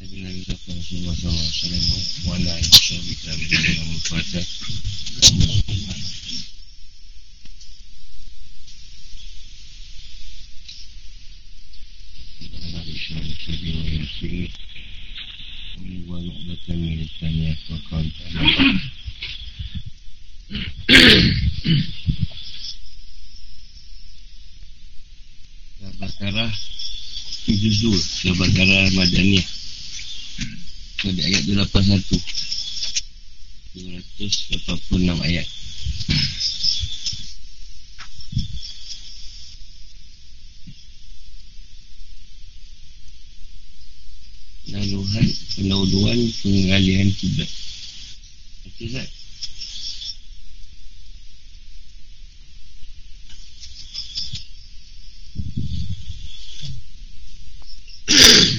Nabi kita Rasulullah SAW wala yusyawi kami dengan membaca Al-Baqarah juzul Al-Baqarah Madaniyah pada ayat 281 286 ayat. Laluhan, penauduan, pengalihan kiblat. Kiblat.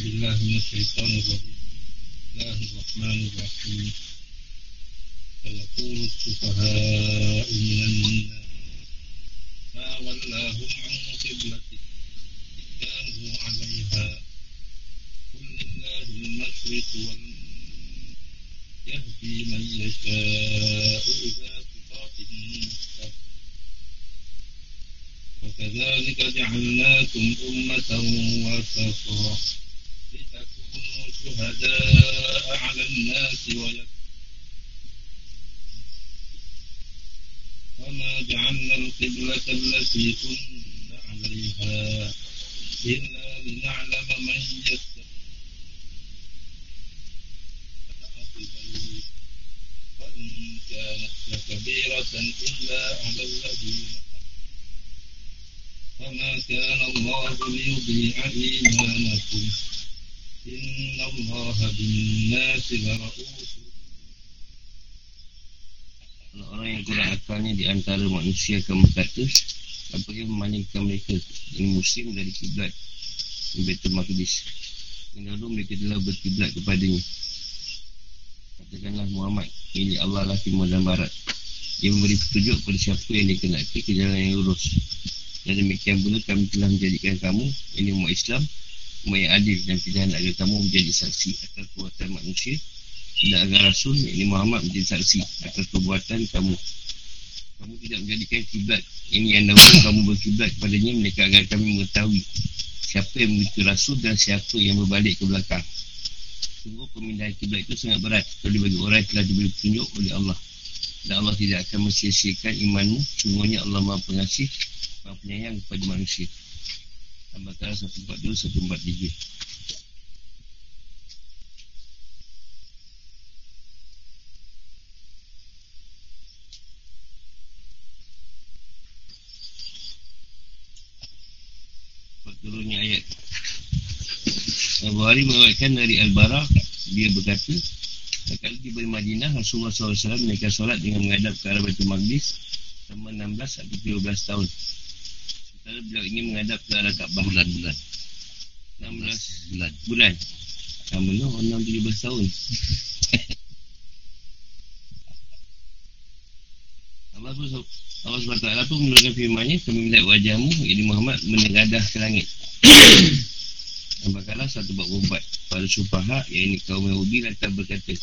Bismillahirrahmanirrahim. Bismillahirrahmanirrahim. Yaqulu as-sufahaa minanna ma wallahu 'an qiblatin kanu 'alayha. المشرق يهدي من يشاء إلى صراط مستقيم وكذلك جعلناكم أمة وسطا لتكونوا شهداء على الناس وما جعلنا القبلة التي كنت عليها إلا لنعلم من يتقى وإن كانت لكبيرة إلا على الذين وما كان الله ليضيع إيمانكم إن الله بالناس لرؤوف. Orang yang kurang akalnya di antara manusia akan berkata, apakah memalingkan mereka ini musim dari kiblat di Baitul Maqdis yang dahulu mereka telah berkiblat kepadanya. Katakanlah Muhammad, milik Allah lah timur dan barat. Dia memberi petunjuk kepada siapa yang dikenaki ke jalan yang lurus. Dan demikian pula kami telah menjadikan kamu, ini umat Islam, umat yang adil, dan tidak nak agar kamu menjadi saksi atas perbuatan manusia, tidak agar Rasul, ini Muhammad, menjadi saksi atas perbuatan kamu. Kamu tidak menjadikan kiblat ini yang dahulu kamu berkiblat kepadanya, mereka agar kami mengetahui siapa yang mengikuti Rasul dan siapa yang berbalik ke belakang. Sungguh pemindahan kiblat itu sangat berat kecuali bagi orang yang telah diberi petunjuk oleh Allah. Dan Allah tidak akan mensia-siakan imanmu. Sungguhnya Allah Maha Pengasih, Maha Penyayang kepada manusia. Al-Baqarah 142-143. Turunnya ayat Abu Hari meriwayatkan dari Al-Bara, dia berkata, sekali tiba di Madinah, Rasulullah SAW menaikkan solat dengan menghadap ke arah Baitul Maqdis selama 16 atau 17 tahun. Sementara beliau ingin menghadap ke arah Kaabah bulan-bulan. 16 bulan. Sama lah, orang 17 tahun. Allah SWT pun menurunkan firman-Nya, kami melihat wajahmu, iaitu Muhammad, menengadah ke langit. Al-Baqarah 144. Para syubahat, iaitu kaum Yahudi, lantar berkata,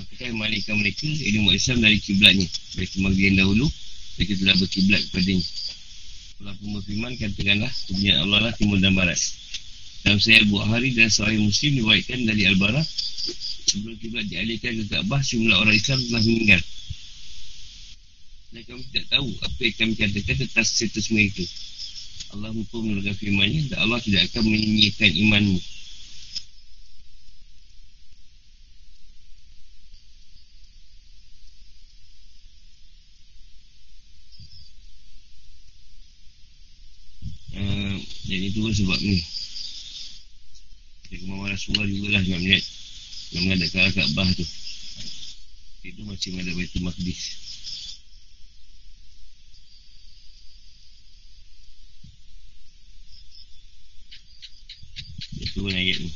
apakah yang memalingkan mereka, iaitu umat Islam, dari kiblatnya? Mereka yang dahulu, mereka telah berkiblat kepadanya. Kalau pemufirman, katakanlah, kemudian Allah lah timur dan barat. Dalam Sahih Bukhari dan Sahih Muslim diriwayatkan dari Al-Bara, sebelum kiblat dialihkan ke Kaabah, sejumlah orang Islam telah meninggal. Dan kami tidak tahu apa yang kami katakan tentang status mereka. Allah pun menurunkan firman-Nya, dan Allah tidak akan menyia-nyiakan imanmu. Jadi itu pun sebab ni kemauan Rasulullah jugalah nak melihat, nak menghadap ke arah Kaabah tu. Itu macam ada Baitul Maqdis. Turun ayat ni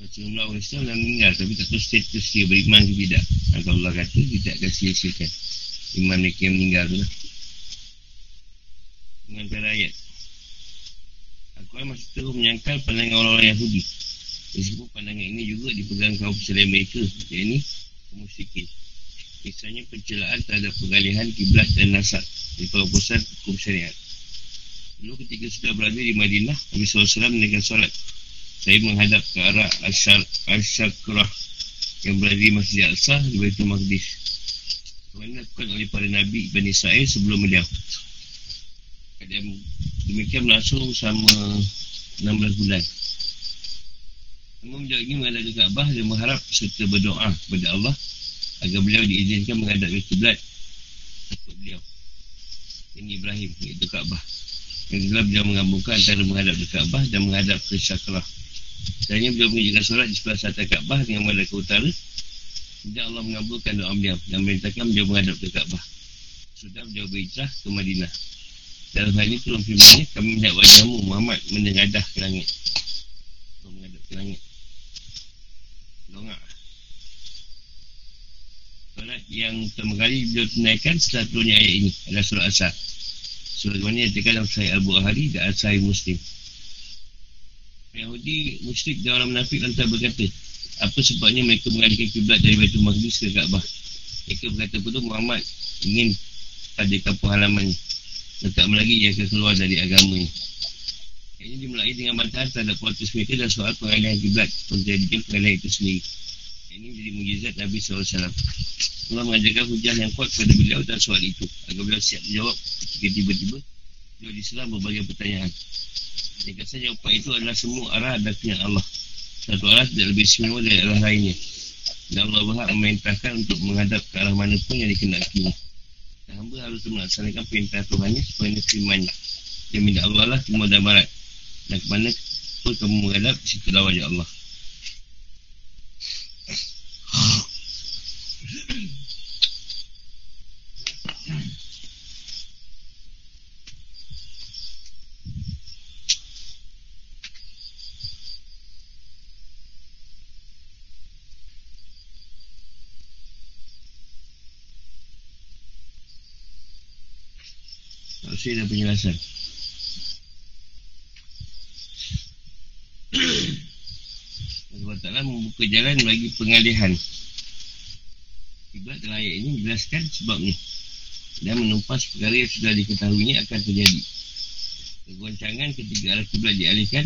Rasulullah SAW dah meninggal, tapi tak tahu status dia beriman ke tidak. Kalau Allah kata, kita akan sia-siakan iman mereka yang meninggal tu lah. Mengantar ayat Al-Quran masih terus menyangkal pandangan orang-orang Yahudi. Meskipun pandangan ini juga dipegang kaum selain mereka, iaitu kemusyrikin. Misalnya pencelaan terhadap pengalihan kiblat dan nasab di perubahan hukum syariat. Dulu ketika sudah berada di Madinah, Nabi SAW mendengar solat. Saya menghadap ke arah Al-Syakrah yang berada di Masjid Al-Aqsa di Baitul Maqdis. Bagaimana dilakukan oleh para Nabi Bani Israel sebelum beliau. Keadaan demikian berlangsung selama 16 bulan. Namun beliau ini menghadap ke Kaabah dan mengharap serta berdoa kepada Allah agar beliau diizinkan menghadap ke kiblat untuk beliau. Ini Ibrahim, iaitu Kaabah. Yang telah beliau menggabungkan antara menghadap ke Kaabah dan menghadap ke Syakrah. Selanjutnya beliau mengerjakan solat di sebelah selatan Kaabah dengan menghadap ke utara. Kemudian Allah mengabulkan doa beliau dan memerintahkan beliau menghadap ke Kaabah. Sudah beliau berhijrah ke Madinah. Dalam hal ini turun firman-Nya, kami melihat wajahmu Muhammad menengadah ke langit. Kau menghadap ke langit. Dongak. Solat yang pertama kali beliau tunaikan setelah turunnya ayat ini adalah surah Asar. Surah mana yang dikatakan dalam Sahih Al-Bukhari dan Sahih Muslim. Yahudi musyrik dan orang munafik lantas berkata, apa sebabnya mereka mengalihkan kiblat dari Baitul Maqdis ke Kaabah? Mereka berkata pula Muhammad ingin pada kampung halamannya. Letak lagi ia akan keluar dari agamanya. Ini dimulai dengan bantahan terhadap protes mereka dan soal pengalihan kiblat. Terjadikan pengalihan itu sendiri. Ini menjadi mukjizat Nabi SAW. Allah mengajarkan hujah yang kuat kepada beliau dan soal itu agar beliau siap menjawab ketika tiba-tiba beliau diserang berbagai pertanyaan. Ringkasan jawapan itu adalah semua arah ada pihak Allah. Satu arah tidak lebih istimewa dari arah lainnya. Dan Allah berhak memerintahkan untuk menghadap ke arah mana pun yang dikenakinya. Dan hamba harus melaksanakan perintah Tuhannya supaya firman-Nya. Dia minta Allah lah timur dan barat. Dan ke mana pun kamu menghadap, di situ lah wajah Allah. Maksud dan penjelasan. Allah Ta'ala membuka jalan bagi pengalihan kiblat dalam ayat ini menjelaskan sebabnya dan menumpas perkara yang sudah diketahuinya akan terjadi. Kegoncangan ketika arah kiblat dialihkan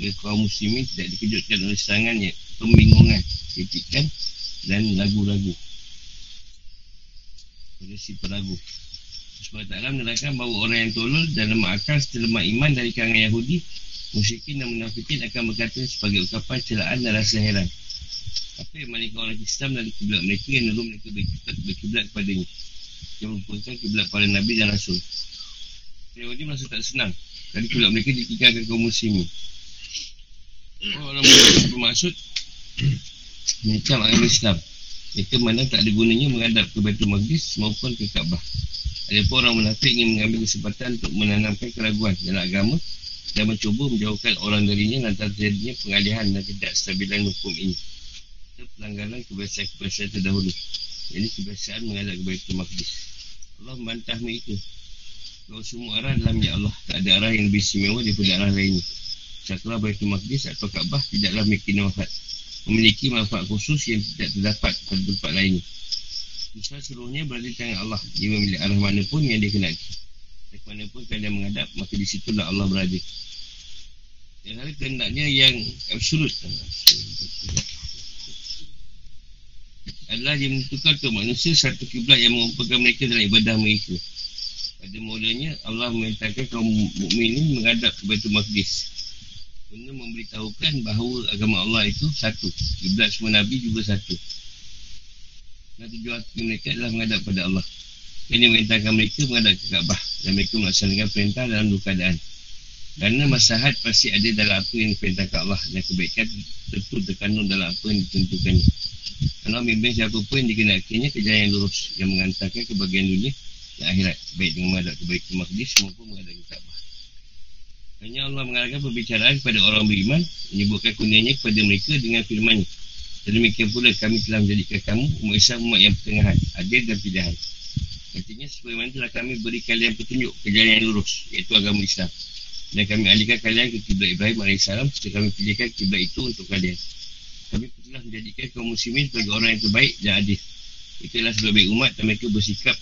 oleh kaum muslimin tidak dikejutkan oleh serangan yang pembingungan, kritikan dan ragu-ragu oleh si peragu. Sebab Ta'ala menerangkan bahawa orang yang tolol dan lemah akal serta lemah iman dari kalangan Yahudi, musyrikin dan munafikin akan berkata sebagai ungkapan celaan dan rasa heran. Apa yang malaikat orang Islam dari kiblat mereka yang nurul mereka berkiblat kepadanya, yang merupakan kiblat para Nabi dan Rasul. Yahudi merasa tak senang dari kiblat mereka ditinggalkan kaum muslimin. Orang musyrik bermaksud mencam agama Islam. Mereka mana tak ada gunanya menghadap ke Baitul Maqdis maupun ke Kaabah. Adapun orang munafik ingin mengambil kesempatan untuk menanamkan keraguan dalam agama dan mencuba menjauhkan orang darinya lantaran terjadinya pengalihan dan ketidakstabilan hukum ini. Itu pelanggaran kebiasaan-kebiasaan terdahulu. Ini kebiasaan menghadap ke Baitul Maqdis. Allah membantah mereka. Kalau semua arah dalam ya Allah, tak ada arah yang lebih istimewa daripada arah lainnya. Syakrah Baitul Maqdis atau Kaabah tidaklah memiliki manfaat khusus yang tidak terdapat pada tempat lainnya. Usaha seluruhnya berada di tangan Allah. Dia memilih arah mana pun yang dia kenali. Dan mana pun keadaan menghadap, maka di situlah Allah berada. Dan ada kehendaknya yang absolut adalah dia menentukan untuk manusia satu kiblat yang mengumpulkan mereka dalam ibadah mereka. Pada mulanya Allah memerintahkan kaum mukminin menghadap ke Baitul Maqdis untuk memberitahukan bahawa agama Allah itu satu. Kiblat semua Nabi juga satu. Dan tujuan mereka adalah menghadap kepada Allah. Ini merintahkan mereka menghadap ke Kaabah dan mereka melaksanakan perintah dalam dua keadaan. Kerana maslahat pasti ada dalam apa yang diperintahkan Allah dan kebaikan tentu terkandung dalam apa yang ditentukannya. Kalau membimbing siapa pun yang dikenakannya ke jalan yang lurus yang mengantarkan ke bahagian dunia dan akhirat, baik dengan menghadap ke Baitul Maqdis maupun menghadap ke Kaabah. Hanya Allah mengarahkan perbicaraan kepada orang beriman, menyebutkan kurnianya kepada mereka dengan firman-Nya. Demikian pula kami telah menjadikan kamu umat Islam umat yang pertengahan, adil dan pilihan. Artinya sebagaimana telah kami beri kalian petunjuk ke jalan yang lurus, iaitu agama Islam. Dan kami alihkan kalian ke kiblat Ibrahim AS, serta kami pilihkan kiblat itu untuk kalian. Kami telah menjadikan kaum muslimin sebagai orang yang terbaik dan adil. Itulah sebaik-baik umat dan mereka bersikap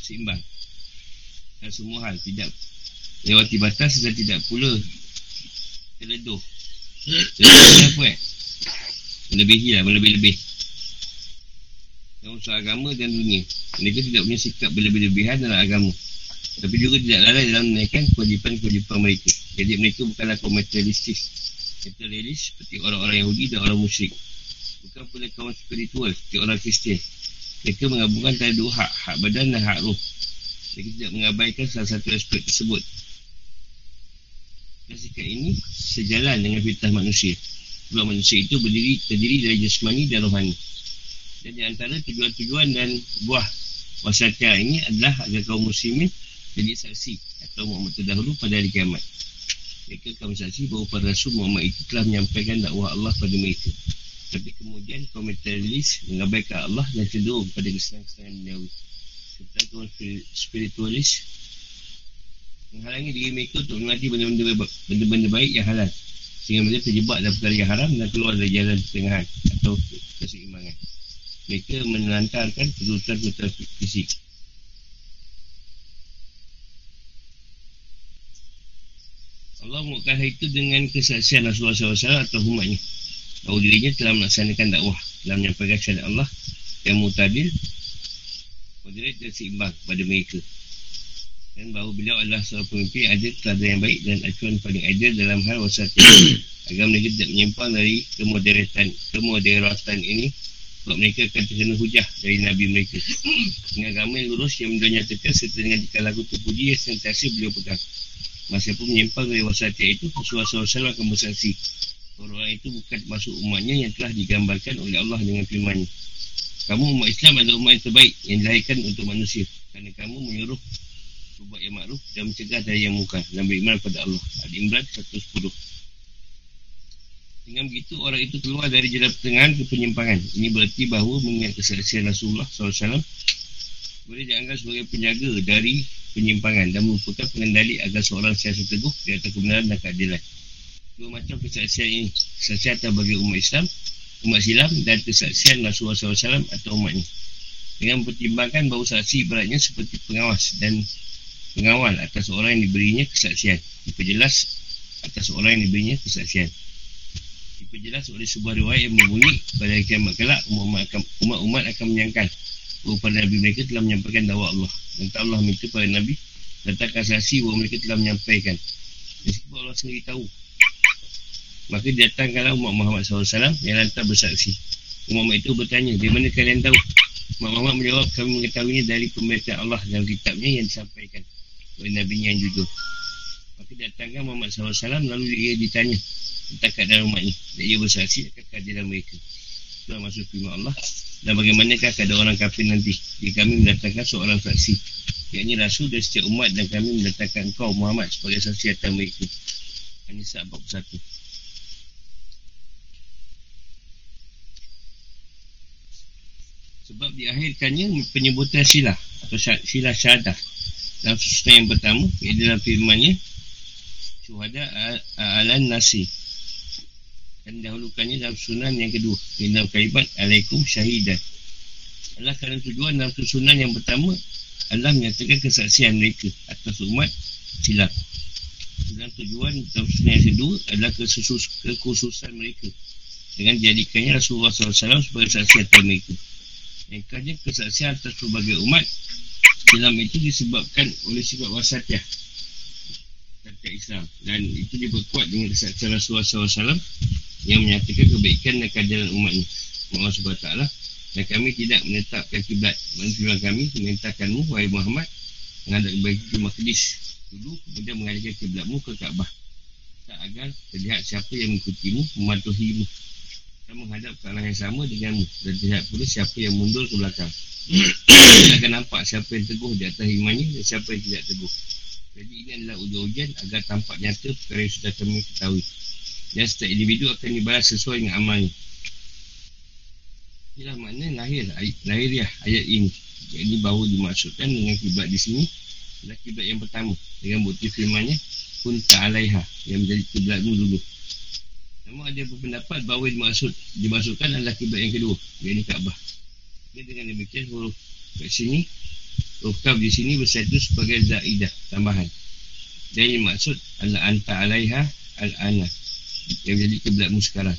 seimbang dan semua hal, tidak lewati batas dan tidak pula terleduh. Terleduh apa melebihilah, melebih-lebih dalam usaha agama dan dunia. Mereka tidak punya sikap berlebih-lebihan dalam agama, tapi juga tidak lalai dalam menaikkan kewajipan-kewajipan mereka. Jadi mereka bukanlah kaum materialistis, materialis seperti orang-orang Yahudi dan orang musyrik. Bukan pula kaum spiritual seperti orang Kristian. Mereka menggabungkan antara dua hak, hak badan dan hak roh. Mereka tidak mengabaikan salah satu aspek tersebut. Dan sikap ini sejalan dengan fitrah manusia. Sebab manusia itu terdiri dari jasmani dan rohani. Dan di antara tujuan-tujuan dan buah wasatiyah ini adalah agar kaum muslimin jadi saksi atau Muhammad terdahulu pada hari kiamat. Mereka akan bersaksi bahawa para Rasul Muhammad itu telah menyampaikan dakwah Allah pada mereka. Tapi kemudian kaum materialis mengabaikan Allah dan cenderung pada kesenangan-kesenangan duniawi. Serta kaum spiritualis menghalangi diri mereka untuk mengerti benda-benda baik yang halal, sehingga mereka terjebak dalam perkara yang haram dan keluar dari jalan pertengahan atau keseimbangan. Mereka menelantarkan kesulitan-kesulitan fisik. Allah menguatkan hal itu dengan kesaksian Rasulullah SAW atau umatnya bahawa dirinya telah melaksanakan dakwah dalam menyampaikan syariat Allah yang mutadil, moderat dan seimbang kepada mereka, dan bahawa beliau adalah seorang pemimpin yang adil, teladan yang baik dan acuan paling adil dalam hal wasatiyah, agar mereka tidak menyimpang dari kemoderatan ini. Sebab mereka akan terkena hujah dari Nabi mereka dengan agama yang lurus yang beliau nyatakan, serta dengan jika lagu terpuji yang sentiasa beliau pegang. Masa pun menyimpang dari wasatiyah itu, Rasulullah SAW akan bersaksi orang itu bukan termasuk umatnya yang telah digambarkan oleh Allah dengan firman-Nya. Kamu umat Islam adalah umat yang terbaik yang dilahirkan untuk manusia, kerana kamu menyuruh berbuat yang makruf dan mencegah dari yang mungkar dan beriman kepada Allah. Al-Imran 110. Dengan begitu orang itu keluar dari jalan pertengahan ke penyimpangan. Ini berarti bahawa mengingat kesaksian Rasulullah SAW boleh dianggap sebagai penjaga dari penyimpangan dan merupakan pengendali agar seorang sentiasa teguh di atas kebenaran dan keadilan. Dua macam kesaksian ini, kesaksian atas bagi umat Islam, umat silam, dan kesaksian Rasulullah SAW atau umatnya, dengan mempertimbangkan bahawa saksi ibaratnya seperti pengawas dan pengawal atas orang yang diberinya kesaksian. Diperjelas atas orang yang diberinya kesaksian. Diperjelas oleh sebuah riwayat yang berbunyi, pada hari kiamat kelak umat-umat akan menyangkal bahawa para Nabi mereka telah menyampaikan dakwah Allah. Entah Allah minta para Nabi datangkan saksi bahawa mereka telah menyampaikan, meskipun Allah sendiri tahu. Maka datangkanlah umat Muhammad SAW yang lantar bersaksi. Umat itu bertanya, di mana kalian tahu? Umat Muhammad menjawab, kami mengetahuinya dari pemberitaan Allah dalam kitabnya yang disampaikan oleh Nabi yang jujur. Maka datangkan Muhammad SAW, lalu dia ditanya tentang keadaan umatnya, dan ia bersaksi akan keadilan mereka. Itulah maksud firman Allah. Dan bagaimanakah keadaan orang kafir nanti jika kami mendatangkan seorang saksi, iaitu Rasul dari setiap umat, dan kami mendatangkan engkau Muhammad sebagai saksi atas mereka. An-Nisa 41. Sebab diakhirkannya penyebutan silah atau silah syahadah dalam susunan yang pertama, iaitu dalam firmannya syuhada alan nasi, dan dahulukannya dalam susunan yang kedua, dalam kalimat alaikum syahidan. Adalah kerana tujuan dalam susunan yang pertama adalah menyatakan kesaksian mereka atas umat silah, dan tujuan dalam susunan yang kedua adalah kekhususan mereka dengan dijadikannya Rasulullah SAW sebagai saksi atas mereka. Yang kerana kesaksian atas berbagai umat dalam itu disebabkan oleh sifat wasatiyah syariat Islam, dan itu diperkuat dengan kesaksian Rasulullah SAW yang menyatakan kebaikan dan keadilan umatnya. Allah SWT, dan kami tidak menetapkan kiblat, maksudnya kami memerintahkanmu wahai Muhammad menghadap ke Maqdis dulu, kemudian mengalihkan kiblatmu ke Kaabah, tak agar terlihat siapa yang mengikutimu, mematuhimu, menghadap ke arah yang sama denganmu, dan terlihat pula siapa yang mundur ke belakang. Kita akan nampak siapa yang teguh di atas imannya dan siapa yang tidak teguh. Jadi ini adalah ujian agar tampak nyata perkara yang sudah kami ketahui, dan setiap individu akan dibalas sesuai dengan amalnya. Inilah makna lahiriah ayat ini. Jadi bahawa dimaksudkan dengan kiblat di sini adalah kiblat yang pertama, dengan bukti firmannya kunta alaiha, yang menjadi kiblatmu dulu. Namun ada berpendapat bahawa dimaksudkan adalah kiblat yang kedua, iaitu Kaabah. Jadi dengan demikian huruf kat sini, huruf kaf di sini berstatus sebagai zaidah, tambahan. Dan yang dimaksud adalah anta alaiha al-ana, yang menjadi kiblatmu sekarang.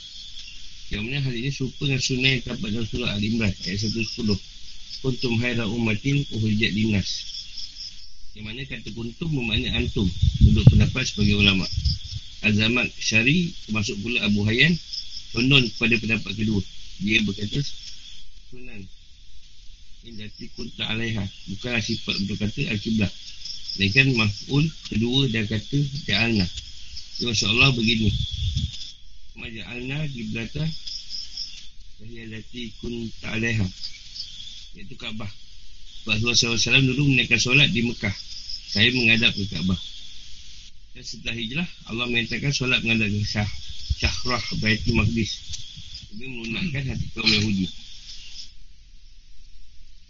Yang mana hal ini serupa dengan sunnah yang terdapat dalam surah Al-Imran ayat 110, kuntum haira ummatin uhrijat linnas, yang mana kata kuntum bermakna antum, menurut pendapat sebagai ulama. Azamat Syari termasuk pula Abu Hayyan condong kepada pendapat kedua. Dia berkata sunan indati kunta alaiha bukanlah sifat untuk kata al-qiblah, melainkan maf'ul kedua dan kata ja'alna. Masya-Allah begini, maja'alna qiblata allati kunta alaiha, iaitu Kaabah. Rasulullah SAW dulu menaikkan solat di Mekah, saya menghadap ke Kaabah. Dan setelah hijrah, Allah mengatakan solat menghadap ke Syahrah Baitul Maqdis demi melunakkan hati kaum Yahudi.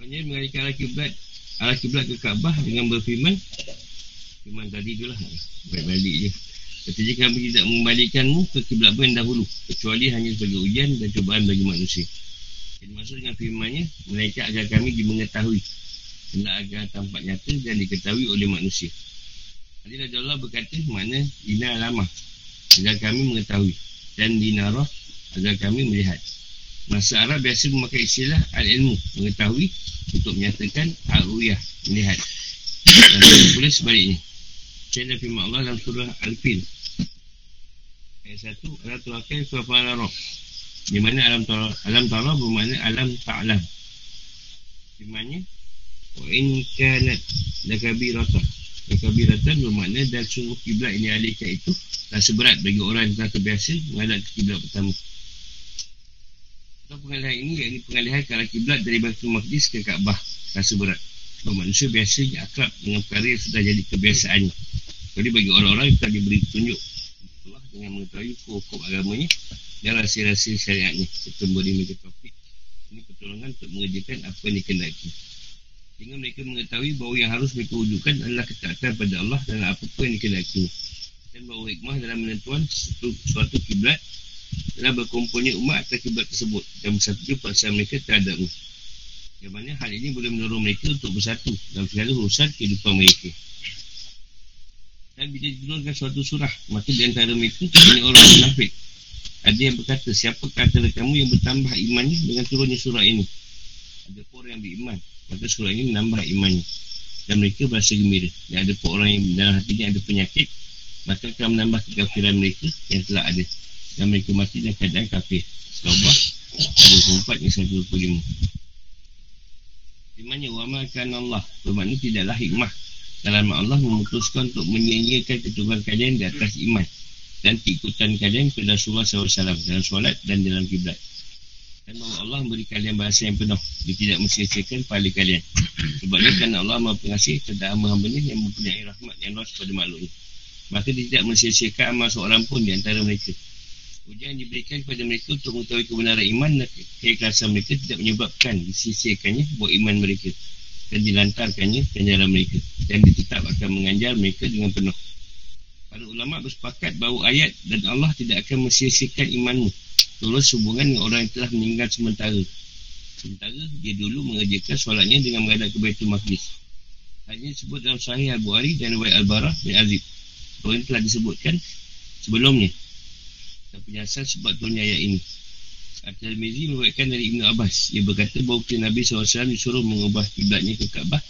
Hanya mengalihkan arah kiblat ke Kaabah dengan berfirman, firman tadi itulah, balik-balik je. Ketika kami tidak membalikkanmu ke kiblat pun dahulu, kecuali hanya sebagai ujian dan cubaan bagi manusia. Yang dimaksud dengan firmannya melainkan agar kami dimengetahui, agar tampak nyata dan diketahui oleh manusia. Jadi Allah berkata makna ina alamah, agar kami mengetahui, dan dinarah, agar kami melihat. Masa Arab biasa memakai istilah al-ilmu, mengetahui, untuk menyatakan al-ru'yah, melihat. Dan pula sebaliknya. Saya dah firman Allah dalam surah Al-Fil ayat 1, ala tu'akil kufa'ala roh, di mana alam ta'ala bermakna alam ta'lam. Di mana wa in kanat lakabiratan bermakna dan sungguh kiblat ini alihkan itu rasa berat bagi orang yang telah terbiasa menghadap ke kiblat pertama. Untuk pengalihan ini, iaitu pengalihan kalau kiblat dari Baitul Maqdis ke Kaabah rasa berat, sebab manusia biasanya akrab dengan perkara yang sudah jadi kebiasaannya. Jadi bagi orang-orang yang telah diberi tunjuk Allah dengan mengetahui hukum agamanya dan rahsia-rahsia syariatnya, serta memberi mereka taufik ini pertolongan untuk mengerjakan apa yang dikehendaki, sehingga mereka mengetahui bahawa yang harus mereka wujudkan adalah ketaatan pada Allah dalam apa-apa yang dikehendaki, dan bahawa hikmah dalam menentuan suatu kiblat dalam berkumpulnya umat atau kiblat tersebut dan bersatu perasaan mereka terhadapnya, yang mana hal ini boleh mendorong mereka untuk bersatu dalam segala urusan kehidupan mereka. Dan bila diturunkan suatu surah, maka di antara mereka ini orang munafik. Ada yang berkata, siapakah antara kamu yang bertambah imannya dengan turunnya surah ini? Ada orang yang beriman, maka surah ini menambah imannya, dan mereka berasa gembira. Dan ada orang yang dalam hatinya ada penyakit, maka akan menambah kekafiran mereka yang telah ada, dan mereka mati dalam keadaan kafir. Taubah 24-125. Imannya wamakan Allah bermakna tidaklah hikmah dalam Allah memutuskan untuk menyanyikan keturunan kalian di atas iman dan keikutan kalian kepada Rasulullah SAW dalam solat dan dalam kiblat, dan bahawa Allah memberi kalian bahasa yang penuh. Dia tidak mensia-siakan pahala kalian, sebabnya kerana Allah Maha Pengasih terhadap hamba-hambanya yang mempunyai rahmat yang luas kepada makhluknya, maka dia tidak mensia-siakan amal seorang pun di antara mereka. Ujian diberikan kepada mereka untuk mengetahui kebenaran iman dan keikhlasan mereka tidak menyebabkan disia-siakannya buat iman mereka dan dilantarkannya ganjaran mereka, dan dia tetap akan menganjar mereka dengan penuh. Para ulama bersepakat bahawa ayat dan Allah tidak akan mensia-siakan imanmu terus hubungan dengan orang yang telah meninggal sementara dia dulu mengerjakan solatnya dengan menghadap ke Baitul Maqdis. Hal ini disebut dalam Sahih Al-Bukhari dan riwayat Al-Bara bin Azib. Orang ini telah disebutkan sebelumnya dan penjelasan sebab turunnya ayat ini. At-Tirmizi meriwayatkan dari Ibn Abbas, ia berkata bahawa Nabi SAW disuruh mengubah kiblatnya ke Kaabah.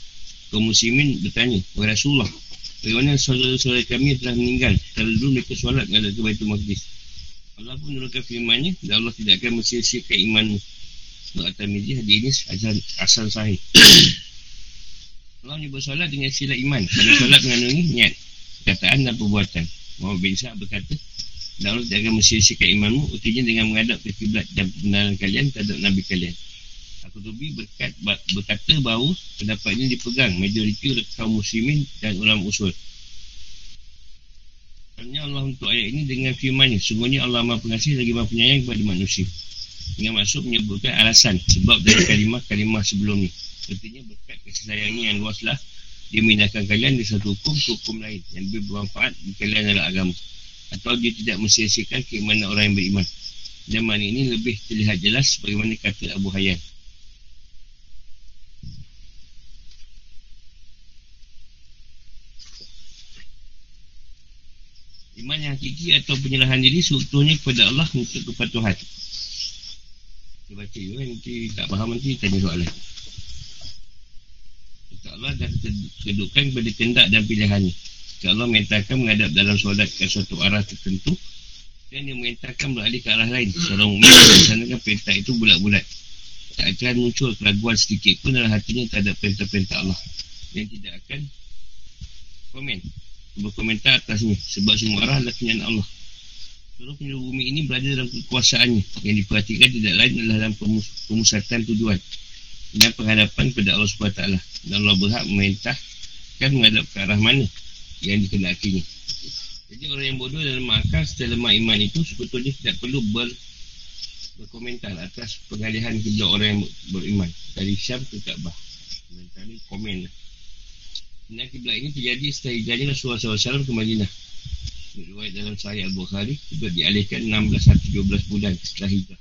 Kaum muslimin bertanya, wahai Rasulullah, bagaimana saudara-saudara kami telah meninggal setelah dulu mereka solat menghadap ke Baitul Maqdis? Allah pun menurunkan firmannya, dan Allah tidak akan mensia-siakan imanmu. Sebab At-Tirmizi hadis ini asal sahih. Allah menyebut solat dengan istilah iman, kerana solat mengandungi niat, perkataan dan perbuatan. Muhammad bin Sa'ad berkata, dan Allah tidak akan mensia-siakan imanmu, utuhnya dengan menghadap ke kiblat dan kebenaran kalian terhadap Nabi kalian. Al-Qurtubi berkata bahawa pendapat ini dipegang majoriti oleh kaum muslimin dan ulama usul. Hanya Allah untuk ayat ini dengan firman-Nya, sungguhnya Allah Maha Pengasih lagi Maha Penyayang kepada manusia. Dengan maksud menyebutkan alasan sebab dari kalimah-kalimah sebelum ni. Artinya berkat kasih sayangnya yang luaslah dia memindahkan kalian dari satu hukum ke hukum lain yang lebih bermanfaat di kalian dalam agama. Atau dia tidak mensia-siakan keimanan orang yang beriman. Dan makna ini lebih terlihat jelas bagaimana kata Abu Hayyan. Iman yang hakiki atau penyerahan diri seutuhnya kepada Allah untuk kepatuhan. Kita baca juga, nanti tak faham nanti tanya soalan. Allah dah kedudukan kepada kendak dan pilihannya. Allah merintahkan menghadap dalam solat ke suatu arah tertentu, dan dia merintahkan beralih ke arah lain. Seorang mu'min melaksanakan perintah itu bulat-bulat. Tak akan muncul keraguan sedikit pun dalam hatinya terhadap perintah-perintah Allah. Dan tidak akan berkomentar atasnya, sebab semua arah adalah kenyataan Allah. Seluruh penjuru bumi ini berada dalam kekuasaannya. Yang diperhatikan tidak lain adalah dalam pemusatan tujuan dan penghadapan kepada Allah SWT. Dan Allah berhak memerintahkan menghadap ke arah mana yang dikenakinya. Jadi orang yang bodoh dan lemah akal serta lemah iman itu sebetulnya tidak perlu berkomentar atas pengalihan kiblat orang yang beriman dari Syam ke Kaabah. Komentar ni komen lah. Dan kiblat ini terjadi setelah hijrahnya Rasulullah SAW ke Madinah. Riwayat dalam Sahih Al-Bukhari, kiblat dialihkan 16-17 bulan setelah hijrah.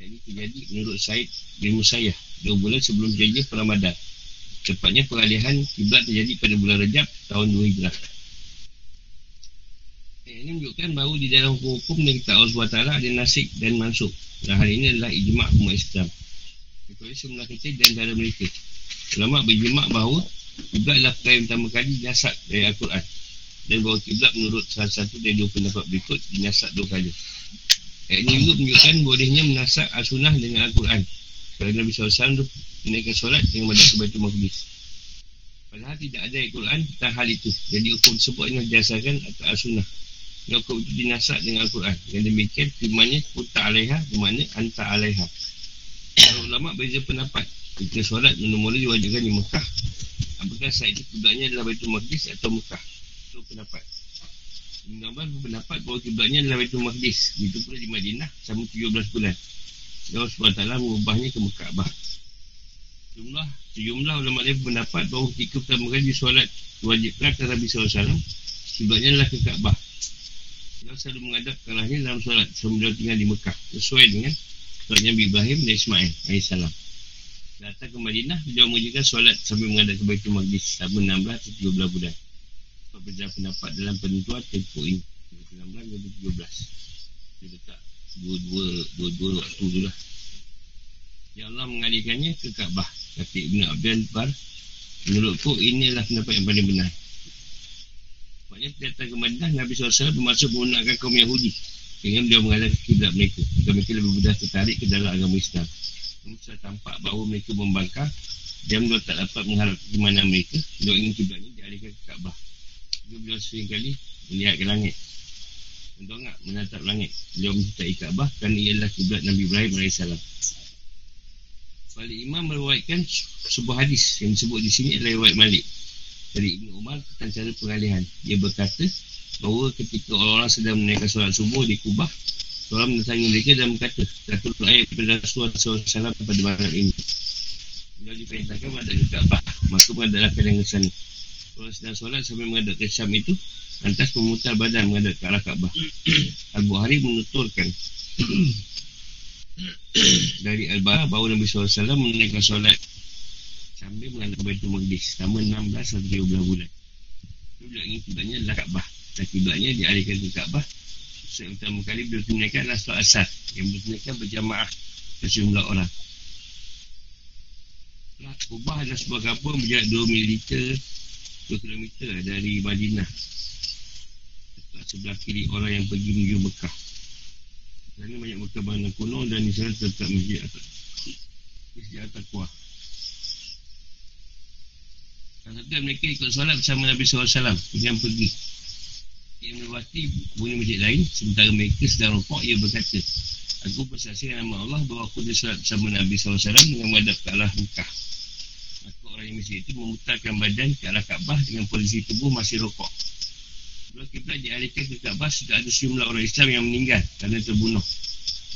Jadi terjadi menurut Sa'id bin Musayyah 2 bulan sebelum jadinya Ramadan. Tepatnya pengalihan kiblat terjadi pada bulan Rejab tahun 2 hijrah. Ini menunjukkan bahawa di dalam hukum yang kita Allah SWT ada nasikh dan mansukh. Dan hal ini adalah ijma' umat Islam. Kecuali semula kecil dan darah mereka. Ulama berjima' bahawa kiblat adalah perkara yang pertama kali dinasakh dari Al-Quran, dan bahawa kiblat menurut salah satu dari dua pendapat berikut dinasakh 2 kali. Ayat ini juga menunjukkan bolehnya menasakh As-Sunnah dengan Al-Quran, kerana Nabi SAW itu menaikkan solat dengan menghadap ke Baitul Maqdis, padahal tidak ada Al-Quran tentang hal itu. Jadi hukum tersebut ini didasarkan atas As-Sunnah, yang hukum itu dinasakh dengan Al-Quran. Yang demikian firmannya Kuta alaiha, bermakna anta alaiha. Para ulama beza pendapat ketika solat mula-mula diwajibkan di Mekah, apakah saat itu kiblatnya adalah Baitul Maqdis atau Mekah? Itu pendapat. Menggambar pendapat bahawa kiblatnya adalah Baitul Maqdis. Itu pula di Madinah selama 17 bulan. Allah SWT mengubahnya ke Kaabah. Sejumlah ulama lain berpendapat bahawa ketika pertama kali solat diwajibkan kepada Nabi SAW, kiblatnya adalah ke Kaabah. Dia selalu menghadap ke arahnya dalam solat sebelum tinggal di Mekah, sesuai dengan solat Nabi Ibrahim dan Ismail AS. Datang ke Madinah, beliau mengerjakan solat sambil menghadap ke Baitul Maqdis selama 16-17 bulan. Perbezaan pendapat dalam penentuan tempoh ini 16-17. Dia letak dua waktu tu lah. Ya Allah mengalihkannya ke Kaabah. Kata Ibn Abdul Bar, menurutku inilah pendapat yang paling benar. Sebabnya datang ke Madinah, Nabi SAW bermaksud menggunakan kaum Yahudi, sehingga beliau mengalihkan kiblat mereka. Mereka lebih mudah tertarik ke dalam agama Islam. Sudah tampak bahawa mereka membangkang dan beliau tak dapat mengharap keimanan mereka. Beliau ingin kiblatnya dialihkan ke Kaabah. Beliau sering kali melihat ke langit, mendongak menatap langit. Beliau mencintai Kaabah kerana ia adalah kiblat Nabi Ibrahim AS. Balik Imam meriwayatkan sebuah hadis yang disebut di sini adalah riwayat Malik dari Ibn Umar tentang cara pengalihan. Dia berkata bahawa ketika orang-orang sedang menaikkan solat subuh di Kubah, seorang mendatangi mereka dan berkata, satu ayat daripada Rasulullah SAW pada malam ini. Beliau diperintahkan menghadap ke Kaabah, maka menghadaplah kalian ke sana. Orang sedang solat sampai menghadap ke Syam itu, lantas memutar badan menghadap ke arah Kaabah. Al-Bukhari menuturkan dari Al-Bara bahawa Nabi SAW menaikkan solat sambil menghadap Baitul Maqdis selama 16-17 bulan. Beliau ingin kiblatnya adalah Kaabah, dan kiblatnya dialihkan ke Kaabah. Pertama kali beliau tunaikan adalah solat asar yang bertunaikan berjamaah sejumlah orang. Kubah adalah sebuah kampung berjarak 2 km dari Madinah. Sebelah kiri orang yang pergi menuju Mekah. Kerana banyak bangunan kuno dan di sana terletak Masjid At-Taqwa. Salah satu mereka ikut solat bersama Nabi SAW yang pergi. Ia melewati bunyi masjid lain, sementara mereka sedang rokok. Ia berkata, aku bersaksi dengan nama Allah bahawa aku dah solat bersama Nabi SAW dengan menghadap ke arah Mekah. Maka orang yang masjid itu memutarkan badan ke arah Kaabah dengan posisi tubuh masih rokok. Sebelum kita dialihkan ke Kaabah, sudah ada sejumlah orang Islam yang meninggal kerana terbunuh.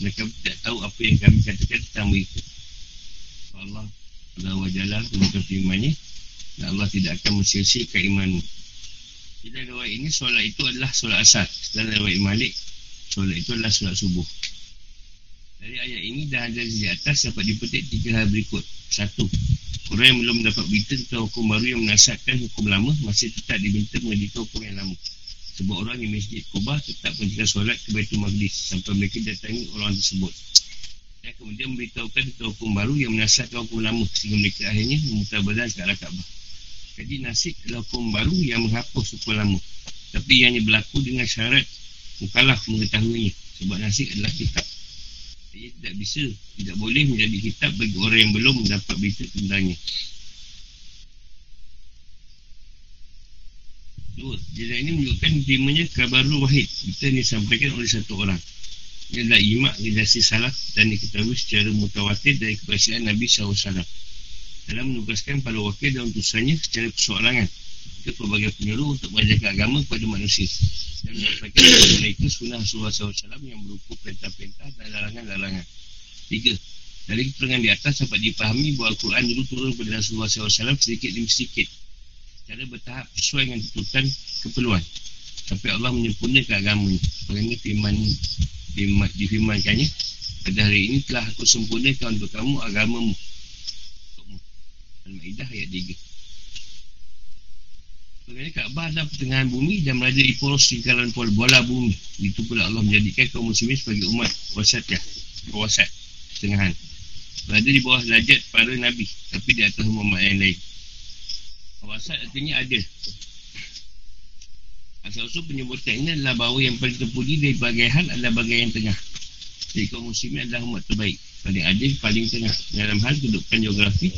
Mereka tidak tahu apa yang kami katakan tentang mereka. Allah Azawajalla menurut imannya, dan Allah tidak akan mensia-siakan imanmu. Dalam riwayat ini, solat itu adalah solat asar. Dalam riwayat Malik, solat itu adalah solat subuh. Dari ayat ini dan hadis di atas dapat dipetik 3 hal berikut. 1. Orang yang belum mendapat berita tentang hukum baru yang menasihatkan hukum lama masih tetap diminta mengedika hukum yang lama. Sebab orang di Masjid Quba tetap menjaga solat ke Baitul Maqdis sampai mereka datangi orang tersebut. Dan kemudian memberitahukan tentang hukum baru yang menasihatkan hukum lama sehingga mereka akhirnya memutar badan ke arah Kaabah. Jadi nasib adalah hukum baru yang menghapus hukum lama, tapi yang berlaku dengan syarat mukallaf mengetahuinya. Sebab nasib adalah kitab. Ia tidak bisa, tidak boleh menjadi kitab bagi orang yang belum mendapat berita tentangnya. 2. Jalan ini menunjukkan terimanya kabarul wahid. Kita ni sampaikan oleh satu orang. Ia adalah imak, generasi salaf dan diketahui secara mutawatir dari kepercayaan Nabi SAW. Dalam menugaskan para wakil dan utusannya secara persoalangan ke pelbagai penyuruh untuk mengajarkan agama kepada manusia dan menyampaikan kepada mereka sunnah Rasulullah SAW yang berupa perintah-perintah dan larangan-larangan. 3. Dari keterangan di atas dapat dipahami bahawa Al-Quran dulu turun kepada Rasulullah SAW sedikit demi sedikit secara bertahap sesuai dengan tuntutan keperluan sampai Allah menyempurnakan agamanya. Kerana difirmankannya, pada hari ini telah aku sempurnakan untuk kamu agamamu. Al-Ma'idah ayat 3. Kerana Kaabah adalah pertengahan bumi dan berada di poros lingkaran bola bumi. Itu pula Allah menjadikan kaum muslimin sebagai umat wasatnya, wasat, pertengahan. Berada di bawah derajat para Nabi, tapi di atas umat yang lain. Wasat artinya ada. Asal-usul penyebutan ini adalah bahawa yang paling terpuji dari bagai hal adalah bagai yang tengah. Jadi kaum muslimin adalah umat terbaik, paling adil, paling tengah. Dalam hal kedudukan geografi,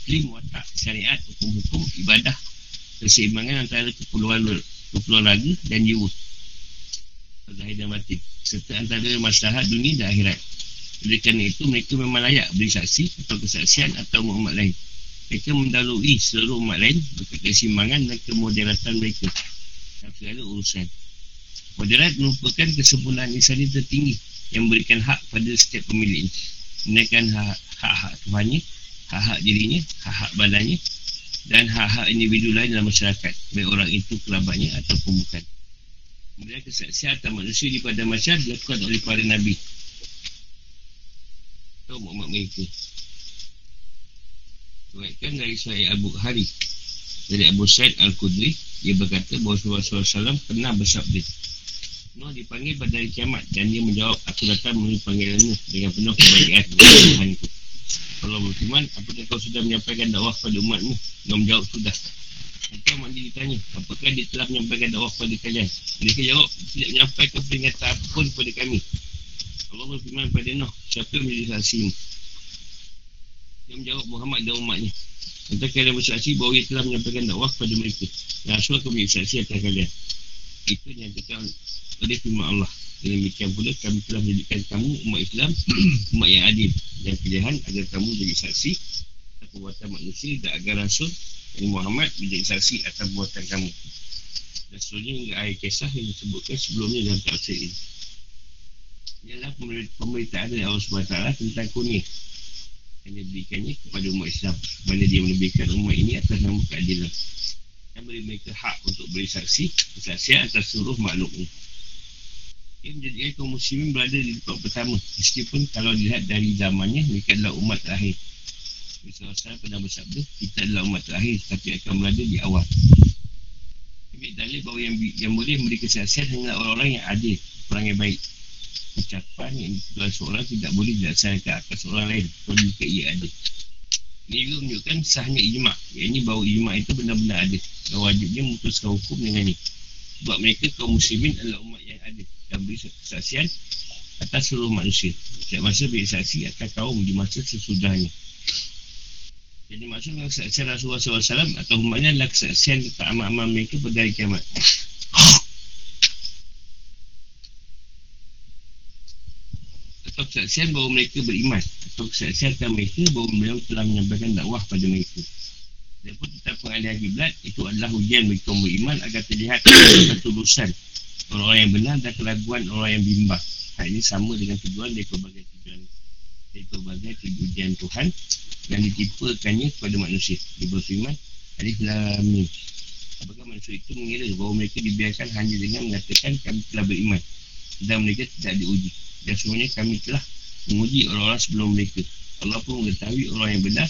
iklim, watak, syariat, hukum-hukum, ibadah, keseimbangan antara keperluan raga dan jiwa zahir dan batin, serta antara maslahat dunia dan akhirat. Oleh kerana itu, mereka memang layak beri saksi atau kesaksian atau umat lain. Mereka mendalui seluruh umat lain berkat keseimbangan dan kemoderatan mereka dalam segala urusan. Moderat merupakan kesempurnaan insani tertinggi yang memberikan hak pada setiap pemiliknya, menaikkan hak-hak Tuhannya, hak-hak dirinya, hak-hak badannya dan hak-hak individu lain dalam masyarakat, baik orang itu kerabatnya ataupun bukan. Kemudian kesaksian atas manusia di padang mahsyar dilakukan oleh para Nabi atau umat mereka. Diriwayatkan dari Sahih Abu Bukhari dari Abu Sa'id Al-Khudri, dia berkata bahawa Rasulullah SAW pernah bersabda, Nuh dipanggil pada hari kiamat dan dia menjawab, aku datang melalui panggilanmu dengan penuh kebahagiaan kepada Tuhanku. Allah berfirman, apakah kau sudah menyampaikan dakwah kepada umatmu? Dia menjawab, sudah. Maka umat dia ditanya, apakah dia telah menyampaikan dakwah kepada kalian? Mereka jawab, tidak menyampaikan peringatan apapun kepada kami. Allah berfirman kepada Nuh, siapa yang menjadi saksimu? Dia menjawab, Muhammad dan umatnya. Entah kalian bersaksi bahawa dia telah menyampaikan dakwah kepada mereka. Dan Rasul akan menjadi saksi atas kalian. Itu dinyatakan oleh firman Allah. Dengan demikian pula, kami telah menjadikan kamu umat Islam, umat yang adil dan pilihan agar kamu jadi saksi atas perbuatan manusia dan agar Rasul dan Muhammad menjadi saksi atas perbuatan kamu. Dan seterusnya hingga akhir kisah yang disebutkan sebelumnya dalam tafsir ini. Ialah pemberitaan dari Allah SWT tentang kurnia yang diberikannya kepada umat Islam, mana dia melebihkan umat ini atas nama keadilan dan beri mereka hak untuk beri saksi kesaksian atas seluruh makhluknya. Ia menjadikan kaum muslimin berada di tempat pertama, meskipun kalau dilihat dari zamannya, mereka adalah umat terakhir. Rasulullah pernah bersabda, kita adalah umat terakhir, tapi akan berada di awal. Ambil dalil bahawa yang boleh memberi kesaksian hanyalah orang-orang yang adil, orang yang baik. Ucapan yang dikeluarkan seorang tidak boleh dilaksanakan atas orang lain kalau jika ia adil. Ini juga menunjukkan sahnya ijma', iaitu bahawa ijma' itu benar-benar adil dan wajibnya memutuskan hukum dengan ini. Sebab mereka kaum muslimin adalah umat yang adil dan beri kesaksian atas seluruh manusia. Setiap masa beri saksi atas kaum di masa sesudahnya. Jadi maksud dengan kesaksian Rasulullah SAW atau umatnya adalah kesaksian tentang amal-amal mereka pada hari kiamat. Atau kesaksian bahawa mereka beriman. Atau kesaksian mereka bahawa mereka telah menyampaikan dakwah pada mereka. Adapun tentang pengalihan kiblat, itu adalah ujian bagi kaum beriman agar terlihat ketulusan orang yang benar dan keraguan orang yang bimbang. Hal ini sama dengan tujuan dari pelbagai ujian Tuhan yang ditimpakannya kepada manusia. Dia berfirman, Alif Lam Mim. Apakah manusia itu mengira bahawa mereka dibiarkan hanya dengan mengatakan kami telah beriman dan mereka tidak diuji? Dan semuanya kami telah menguji orang-orang sebelum mereka. Allah pun mengetahui orang yang benar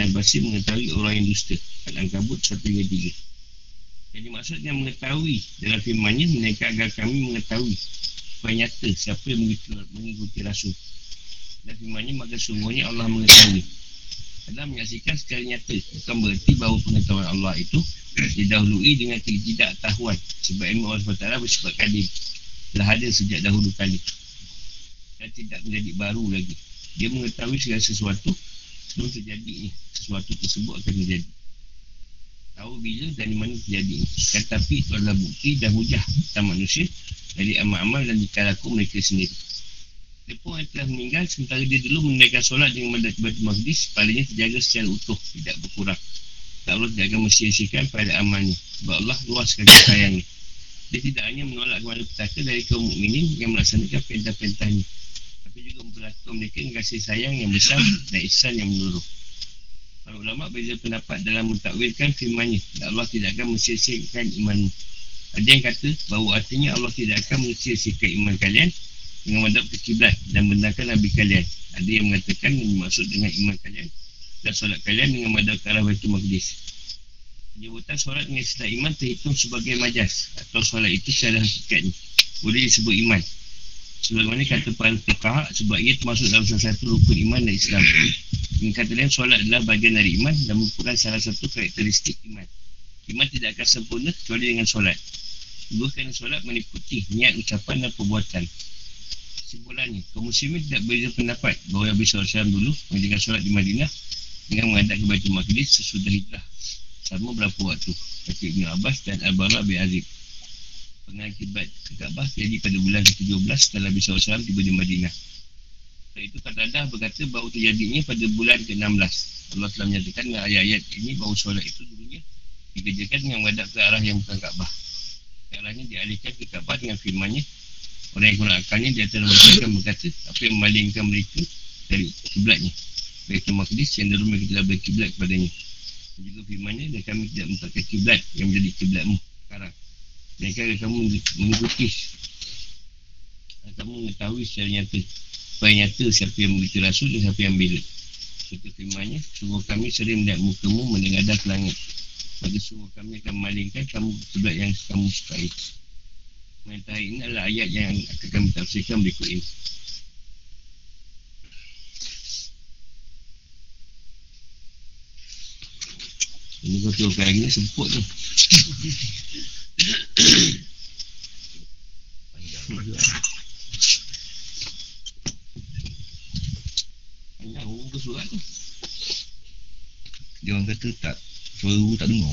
dan pasti mengetahui orang yang dusta. Al-Ankabut 1-3. Jadi maksudnya mengetahui dalam firmannya, mereka agar kami mengetahui supaya nyata siapa yang mengikuti Rasul. Dan firmannya, maka sungguhnya Allah mengetahui. Adalah menyaksikan secara nyata. Bukan berarti bahawa pengetahuan Allah itu didahului dengan tidak tahuan, sebab ilmu Allah SWT bersifat kadim, telah ada sejak dahulu kali dan tidak menjadi baru lagi. Dia mengetahui segala sesuatu sebelum terjadi. Sesuatu tersebut akan terjadi, tahu bila dan di mana terjadi. Tetapi itu adalah bukti dan hujah tentang manusia dari amal-amal dan dikalaku mereka sendiri. Mereka yang telah meninggal sementara dia dulu menunaikan solat dengan Baitul Maqdis, palingnya terjaga secara utuh, tidak berkurang. Allah tidak akan mensia-siakan pada amalnya, sebab Allah luas sekali sayangnya. Dia tidak hanya menolak kepada petaka dari kaum mukminin yang melaksanakan perintah-perintahnya, tapi juga memperlakukan mereka dengan kasih sayang yang besar dan ihsan yang menurut. Para ulama berbeza pendapat dalam mentakwilkan firmannya, Allah tidak akan mensia-siakan imanmu. Ada yang kata bahawa artinya Allah tidak akan mensia-siakan iman kalian dengan madhab ke kiblat dan benarkan Nabi kalian. Ada yang mengatakan yang dimaksud dengan iman kalian dan solat kalian dengan madhab ke arah Baitul Maqdis. Penyebutan solat dengan istilah iman terhitung sebagai majas, atau solat itu secara hakikatnya boleh disebut iman, sebagaimana kata para fuqaha, sebab ia termasuk dalam salah satu rukun iman dan Islam. Dengan kata lain, solat adalah bahagian dari iman dan merupakan salah satu karakteristik iman. Iman tidak akan sempurna kecuali dengan solat, bukan solat meliputi niat, ucapan dan perbuatan. Kesimpulannya, kaum muslimin tidak berbeza pendapat bahawa Nabi SAW dulu menjalankan solat di Madinah dengan menghadap ke Baitul Maqdis sesudah hijrah sama berapa waktu. Kata Ibn Abbas dan Al-Bara bin Azib, pengakibat Ka'bah jadi pada bulan ke-17 setelah Nabi SAW tiba di Madinah. Setelah itu Qatadah berkata bahawa terjadinya pada bulan ke-16. Allah telah menyatakan dengan ayat-ayat ini bahawa solat itu dulunya dikerjakan dengan menghadap ke arah yang bukan Ka'bah. Arahnya dialihkan ke Ka'bah dengan firmannya, orang yang kurang akalnya di antara mereka berkata, apa yang memalingkan mereka dari kiblatnya Baitul Maqdis, cenderung mereka telah berkiblat kepadanya. Dan juga firmannya, dan kami tidak mentakai kiblat yang menjadi kiblatmu sekarang. Mereka akan kamu mengikuti, kamu mengetahui secara nyata supaya nyata siapa yang mengikuti Rasul dan siapa yang bela. Serta firmannya, sungguh kami sering melihat mukamu menengadah ke langit, maka sungguh kami akan malingkan kamu kiblat yang kamu sukai. Perintah ini adalah ayat yang akan kami tafsirkan berikut ini. Ini kau turunkan lagi ni semput tu. Banyak huruf ke surat tu. Dia orang kata tak, suara huruf tak dengar.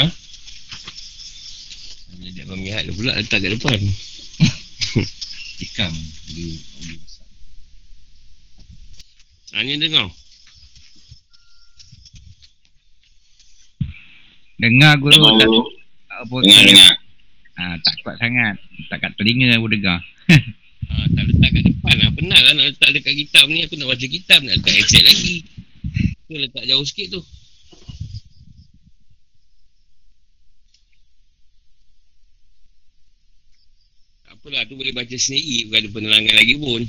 Ha? Dia abang mihat dia pula letak kat depan. Tikam dia orang masak. Hanya dengar. Dengar guru tak apa dengar. Tak kuat sangat. Tak kat telinga aku dengar. Tak letak kat depan lah. Penatlah nak letak dekat kitab ni. Aku nak baca kitab, nak letak headset lagi. Tu letak jauh sikit tu. Tak apalah, tu boleh baca sendiri. Bukan ada penerangan lagi pun.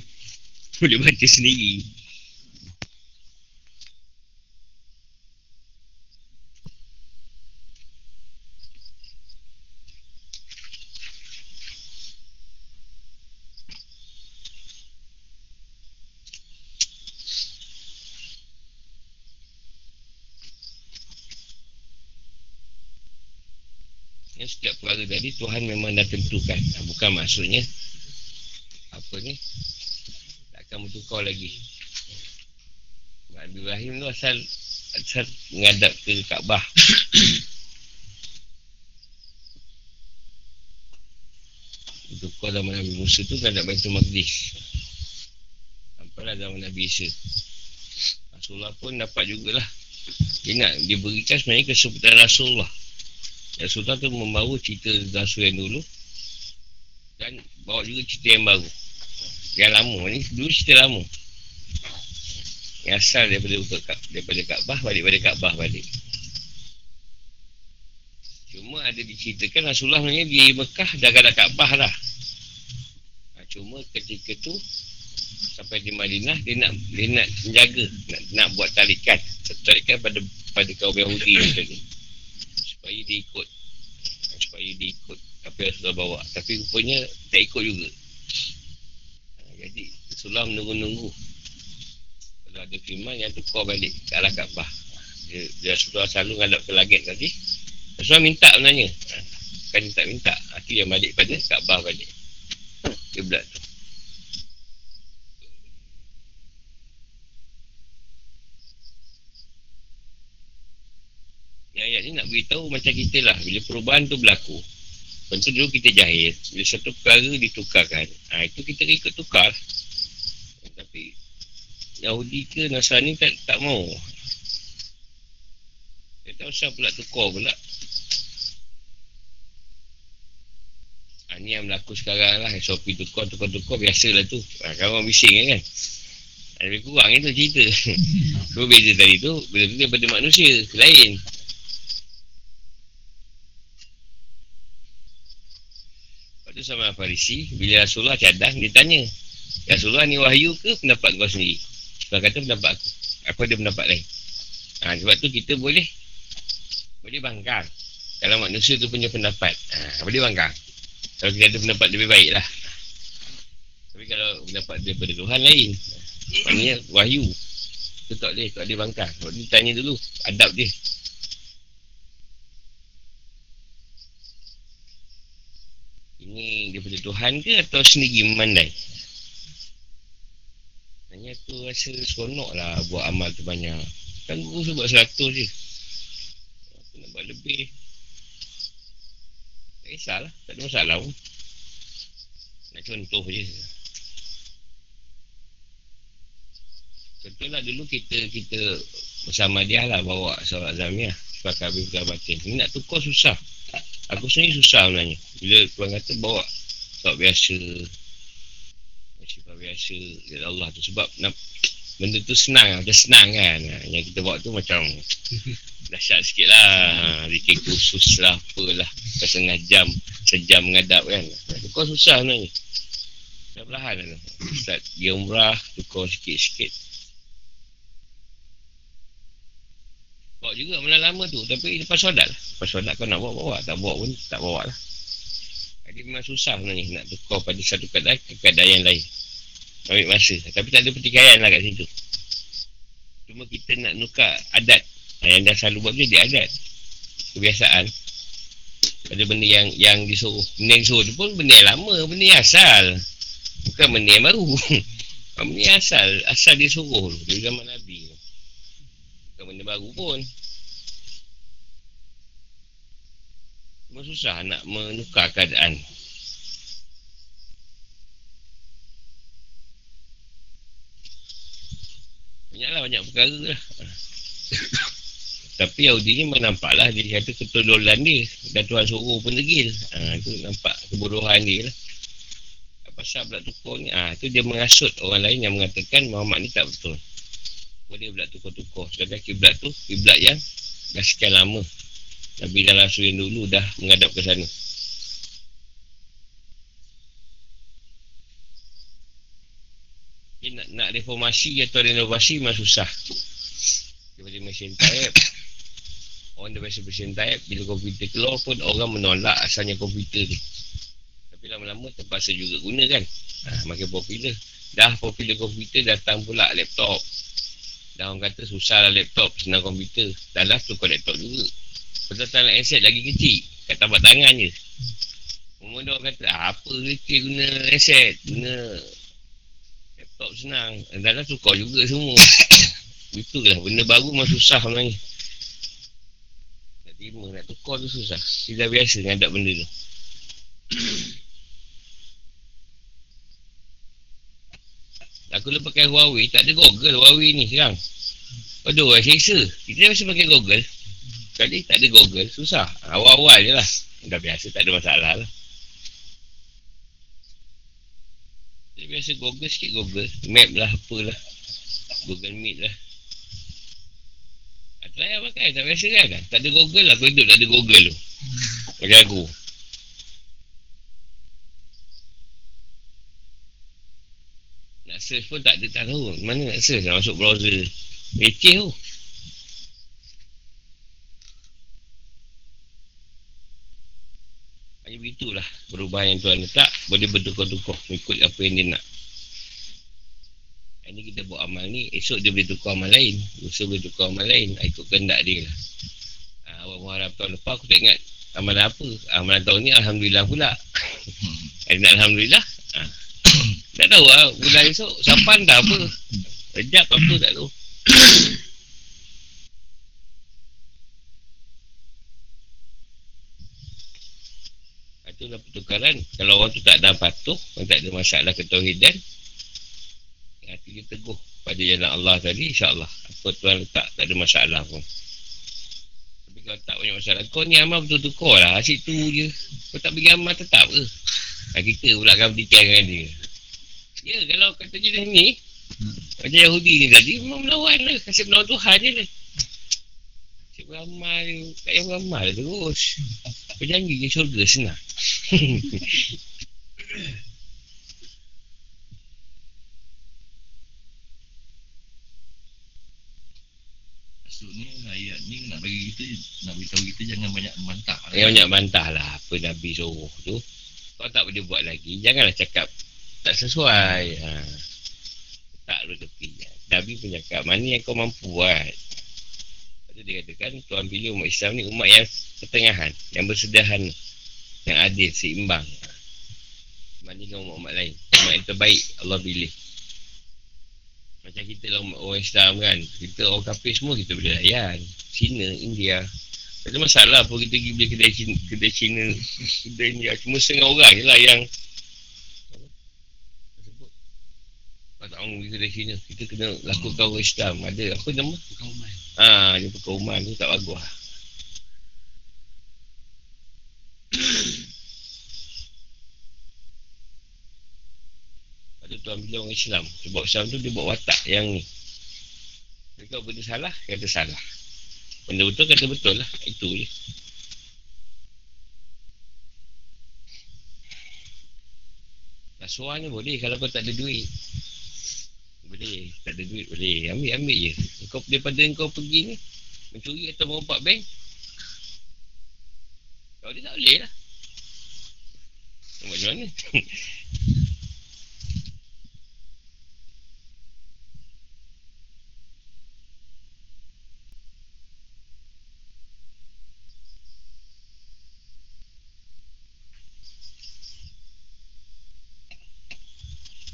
Boleh baca sendiri. Setiap perkara tadi Tuhan memang dah tentukan. Bukan maksudnya apa ni takkan bertukar lagi. Nabi Ibrahim tu asal menghadap ke Kaabah. Bertukar zaman Nabi Musa tu menghadap Baitul Maqdis, sampailah zaman Nabi Isa. Rasulullah pun dapat jugalah Ingat, dia berikan sebenarnya kesempatan Rasulullah. Rasulullah tu membawa cerita Rasul yang dulu dan bawa juga cerita yang baru. Yang lama ni, dulu cerita lama. Yang asal daripada Kaabah, balik pada Kaabah balik. Cuma ada diceritakan Rasulullah sebenarnya di Mekah dah kat Kaabah lah. Cuma ketika tu sampai di Madinah, dia nak menjaga, nak buat tarikan pada kaum Yahudi ni, supaya dia ikut apa yang Rasulullah bawa. Tapi rupanya tak ikut juga. Jadi Rasulullah menunggu-nunggu kalau ada firman yang tukar balik ke arah Kaabah. Dia Rasulullah selalu ngadap ke langit tadi. Rasulullah minta sebenarnya, bukan minta, akhirnya balik pada Kaabah balik kiblat tu. Ayat ni nak beritahu macam kita lah. Bila perubahan tu berlaku, tentu dulu kita jahil. Bila satu perkara ditukarkan, itu kita ikut tukar. Tapi Yahudi ke Nasrani tak mau. Dia tak usah pula tukar pula. Ini yang berlaku sekarang lah. SOP tukar biasalah tu. Kamu bising kan? Lebih kurang ni tu cerita. Kalau beza tadi tu, benda tu daripada manusia lain. Itu sama Farisi, bila Rasulullah cadang, dia tanya, Rasulullah ni wahyu ke pendapat kau sendiri? Dia kata pendapat aku. Aku ada pendapat lain. Sebab tu kita boleh bangkang. Kalau manusia tu punya pendapat, boleh bangkang. Kalau kita ada pendapat lebih baik lah. Tapi kalau pendapat daripada Tuhan lain, maknanya wahyu. Itu tak boleh bangkang. Sebab dia tanya dulu, adab dia. Ini daripada Tuhan ke atau sendiri memandai? Sebenarnya tu rasa seronok lah buat amal tu banyak. Kan guru buat 100 je. Aku nak buat lebih. Tak kisahlah. Tak ada masalah pun. Nak contoh je. Contohlah dulu kita bersama dia lah bawa solat Zamiyah. Sebab habis batin. Ini nak tukar susah. Aku sendiri susah sebenarnya. Bila Tuhan kata bawa sebab biasa, sifat biasa dari Allah tu. Sebab benda tu senang. Dah senang kan. Yang kita bawa tu macam dahsyat sikit lah. Dikit khusus lah, apalah. Setengah jam, sejam mengadap kan. Tukar susah sebenarnya. Dah perlahan kan. Ustaz dia umrah, tukar sikit-sikit. Bawa juga malam lama tu. Tapi lepas solat lah. Lepas solat kau nak bawa. Tak bawa pun tak bawa lah. Jadi memang susah sebenarnya. Nak tukar pada satu keadaan ke keadaan yang lain. Ambil masa. Tapi tak ada pertikaian lah kat situ. Cuma kita nak nukar adat. Yang dah selalu buat tu dia adat. Kebiasaan. Pada benda yang disuruh. Benda yang disuruh tu pun benda yang lama. Benda yang asal. Bukan benda yang baru. Benda yang asal. Asal disuruh tu. Dari zaman Nabi tu. Benda baru pun cuma susah nak menukar keadaan. Banyak perkara lah. Tapi Yahudi ni nampak lah. Dia kata ketololan dia. Dan Tuhan suruh pun degil. Itu nampak kebodohan dia lah. Apa pasal pula tukar ni? Itu dia mengasut orang lain yang mengatakan Muhammad ni tak betul. Dia pula tukar-tukar. Sedangkan kiblat tu kiblat yang dah sekian lama Nabi dan Rasul yang dulu dah menghadap ke sana. Dia nak reformasi atau renovasi memang susah. Daripada mesin taip, orang daripada mesin taip, bila komputer keluar pun orang menolak asalnya komputer tu. Tapi lama-lama terpaksa juga guna kan. Makin popular. Dah popular komputer, datang pula laptop. Dah orang kata susah lah laptop, senang komputer. Dah lah tukar laptop juga. Pasal tak nak headset lagi kecil. Kat tapak tangan je. Mereka orang kata, apa kereta guna headset? Guna laptop senang. Dah lah tukar juga semua. Itulah, benda baru memang susah sebenarnya. Nak terima, nak tukar tu susah. Dia dah biasa ngadap benda tu. Aku lupakan Huawei, tak ada Google Huawei ni sekarang. Waduh, orang seksa. Kita masih pakai Google. Sekali tak ada Google, susah. Awal-awal je lah. Dah biasa, tak ada masalah lah. Dia biasa Google sikit, Google Map lah, apalah, Google Meet lah. Tak payah pakai, tak biasa kan? Tak ada Google lah, aku hidup tak ada Google tu. Macam aku. Nak search pun tak ada, tak tahu. Mana nak search, nak masuk browser. Leceh tu. Hanya begitulah perubahan yang Tuhan letak. Boleh bertukar-tukar ikut apa yang dia nak. Ini kita buat amal ni, esok dia boleh tukar amal lain, esok boleh tukar amal lain, ikut kehendak dia lah. Awal Muharram tahun lepas aku tak ingat amalan apa. Amalan tahun ni Alhamdulillah pula. Nak Alhamdulillah tak tahu lah, bulan esok sampan dah apa, rejab apa tak tahu. Itulah pertukaran. Kalau orang tu tak ada patuh, tak ada masalah ketauhidan, hati dia teguh pada jalan Allah tadi, insyaAllah apa Tuhan letak, tak ada masalah pun. Tapi kalau tak banyak masalah, kau ni amal betul tukar lah, asyik tu je. Kau tak pergi amal tetap ke? Kita pula akan berdikai dengan dia. Ya, kalau kata jenis ni macam Yahudi ni tadi, memang melawan lah, kasih melawan Tuhan je lah. Asyik beramal je, tak payah beramal lah terus. Kau janji ke syurga senang. Maksudnya ayat ni nak bagi kita, nak beritahu kita jangan banyak membantah. Jangan banyak bantah lah apa Nabi suruh tu. Kau tak boleh buat lagi, janganlah cakap tak sesuai. Tak ada tepi. Nabi pun cakap mana yang kau mampu buat. Lepas tu dia katakan Tuhan pilih umat Islam ni umat yang pertengahan, yang bersedahan, yang adil, seimbang. Bandingkan umat-umat lain, umat yang terbaik Allah pilih. Macam kita lah orang Islam kan, kita orang kafir semua kita boleh layan Cina, India. Tak ada masalah pun kita pergi beli kedai Cina, kedai Cina, kedai India. Cuma setengah orang je lah yang kalau tak orang pergi kedai Cina, kita kena lakukan orang Islam. Ada apa nama? Perkauman. Haa, dia perkauman tu tak bagus lah. Tuan bila orang Islam, sebab Islam tu dia buat watak yang ni. Kalau benda salah, kata salah. Benda betul, kata betul lah. Itu je. Rasuah ni boleh kalau kau tak ada duit. Boleh, tak ada duit boleh. Ambil je. Kau daripada kau pergi ni, mencuri atau merompak bank, kau dia tak boleh lah. Macam mana?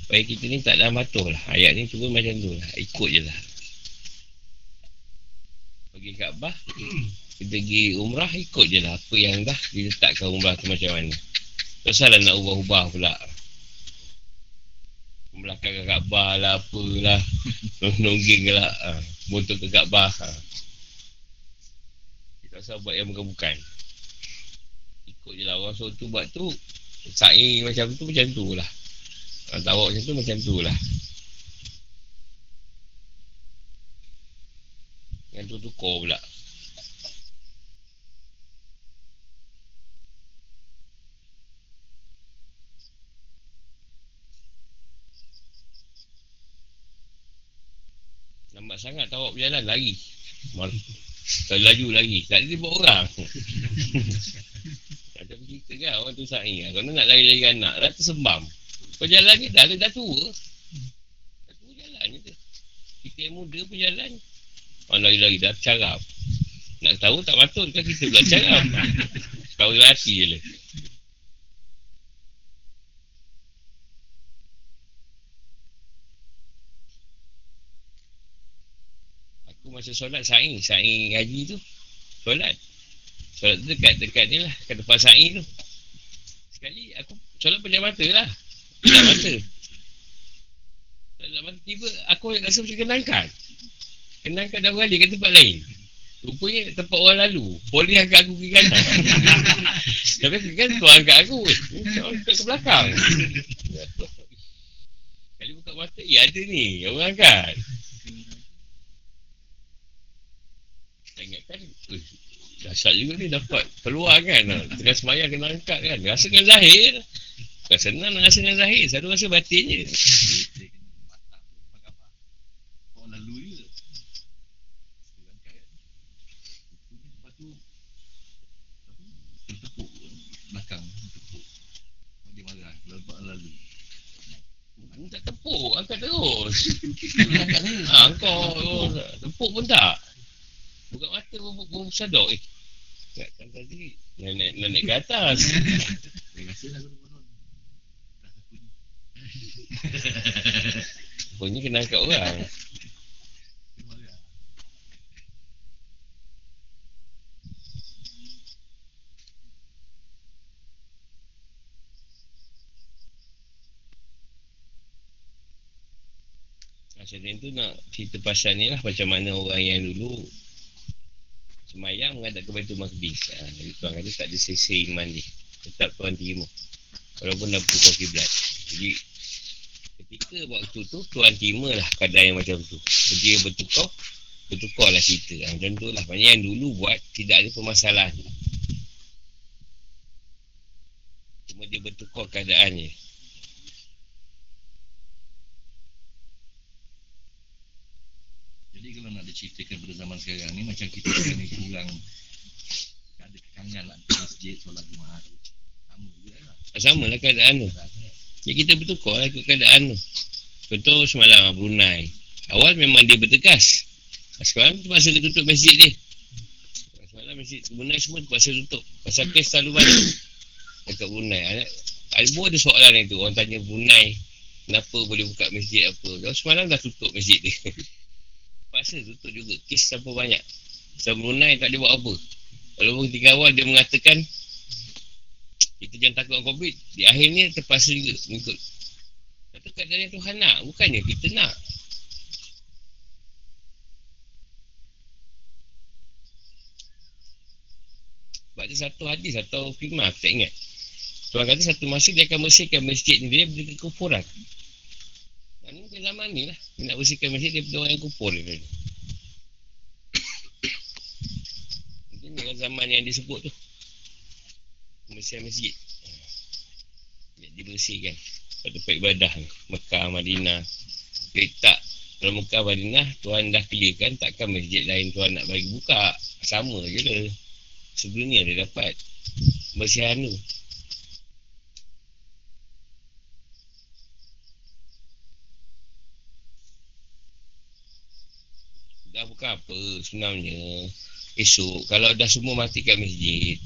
Baik kita ni tak dah patuh lah. Ayat ni cuba macam tu lah. Ikut je lah. Pergi Kaabah, kita pergi umrah, ikut je lah. Apa yang dah diletakkan umrah tu macam mana. Tak salah nak ubah-ubah pula. Belakang ke Kaabah lah, apalah. Nongging ke lah. Bontok ke Kaabah. Kita tak salah buat yang bukan-bukan. Ikut je lah. Orang suruh tu buat tu, sa'i macam tu lah. Kalau tak awak macam tu lah. Yang tu tukar pula. Lambat sangat awak berjalan lari. Kalau laju lagi. Tak ada dia buat orang. Tak ada cerita kan orang tu sa'i. Kalau nak lari-lari anak lah tersembam. Kau jalan ni dah tua. Dah tua jalan ni tu. Kita yang muda pun jalan. Orang lari-lari dah carap. Nak tahu tak patut kan kita pula carap. Kau dalam hati je lah. Aku masa solat sa'i haji tu. Solat tu dekat ni lah. Kat depan sa'i tu. Sekali aku solat pejam mata lah. Dalam mata tiba aku rasa macam kena angkat. Kenangkan dah beralih ke tempat lain. Rupanya tempat orang lalu. Boleh angkat aku ke kanan. Tapi kan tuan angkat aku. Orang dekat ke belakang. Kali buka mata, ya ada ni. Orang angkat. Saya ingatkan, dahsyat juga ni dapat peluang kan. Tengah semayang kena angkat kan. Rasa dengan zahir. Bukan senang nak rasa dengan zahir. Selalu rasa batin je. Orang lalu je. Tak tepuk, angkat terus. Angkat terus. Tepuk pun tak. Buka mata pun sadar. Takkan tadi Nenek ke atas. Rupanya kena angkat orang. Macam tu nak cerita pasal ni lah. Macam mana orang yang dulu semayang mengadap ke Baitul Maqdis. Jadi Tuhan kata tak ada sesa iman ni. Tetap Tuhan terima. Walaupun dah pukul kiblat. Jadi ketika waktu tu Tuhan terima lah keadaan yang macam tu. Dia bertukar lah cerita. Macam tu lah. Maksudnya yang dulu buat tidak ada permasalahan. Cuma dia bertukar keadaannya. Jadi kalau nak diceritakan pada zaman sekarang ni, macam kita ni kurang ada kekangan lah masjid, solat Jumaat. Sama juga lah. Sama lah keadaan tu. Jadi kita bertukar lah ikut keadaan tu. Contoh semalam Brunei. Awal memang dia bertegas. Sekarang terpaksa dia tutup masjid dia. Semalam masjid Brunei semua terpaksa tutup. Pasal kes selalu banyak dekat Brunei. Albo ada soalan itu. Orang tanya Brunei, kenapa boleh buka masjid apa. Semalam dah tutup masjid dia. Paksa tutup juga. Kes sampai banyak. Pasal Brunei tak boleh buat apa. Walaupun ketika awal dia mengatakan kita jangan takut dengan COVID. Di akhirnya terpaksa juga mengikut. Itu keadaan yang Tuhan nak. Bukannya kita nak. Sebab ada satu hadis atau firman tak ingat. Tuhan kata satu masa dia akan bersihkan masjid ni. Dia beri kekufuran. Ini bukan zaman ni lah. Dia nak bersihkan masjid daripada orang yang kufur dia. Ini kan zaman yang disebut tu. Pembersihan masjid. Dibersihkan. Tempat ibadah ni. Mekah, Madinah. Letak. Kalau Mekah, Madinah, Tuhan dah clearkan. Takkan masjid lain Tuhan nak bagi buka. Sama je lah. Sebelum ni dia dapat. Pembersihan tu. Dah bukan apa sebenarnya. Esok kalau dah semua mati kat masjid.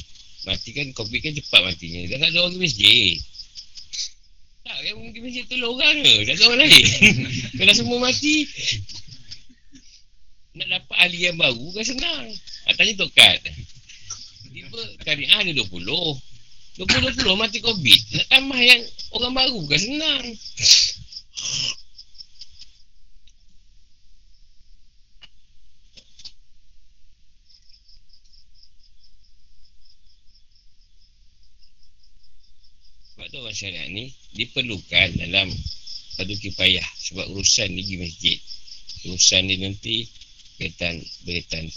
Mati kan COVID kan cepat matinya. Dah tak ada orang ke masjid. Tak kan mungkin masjid tu orang ke. Tak ada orang lain. Kalau semua mati nak dapat ahli yang baru kan senang. Tanya Tok Kat. Tiba Kariah ada 20. 20 mati COVID. Nak tambah yang orang baru kan senang. Sebab tu syariat ni diperlukan dalam padu kipayah. Sebab urusan ni pergi masjid. Urusan ni nanti berkaitan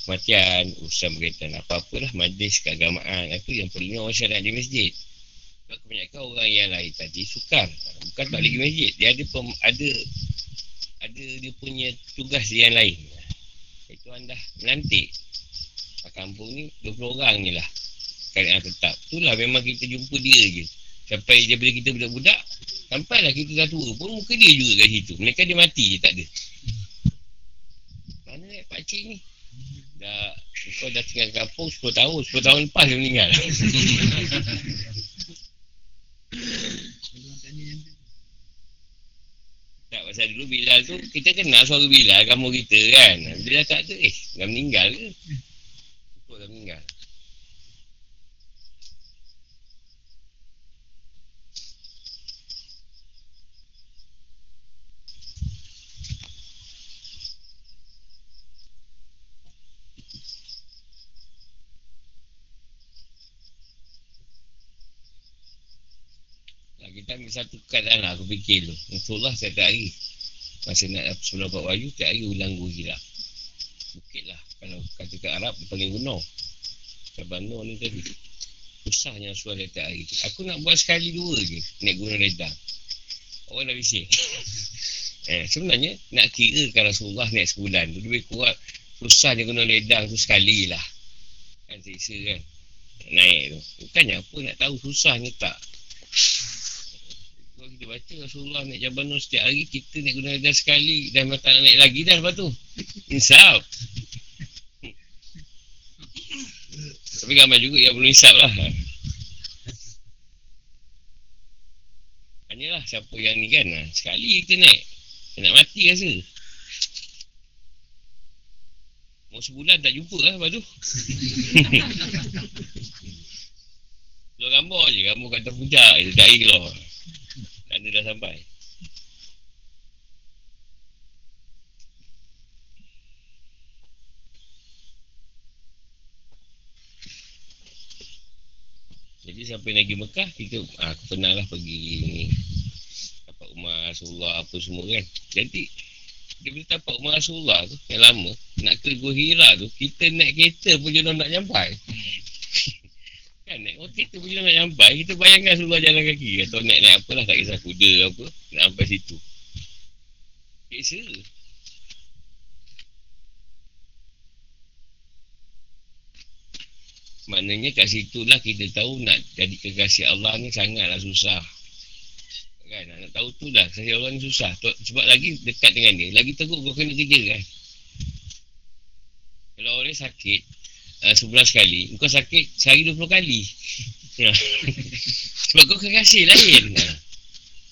kematian. Urusan berkaitan apa-apalah. Majlis keagamaan. Itu yang perlunya orang syariat di masjid. Sebab kebanyakan orang yang lahir tadi sukar. Bukan tak pergi masjid. Dia ada dia punya tugas dia yang lain. Itu anda menantik. Kampung ni 20 orang je lah. Kalian tetap. Itulah memang kita jumpa dia je. Sampai daripada kita budak-budak, sampailah kita dah tua pun, muka dia juga kat situ. Mereka dia mati je, tak ada. Mana pakcik ni? Kau dah tinggal kampung 10 tahun. 10 tahun lepas dia meninggal. Tak, pasal dulu Bilal tu, kita kenal suara Bilal, kamu kita kan. Bila dah tak ada, dah meninggal ke? Betul dah meninggal. tentang satu keadaan lah aku fikir tu. Rasulullah setiap hari masa nak sebelum buat wahyu, setiap hari ulang guri lah. Bukit lah. Kalau kata kat Arab, dia panggil gunau. Sabano ni tadi. Susahnya Rasulullah setiap hari tu. Aku nak buat sekali dua je. Naik gunung redang. Orang dah bising. Sebenarnya, nak kira kalau Rasulullah naik sebulan tu, lebih kurang susahnya gunung redang tu sekali lah. Kan seksa kan. Naik tu. Bukannya apa nak tahu susahnya tak. Kalau kita baca Rasulullah naik Jabal Nur setiap hari, kita naik gunung redang sekali dan tak nak naik lagi dah lepas tu. Insaf. Tapi ramai juga yang belum insaf lah. Hanyalah siapa yang ni kan, sekali kita naik, nak mati rasa. Mau sebulan tak jumpa lah lepas tu. Kalau gambar je, gambar kata puncak je, tak air keluar. Tak ada dah sampai. Jadi sampai lagi Mekah, kita, aku pernah lah pergi ni. Dapat Umar Rasulullah apa semua kan. Jadi, dia boleh dapat Umar Rasulullah tu, yang lama. Nak ke Gua Hira tu, kita naik kereta pun jodoh nak nyampai. Kan naik kereta pun nak sampai, kita bayangkan Rasulullah jalan kaki atau naik-naik apalah, tak kisah kuda ke apa, nak sampai situ biasa. Maknanya kat situlah kita tahu nak jadi kekasih Allah ni sangatlah susah kan, nak tahu tu lah kekasih Allah ni susah, sebab lagi dekat dengan dia lagi teruk kau kena kerja kan. Kalau orang sakit sebulan sekali, kau sakit sehari 20 kali. Sebab kau kekasih lain.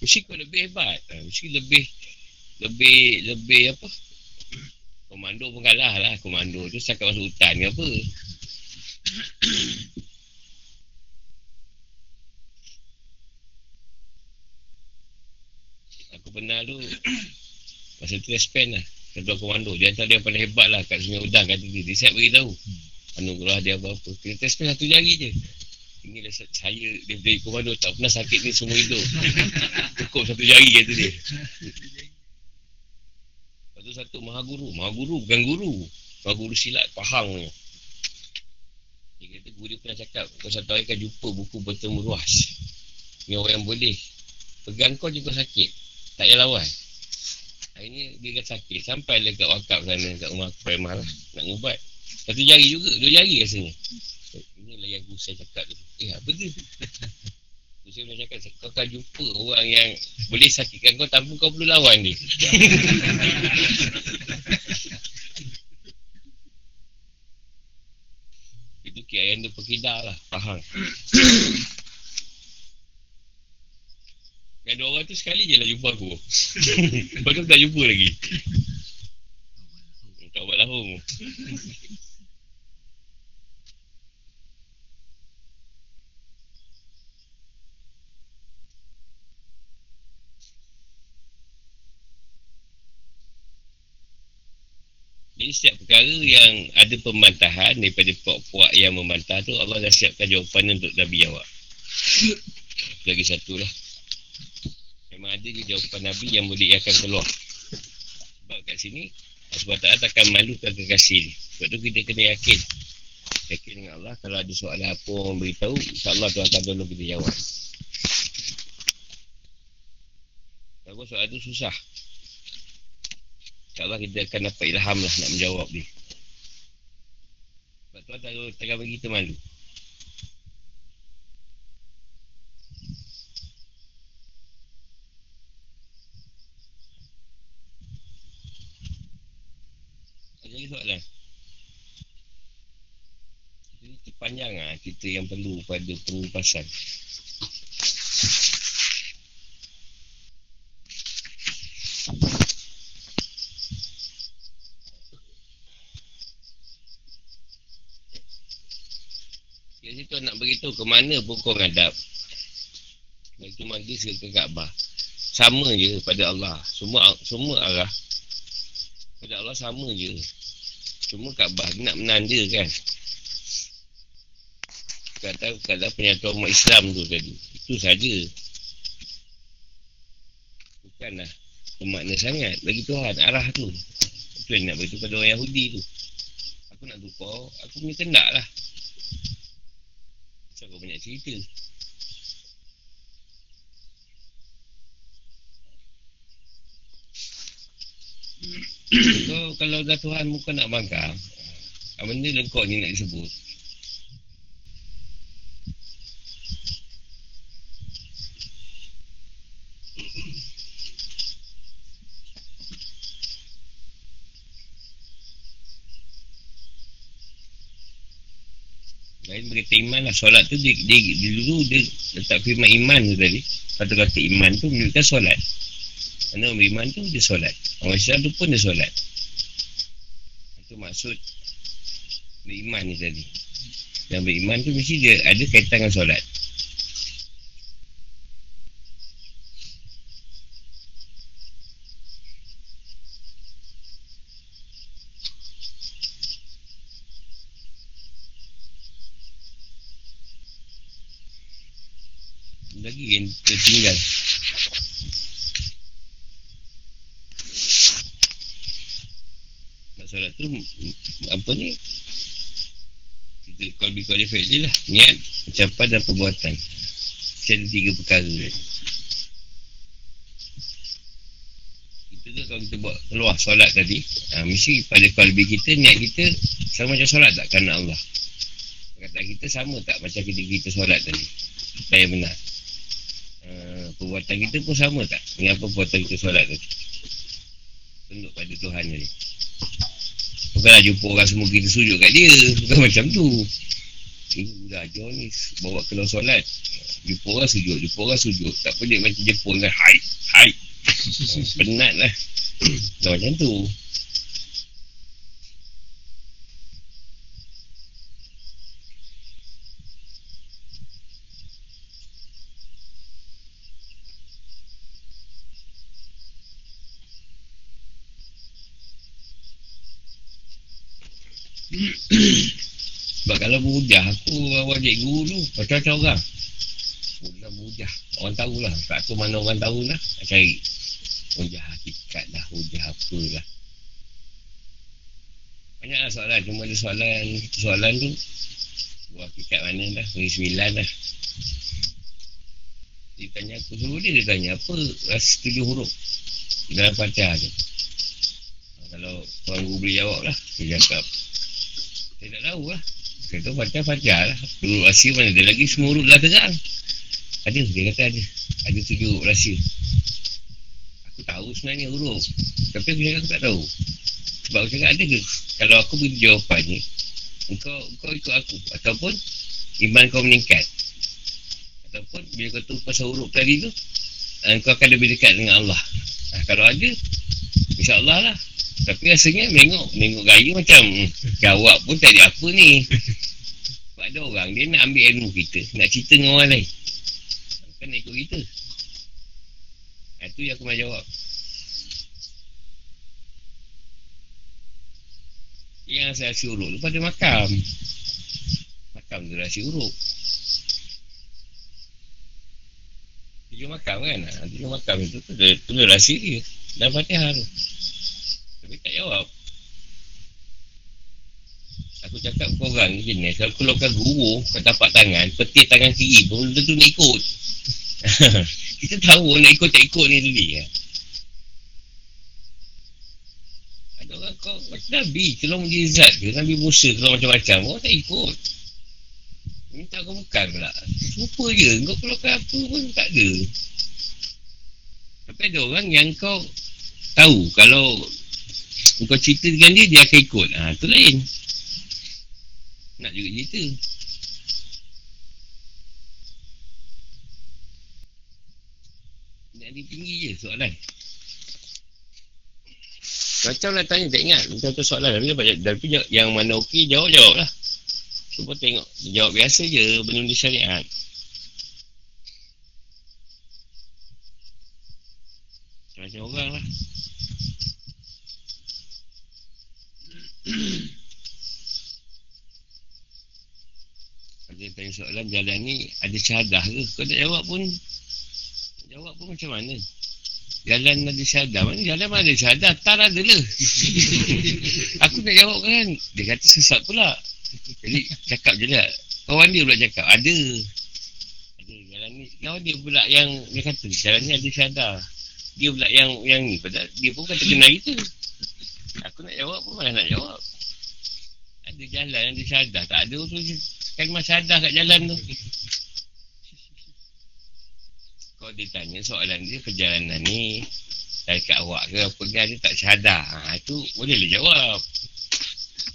Mesti kau lebih hebat. Mesti lebih apa? Komando pun kalah lah. Komando tu setakat masuk hutan ke apa. Aku pernah tu masa tu respen lah. Ketua komando. Dia hantar dia paling hebat lah kat Sungai Udang, kata dia. Dia siap beritahu anugerah dia apa-apa. Kena test pun satu jari je. Inilah saya dari komando tak pernah sakit ni semua hidup. Cukup satu jari, kata dia. Lepas tu satu mahaguru. Mahaguru bukan guru. Mahaguru silat Pahang. Dia kata guru dia pernah cakap, kau satu hari akan jumpa buku bertemu ruas. Ni orang yang boleh pegang kau juga sakit, tak payah lawan. Akhirnya dia akan sakit. Sampai dia kat wakaf sana, kat rumah premah lah, nak ubat. Satu jari juga, dua jari rasanya. Inilah yang Gusai cakap tu. Apa tu? Gusai pernah cakap, kau akan jumpa orang yang boleh sakitkan kau tanpa kau perlu lawan dia. Itu kiai yang tu pekidah lah, Pahang. Dan dua orang tu sekali je lah jumpa aku. Lepas tu tak jumpa lagi. Tak buat lahum. Jadi setiap perkara yang ada pemantahan daripada puak-puak yang memantah tu, Allah dah siapkan jawapan untuk Nabi jawab. Lagi satu lah, memang ada jawapan Nabi yang boleh akan keluar. Sebab kat sini Allah SWT akan malukan kekasih ni. Sebab tu kita kena yakin. Yakin dengan Allah. Kalau ada soalan apa orang beritahu, InsyaAllah Tuhan akan tolong kita jawab. Kalau soalan tu susah, InsyaAllah kita akan dapat ilham lah nak menjawab ni. Sebab Tuhan takkan bagi kita malu. Jadi soalan cerita panjang lah cerita yang perlu pada pengupasan. Jadi tu nak beritahu ke mana pun kau hadap, bagi majlis ke Kaabah sama je pada Allah. Semua arah pada Allah sama je. Cuma Kaabah nak menandakan kata-kata penyatuan umat Islam tu tadi. Itu saja. bukanlah bermakna sangat bagi Tuhan, arah tu. Itu yang nak beritahu pada orang Yahudi tu. Aku nak tukar, aku punya kendak lah. So, aku banyak cerita. So, kalau dah Tuhan muka nak bangkang, benda lengkok ni nak disebut. Lain berkata iman lah. Solat tu dia dulu dia letak firman iman tu tadi. Kata-kata iman tu menunjukkan solat. Kerana orang beriman tu dia solat. Orang Islam tu pun dia solat. Itu maksud beriman ni tadi. Yang beriman tu mesti dia ada kaitan dengan solat. Lagi yang tertinggal. Nak solat tu apa ni? Kita qualify je lah. Niat, ucapan dan perbuatan. Saya ada 3 perkara kan? Kita tu kalau kita buat keluar solat tadi, mesti pada kalbi kita, niat kita sama macam solat tak kerana Allah. Perkataan kita sama tak macam kita solat tadi. Kita yang benar. Perbuatan kita pun sama tak dengan apa perbuatan kita solat tadi. Tunduk pada Tuhan tadi. Bukanlah jumpa orang semua kita sujud kat dia. Bukan macam tu. Ini dah ajar ni bawa keluar solat. Jumpa orang sujud. Tak pelik macam Jepun kan. Hai. Penat lah. Tak macam tu. Sebab kalau berhujah, aku awal cikgu tu macam-macam orang. Bukan berhujah, orang tahulah. Tak tahu mana orang tahulah, nak cari hujah hakikat lah, hujah apalah. Banyaklah soalan, cuma ada soalan tu buah hakikat mana lah, beri 9 lah. Dia tanya aku, suruh dia tanya apa rasa 7 huruf dalam Fatihah tu. Kalau tuan guru boleh jawab lah, dia cakap saya tak tahu lah. Saya tahu Fatihah lah. Huruf rahsia mana ada lagi, semua huruf dah terang. Ada, dia kata ada. Ada 7 huruf rahsia. Aku tahu sebenarnya huruf, tapi aku cakap aku tak tahu. Sebab aku cakap ada ke? Kalau aku beri jawapan ni, Engkau ikut aku, ataupun iman kau meningkat, ataupun bila kau tahu pasal huruf tadi tu, kau akan lebih dekat dengan Allah. Kalau ada, InsyaAllah lah. Tapi rasanya tengok gaya macam jawab pun tak ada apa ni. Sebab ada orang dia nak ambil ilmu kita, nak cerita dengan orang lain, bukan nak ikut kita. Itu yang aku nak jawab. Yang saya suruh tu pada makam tu rahsia uruk. 7 makam kan, 7 makam itu tu rahsia dia dalam Fatihah tu. Tapi tak jawab. Aku cakap korang ni jenis, kalau keluarkan guru kat tapak tangan, petir tangan kiri pun benda tu nak ikut. Kita tahu nak ikut tak ikut ni dulu kan? Ada orang kau macam Nabi, kalau mujizat ke, Nabi Musa kalau macam-macam, kau tak ikut. Minta kau bukan pula, serupa je, kau keluarkan apa pun tak ada. Tapi ada orang yang kau tahu, kalau kau cerita dengan dia, dia akan ikut. Itu lain. Nak juga cerita. Nak ditinggi je soalan. Macam lah tanya, tak ingat macam soalan. Tapi yang mana okey, jawab lah. Cuba tengok, jawab biasa je, belum disyariat. Macam orang lah. Ada tanya soalan jalan ni ada syahadah ke? Kau nak jawab pun macam mana? Jalan Nadi Syadar. Mana jalan mana Syadar? Tar adalah. Aku nak jawab kan. Dia kata sesat pula. Jadi cakap je lah. Kawan dia pula cakap. Ada jalan ni. Kawan dia pula yang dia kata jalan ni ada Syadar. Dia pula yang ni. Dia pun kata kenal kita. Aku nak jawab pun mana nak jawab. Ada jalan ada Syadar. Tak ada tu kalimah Syadar kat jalan tu. Kalau dia tanya soalan dia perjalanan ni dekat awak ke apa kan, dia tak syahada. Itu boleh dia jawab.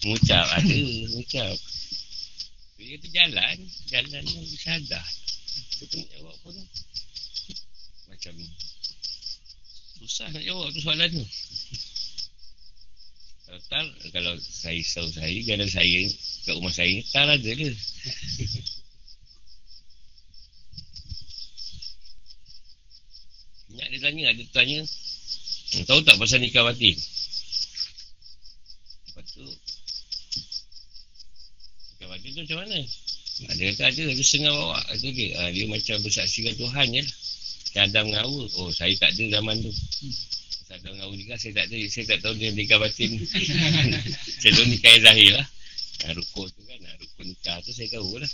Mengucap ada, mengucap. Dia kata jalan yang syahada. Kita nak jawab pun macam ni. Susah nak jawab tu soalan tu. Kalau saya risau saya, jalan saya kat rumah saya ni tak ada ke? Nak dia tanya, ada tanya tahu tak pasal nikah batin? Lepas tu nikah batin tu macam mana? Dia kata ada setengah bawa dia. Dia macam bersaksikan Tuhan je lah. Macam Adam dengan Hawa. Oh, saya tak ada zaman tu. Pasal Adam dengan Hawa nikah, saya tak ada. Saya tak tahu dia nikah batin. Saya tahu nikah yang zahir lah. Rukun tu kan, rukun nikah tu saya tahu lah.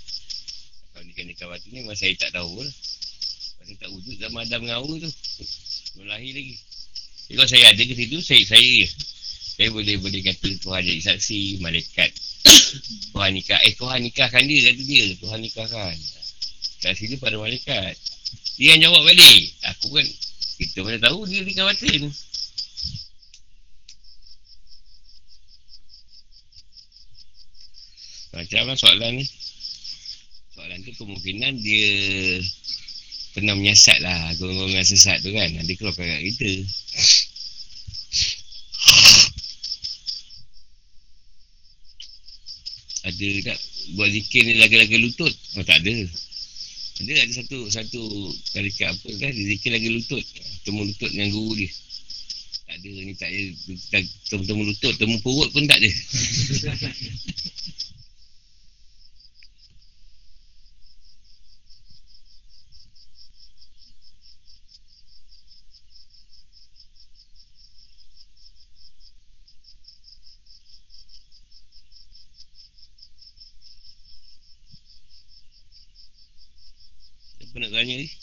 Kalau nikah batin ni memang saya tak tahu lah. Dia tak wujud sama Adam dengan Hawa tu. Belum lahir lagi. Jadi kalau saya ada ke situ, saya boleh kata Tuhan jadi saksi, malaikat Tuhan nikahkan dia, kata dia. Tuhan nikahkan. Saksi dia pada malaikat. Dia yang jawab balik. Aku kan, kita mana tahu dia nikah batin. Macam lah soalan ni. Soalan tu kemungkinan dia pernah menyesat lah, golongan sesat tu kan. Dia keluarkan kat kita. Ada tak buat zikir ni laga-laga lutut? Oh, tak ada. Ada satu tarikat apa kan, dia zikir laga lutut. Temu lutut dengan guru dia. Tak ada ni, tak ada temu lutut, temu perut pun tak ada. Nak tanya ni Assalamualaikum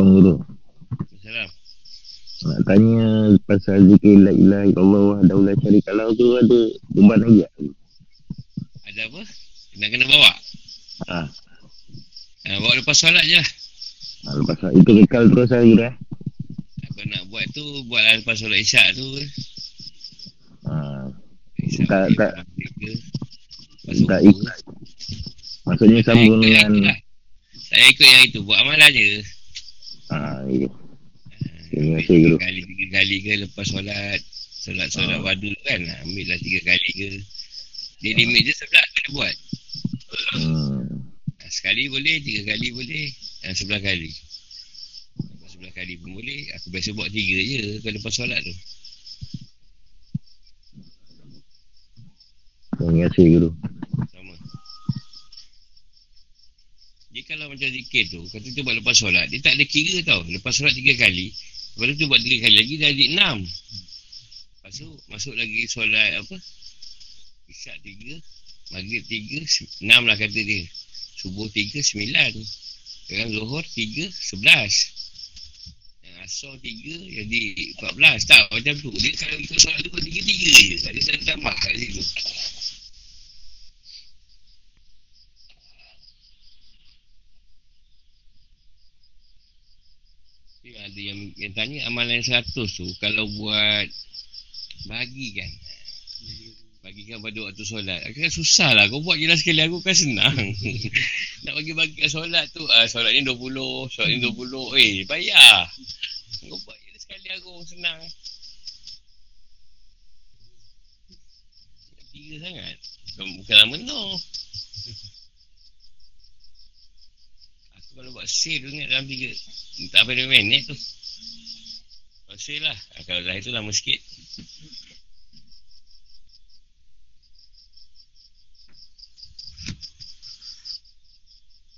Guru. Assalamualaikum. Nak tanya pasal zikir la ilaha illallah wahdahu la syarika lahu tu ada beban lagi tak? Ada apa? Kena bawa? Bawa lepas solat je lah. Lepas solat. Itu kekal terus lah Guru. Apa nak buat tu, buatlah lepas solat isyak tu. Isyak tak ikut. Maksudnya sambung dengan saya ikut yang itu. Buat amalan je. Ya. Terima kasih Guru. 3 kali ke lepas solat. Solat wadu kan. Ambil lah 3 kali ke. Dia limit je sebelah boleh buat. Sekali boleh, 3 kali boleh, 11 kali. 11 kali pun boleh. Aku biasa buat 3 je kalau lepas solat tu. Terima kasih Guru. Sama. Dia kalau macam zikir tu, kalau tu buat lepas solat, dia tak ada kira tau. Lepas solat 3 kali, lepas tu buat 3 kali lagi, jadi 6. Lepas tu masuk lagi solat apa? Isyak 3, Maghrib 3, 6 lah kata dia. Subuh 3, 9. Dengan Zuhur 3, 11. Yang Asar 3, jadi 14. Tak, macam tu. Dia kalau ikut solat tu, 3 je. Tak ada tambah kat situ. Ada yang tanya, amalan 100 tu, kalau buat bagi kan? Bagikan pada waktu solat. Aku kan susah lah. Kau buat je lah sekali. Aku kan senang. Nak bagi-bagi solat tu. Solat ni 20. Solat ni 20. Bayar. Kau buat je lah sekali aku. Senang. Tiga sangat. Bukan lama no. Kalau buat sale tu ingat dalam 3. Tak apa dia tu. Buat sale lah. Kalau dah itu lama sikit.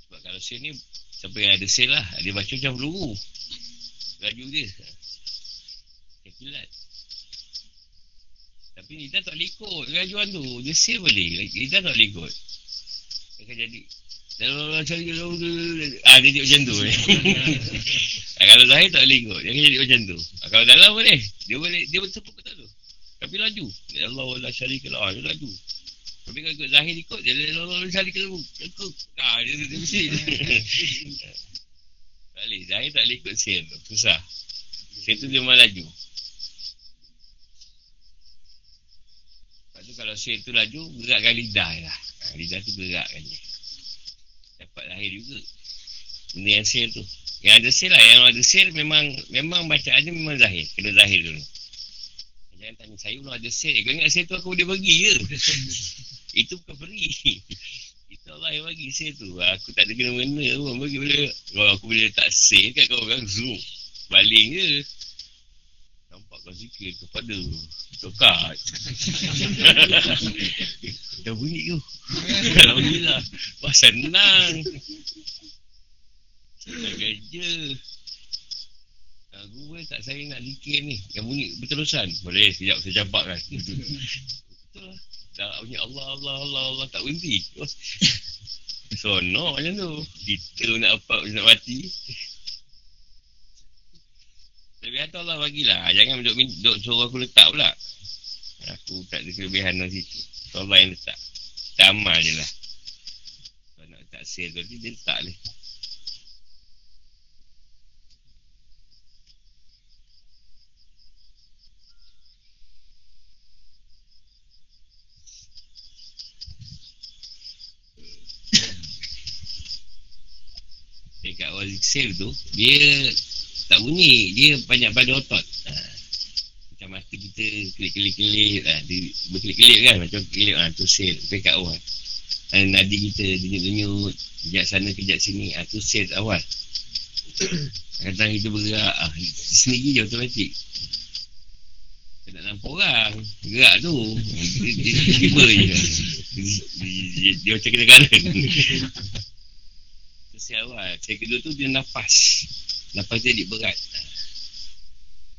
Sebab kalau sale ni, siapa yang ada sale lah. Dia baca macam peluru. Laju dia. Dia kilat. Tapi Nita tak boleh ikut rajuan tu. Dia sale boleh. Nita tak boleh ikut. Dia akan jadi kalau cari dia jadi macam tu. Kalau Zahir tak boleh ikut, dia jadi macam tu. Kalau dalam boleh, dia boleh, dia bersepuk kat tu. Tapi laju. Ya Allah wala syarika lah, dia laju. Tapi kalau ikut Zahir ikut, dia lalu syarika lah. Dia mesti. Tak boleh, Zahir tak boleh ikut sel tu. Susah. Sel tu dia memang laju. Lepas tu kalau sel tu laju, gerakkan lidah lah. Lidah tu gerakkan dia. Dapat lahir juga benda yang sel tu. Yang ada sel lah. Yang ada sel memang bacaannya memang zahir. Kena zahir dulu. Jangan tanya saya pun ada sel. Kau ingat sel tu aku boleh bagi ke? Itu bukan beri. Itu Allah yang bagi sel tu. Aku tak ada kena-mena pun bagi boleh. Kalau aku boleh tak sel kan kau orang zoom. Baling je. Nampak kau zikir kepada tokat. Dah bunyi tu. Alhamdulillah. Wah senang. Senang kerja. Aku pun tak saya nak zikir ni. Yang bunyi berterusan. Boleh sekejap saya campakkan. Betul lah. Tak bunyi Allah Allah Allah Allah tak berhenti. Sonok macam tu. Kita nak apa nak mati. Kelebihan tu Allah bagilah. Jangan duduk suruh aku letak pula. Aku tak ada kelebihan dalam situ. Allah yang letak. Kita amal je lah. Kalau nak letak sel tu, dia letak lah. Dekat orang sel tu, dia tak bunyi. Dia banyak pada otot. Macam mata kita kelip-kelip-kelip. Dia berkelip-kelip kan. Macam kelip. Tu sel. Dekat awal. Nadi kita denyut-denyut. Kejap sana, kejap sini. Tu sel awal. Kadang-kadang kita bergerak. Sendiri je otomatik. Kita nak nampak orang. Gerak tu. Dia tiba je. Dia macam kadang-kadang. Itu sel awal. Sel kedua tu dia nafas. Nafas dia berat.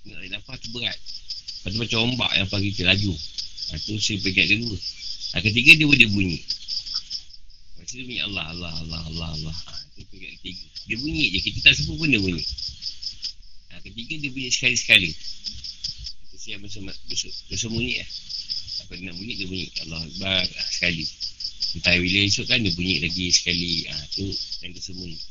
Nafas tu berat. Lepas tu macam ombak yang pagi kita laju. Itu saya pekat kedua. Ketiga dia boleh bunyi. Macam tu bunyi Allah, Allah, Allah, Allah, Allah. Itu pekat ketiga. Dia bunyi je. Kita tak sebut pun dia bunyi. Ketiga dia bunyi sekali-sekali. Itu saya bersembunyi lah. Apa dia nak bunyi, dia bunyi. Allah Akbar. Sekali. Entah bila esok kan dia bunyi lagi sekali. Itu yang tersembunyi.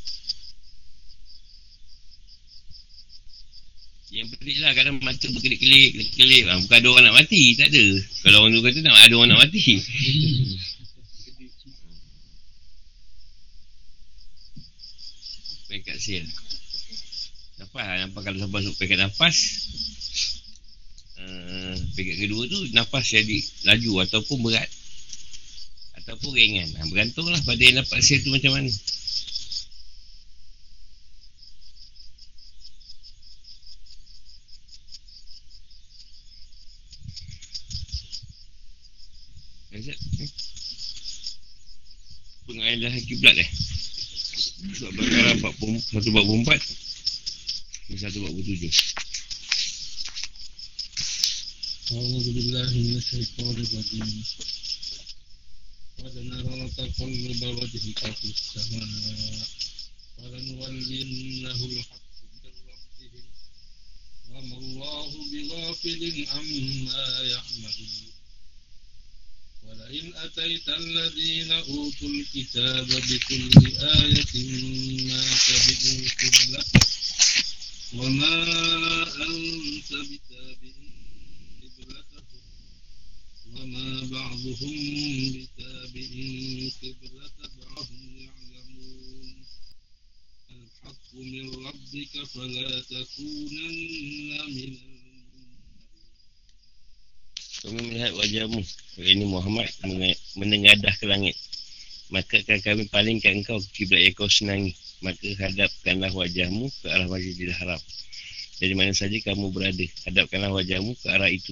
Yang pelik lah, kadang mata berkelip-kelip. Bukan ada orang nak mati, tak ada. Kalau orang tu kata nak, ada orang nak mati. Pekat sel. Nafas lah, nampak kalau sabar masuk pekat nafas. Pekat kedua tu, nafas jadi laju ataupun berat. Ataupun ringan. Bergantung lah pada yang dapat sel tu macam mana. Pengailahan kiblat Surat Bakara 144 147. A'udzubillahi minasyaitonir rajim. Wa nara taqallub wajhika fis samaa. Wa lanwallinnahu al-haqqu min rabbihim. Wa ma Allahu bighafilin amma ya'malun. وَلَئِنْ أَتَيْتَ الَّذِينَ أُوتُوا الْكِتَابَ بِكُلِّ آيَةٍ مَا تَبِعُوا قِبْلَتَكَ وَمَا أَنْتَ بِتَابِعٍ قِبْلَتَهُمْ وَمَا بَعْضُهُمْ بِتَابِعٍ قِبْلَةَ بَعْضٍ يَعْلَمُونَ الْحَقُّ مِنْ رَبِّكَ فَلَا تَكُونَنَّ مِنَ Kami melihat wajahmu, ini Muhammad, menengadah ke langit. Maka akan kami palingkan engkau ke kiblat yang kau senangi. maka hadapkanlah wajahmu ke arah Masjidil Haram. Dari mana saja kamu berada, hadapkanlah wajahmu ke arah itu.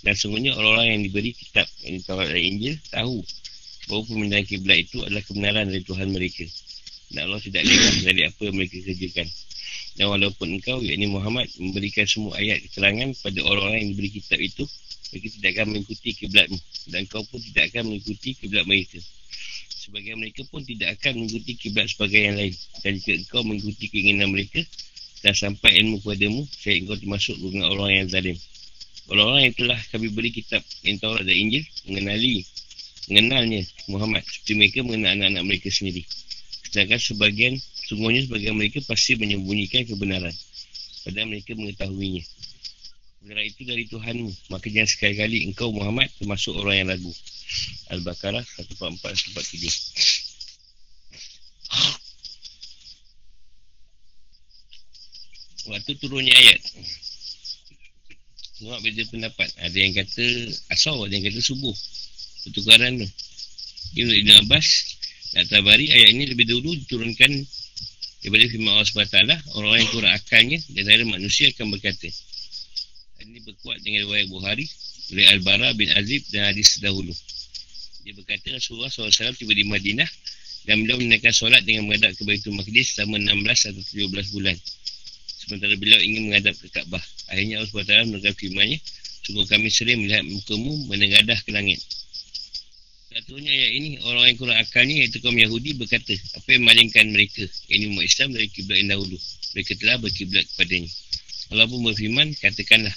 Dan sungguhnya orang-orang yang diberi kitab, yang ditawar dari Injil, tahu bahawa pemindahan kiblat itu adalah kebenaran dari Tuhan mereka. Dan Allah tidak lepas dari apa yang mereka kerjakan. Dan walaupun engkau, yakni Muhammad, memberikan semua ayat keterangan pada orang-orang yang diberi kitab itu, mereka tidak akan mengikuti kiblatmu, dan kau pun tidak akan mengikuti kiblat mereka. Sebagian mereka pun tidak akan mengikuti kiblat sebagai yang lain. Dan jika engkau mengikuti keinginan mereka dan sampai ilmu padamu, saya engkau termasuk dengan orang yang zalim. Orang-orang yang telah kami beri kitab yang Taurat dan Injil mengenalnya Muhammad seperti mereka mengenal anak-anak mereka sendiri. Sedangkan sungguhnya sebagian mereka pasti menyembunyikan kebenaran, padahal mereka mengetahuinya. Kebenaran itu dari Tuhanmu, maka jangan sekali-kali engkau Muhammad termasuk orang yang ragu. Al-Baqarah 144-147. Waktu turunnya ayat, semua beda pendapat. Ada yang kata asal, ada yang kata subuh. Pertukaran tu Ibn Abbas At-Tabari, ayat ini lebih dulu diturunkan daripada firman Allah SWT. Orang-orang yang kurang akalnya dan dari manusia akan berkata. Ini berkuat dengan riwayat Bukhari oleh Al-Bara bin Azib dan hadis dahulu. Dia berkata Rasulullah SAW tiba di Madinah dan beliau menunaikan solat dengan menghadap ke Baitul Maqdis selama 16 atau 17 bulan. Sementara beliau ingin menghadap ke Kaabah. Akhirnya Allah SWT menunaikan firmannya, sungguh kami sering melihat mukamu menengadah ke langit. Satunya ayat ini, orang yang kurang akalnya iaitu kaum Yahudi berkata, apa yang malingkan mereka, ini umat Islam, dari kiblat yang dahulu. Mereka telah berkiblat kepadanya. Allah pun berfirman, katakanlah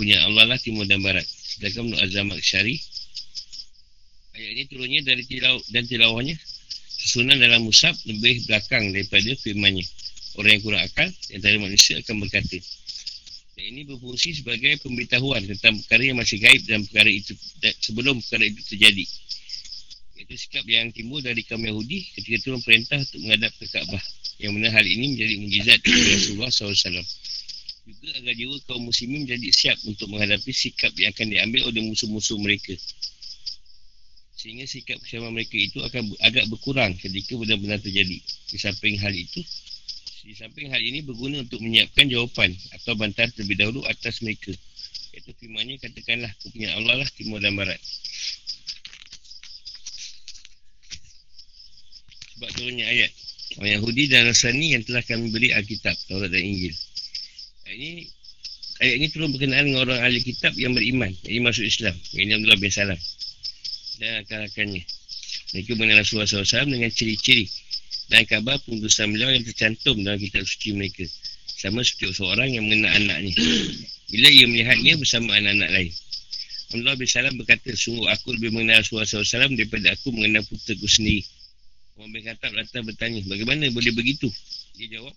punya Allah lah timur dan barat. Sedangkan menurut Az-Zamakhsyari, ayat ini turunnya dari tilawahnya susunan dalam mushaf lebih belakang daripada firmannya. Orang yang kurang akal yang dari manusia akan berkata. Dan ini berfungsi sebagai pemberitahuan tentang perkara yang masih gaib dan perkara itu sebelum perkara itu terjadi. Iaitu sikap yang timbul dari kaum Yahudi ketika turun perintah untuk menghadap ke Kaabah, yang mana hal ini menjadi mukjizat dari Rasulullah SAW. Juga agar jiwa kaum muslimin menjadi siap untuk menghadapi sikap yang akan diambil oleh musuh-musuh mereka. Sehingga sikap kesamaan mereka itu akan agak berkurang ketika benar-benar terjadi. Di samping hal ini berguna untuk menyiapkan jawapan atau bantahan terlebih dahulu atas mereka. Iaitu firmannya, katakanlah kepunyaan Allah lah timur dan barat. Sebab turunnya ayat, orang Yahudi dan Nasrani yang telah kami beri Alkitab, Taurat dan Injil. Ayat ini turun berkenaan dengan orang ahli kitab yang beriman, yang masuk Islam, yang Abdullah bin Salam dan rakan-rakannya. Mereka mengenal Rasulullah SAW dengan ciri-ciri dan kabar pengutusan beliau yang tercantum dalam kitab suci mereka, sama seperti seorang yang mengenal anaknya bila ia melihatnya bersama anak-anak lain. Abdullah bin Salam berkata, sungguh aku lebih mengenal Rasulullah SAW daripada aku mengenal puteraku sendiri. Umar bin Khattab latar bertanya, bagaimana boleh begitu? Dia jawab,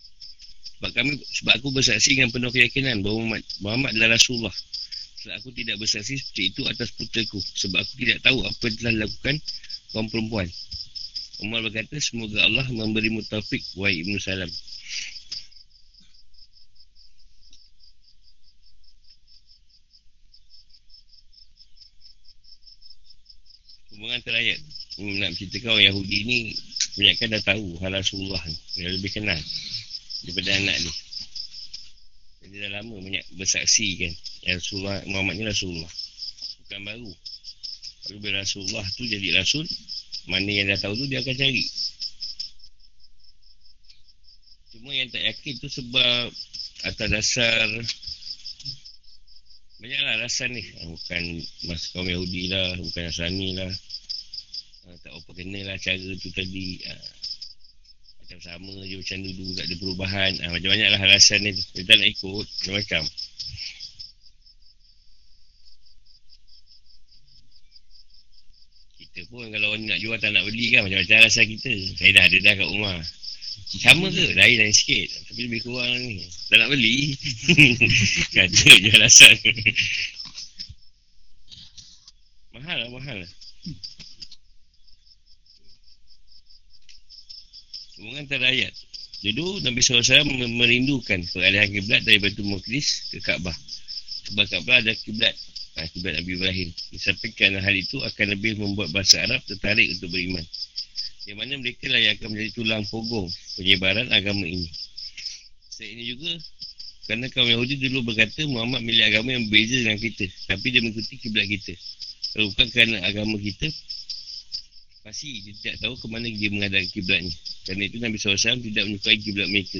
Sebab aku bersaksi dengan penuh keyakinan bahawa Muhammad adalah Rasulullah. Sebab aku tidak bersaksi seperti itu atas puteraku, sebab aku tidak tahu apa yang telah dilakukan kaum perempuan. Umar berkata, semoga Allah memberimu taufik, wahai Ibn Salam. Hubungan terayat. Nak ceritakan orang Yahudi ni, kebanyakan dah tahu hal Rasulullah ni, dia lebih kenal daripada anak ni. Dia dah lama banyak bersaksi kan, Rasulullah, Muhammad ni Rasulullah. Bukan baru. Kalau bila Rasulullah tu jadi Rasul, mana yang dah tahu tu dia akan cari. Cuma yang tak yakin tu sebab atas dasar banyaklah alasan ni. Bukan masa kaum Yahudi lah, bukan Nasrani lah, tak apa kenalah cara tu tadi. Sama je macam dulu, tak ada perubahan. Banyak-banyaklah alasan ni, dia tak nak ikut macam-macam. Kita pun kalau orang nak jual tak nak beli kan, macam-macam alasan kita. Saya dah ada dah kat rumah. Sama ke? Lain-lain sikit, tapi lebih kurang ni tak nak beli. Kata je alasan. Mahal lah. Hubungan antara ayat. Dulu Nabi SAW merindukan peralihan kiblat dari Baitul Maqdis ke Kaabah, sebab Kaabah ada kiblat, kiblat Nabi Ibrahim. Disampaikan hal itu akan lebih membuat bahasa Arab tertarik untuk beriman. yang mana mereka lah yang akan menjadi tulang punggung penyebaran agama ini. Selain ini juga, kerana kaum Yahudi dulu berkata Muhammad milik agama yang berbeza dengan kita, tapi dia mengikuti kiblat kita. Kalau bukan kerana agama kita, pasti dia tidak tahu ke mana dia mengadang kiblatnya. Kerana itu Nabi SAW tidak menyukai kiblat mereka.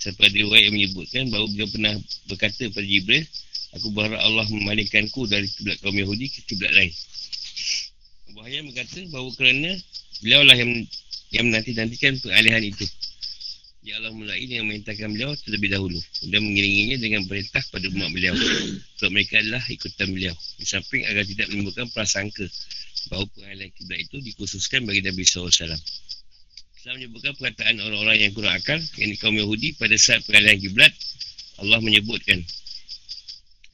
Sampai ada orang yang menyebutkan bahawa dia pernah berkata pada Jibril, aku berharap Allah memalingkanku dari kiblat kaum Yahudi ke kiblat lain. Abu Hayyan berkata bahawa kerana beliau lah yang menanti-nantikan peralihan itu. Ya Allah mulai dengan merintahkan beliau terlebih dahulu, kemudian mengiringinya dengan perintah pada umat beliau, sebab mereka adalah ikutan beliau. Di samping agar tidak menimbulkan prasangka bahawa peralihan kiblat itu dikhususkan bagi Nabi SAW. Islam menyebutkan perkataan orang-orang yang kurang akal, yakni kaum Yahudi pada saat peralihan kiblat. Allah menyebutkan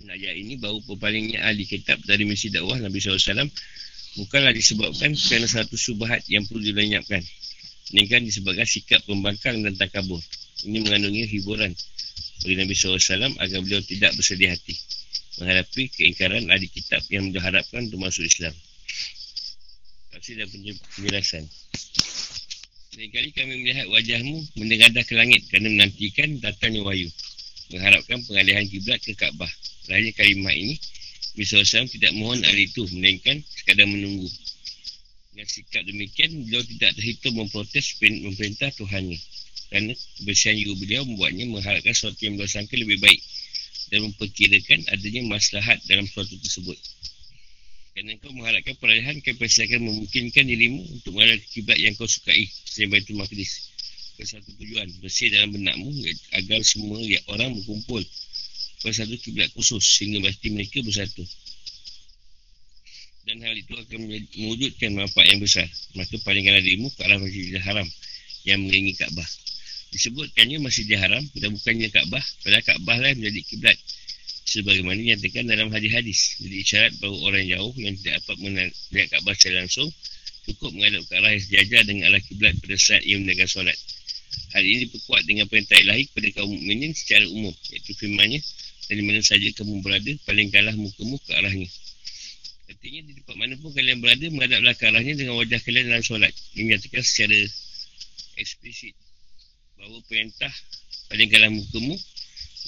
ayat ini bahahu berpalingnya ahli kitab dari misi dakwah Nabi SAW bukanlah disebabkan kerana satu syubhat yang perlu dilenyapkan, melainkan disebabkan sikap pembangkang dan takabur. Ini mengandungi hiburan bagi Nabi SAW agar beliau tidak bersedih hati menghadapi keingkaran ahli kitab yang diharapkan untuk masuk Islam. Tafsir dan penjelasan. Seringkali kami melihat wajahmu mendengadah ke langit kerana menantikan datangnya wahyu, mengharapkan pengalihan kiblat ke Kaabah. Raja kalimah ini Nabi SAW tidak mohon ahli itu, melainkan sekadar menunggu. Dengan sikap demikian, beliau tidak terhitung memprotes memerintah Tuhannya, kerana kebersihan jiwa beliau membuatnya mengharapkan sesuatu yang beliau sangka lebih baik dan memperkirakan adanya maslahat dalam sesuatu tersebut. Kerana kau mengharapkan peralihan, kau persilakan memungkinkan dirimu untuk mengarah kiblat yang kau sukai, selain Baitul Maqdis, ke satu tujuan bersih dalam benakmu agar semua orang berkumpul pada satu kiblat khusus sehingga pasti mereka bersatu, dan hal itu akan mewujudkan manfaat yang besar. Maka palingkanlah dirimu ke arah Masjidil Haram yang mengiringi Kaabah. Disebutkannya Masjidil Haram dan bukannya Kaabah, padahal Kaabah lah menjadi kiblat sebagaimana dinyatakan dalam hadis-hadis. Jadi isyarat bahawa orang jauh yang tidak dapat melihat Kaabah secara langsung cukup menghadap ke arah yang sejajar dengan arah kiblat pada saat ia mendengar solat. Hal ini diperkuat dengan perintah ilahi kepada kaum mukminin secara umum, iaitu firmannya, dari mana saja kamu berada, palingkanlah mukamu ke arahnya. Artinya, di tempat mana pun kalian berada, menghadaplah ke arahnya dengan wajah kalian dalam solat. Ini menyatakan secara eksplisit bahawa perintah palingkanlah mukamu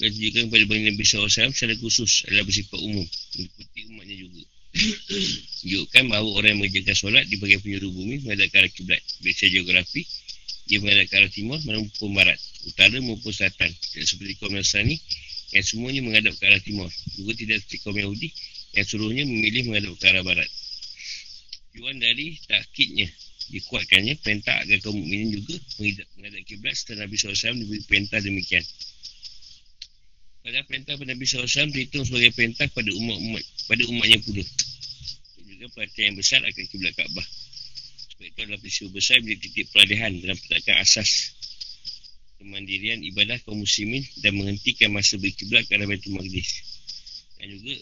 yang ditujukan kepada Bani Nabi SAW secara khusus adalah bersifat umum, meliputi umatnya juga. Tunjukkan bahawa orang yang mengerjakan solat di bahagian penjuru bumi menghadap ke arah kiblat, biasa geografi, dia menghadap ke arah timur maupun barat, utara maupun selatan. Tidak seperti kaum Nasrani yang semuanya menghadap ke arah timur. Juga tidak seperti kaum Yahudi yang seluruhnya memilih menghadap ke arah barat. Tujuan dari takkidnya, dikuatkannya perintah agar kaum mukminin juga menghadap kiblat setelah Nabi SAW diberi perintah demikian. Padahal perintah pada Nabi SAW dihitung sebagai perintah pada umat-umat, pada umatnya pula. Juga perhatian yang besar akan kiblat Kaabah. Sebab itu adalah peristiwa besar bila titik peralihan dalam pertakan asas kemandirian ibadah kaum muslimin dan menghentikan masa berkiblat ke arah Baitul Maqdis, dan juga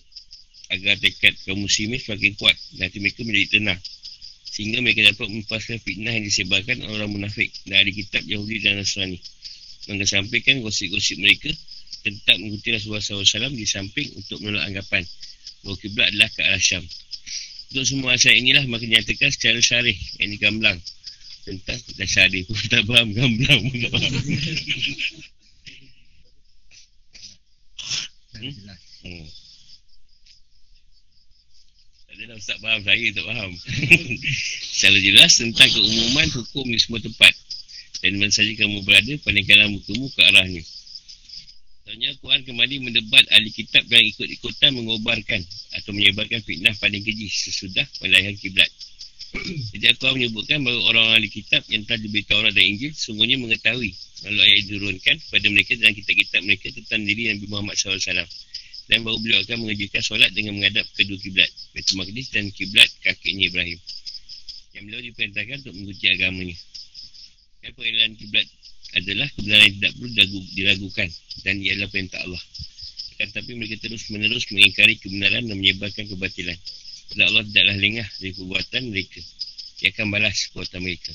agar tekad kaum muslimin semakin kuat dan hati mereka menjadi tenang sehingga mereka dapat melepaskan fitnah yang disebarkan orang munafik dan ahli kitab Yahudi dan Nasrani, mengesampingkan gosip-gosip mereka tentang mengikuti Rasulullah SAW, di samping untuk menolak anggapan bahawa kiblat adalah ke arah Syam. Untuk semua asal inilah maka dinyatakan secara syarih, yang digamblang tentang dasar dia pun tak faham gamblang pun tak faham. Tak adalah ustaz faham, saya tak faham. Secara jelas tentang keumuman hukum di semua tempat, dan mana saja kamu berada, palingkanlah mukamu ke arahnya. Sebenarnya Quran kembali mendebat ahli kitab yang ikut-ikutan mengobarkan atau menyebarkan fitnah paling keji sesudah peralihan kiblat. Jadi aku menyebutkan bahawa orang-orang ahli kitab yang telah diberi Taurat dan Injil sungguhnya mengetahui melalui ayat diturunkan kepada mereka dalam kitab-kitab mereka tentang diri Nabi Muhammad SAW, dan bahawa beliau akan mengerjakan solat dengan menghadap kedua kiblat, Baitul Maqdis dan kiblat kakeknya Ibrahim, yang beliau diperintahkan untuk mengikuti agamanya. Dan peralihan kiblat adalah kebenaran yang tidak perlu diragukan, dan ia adalah perintah Allah. Tetapi mereka terus-menerus mengingkari kebenaran dan menyebarkan kebatilan. Dan Allah tidaklah lengah dari perbuatan mereka. Dia akan balas perbuatan mereka.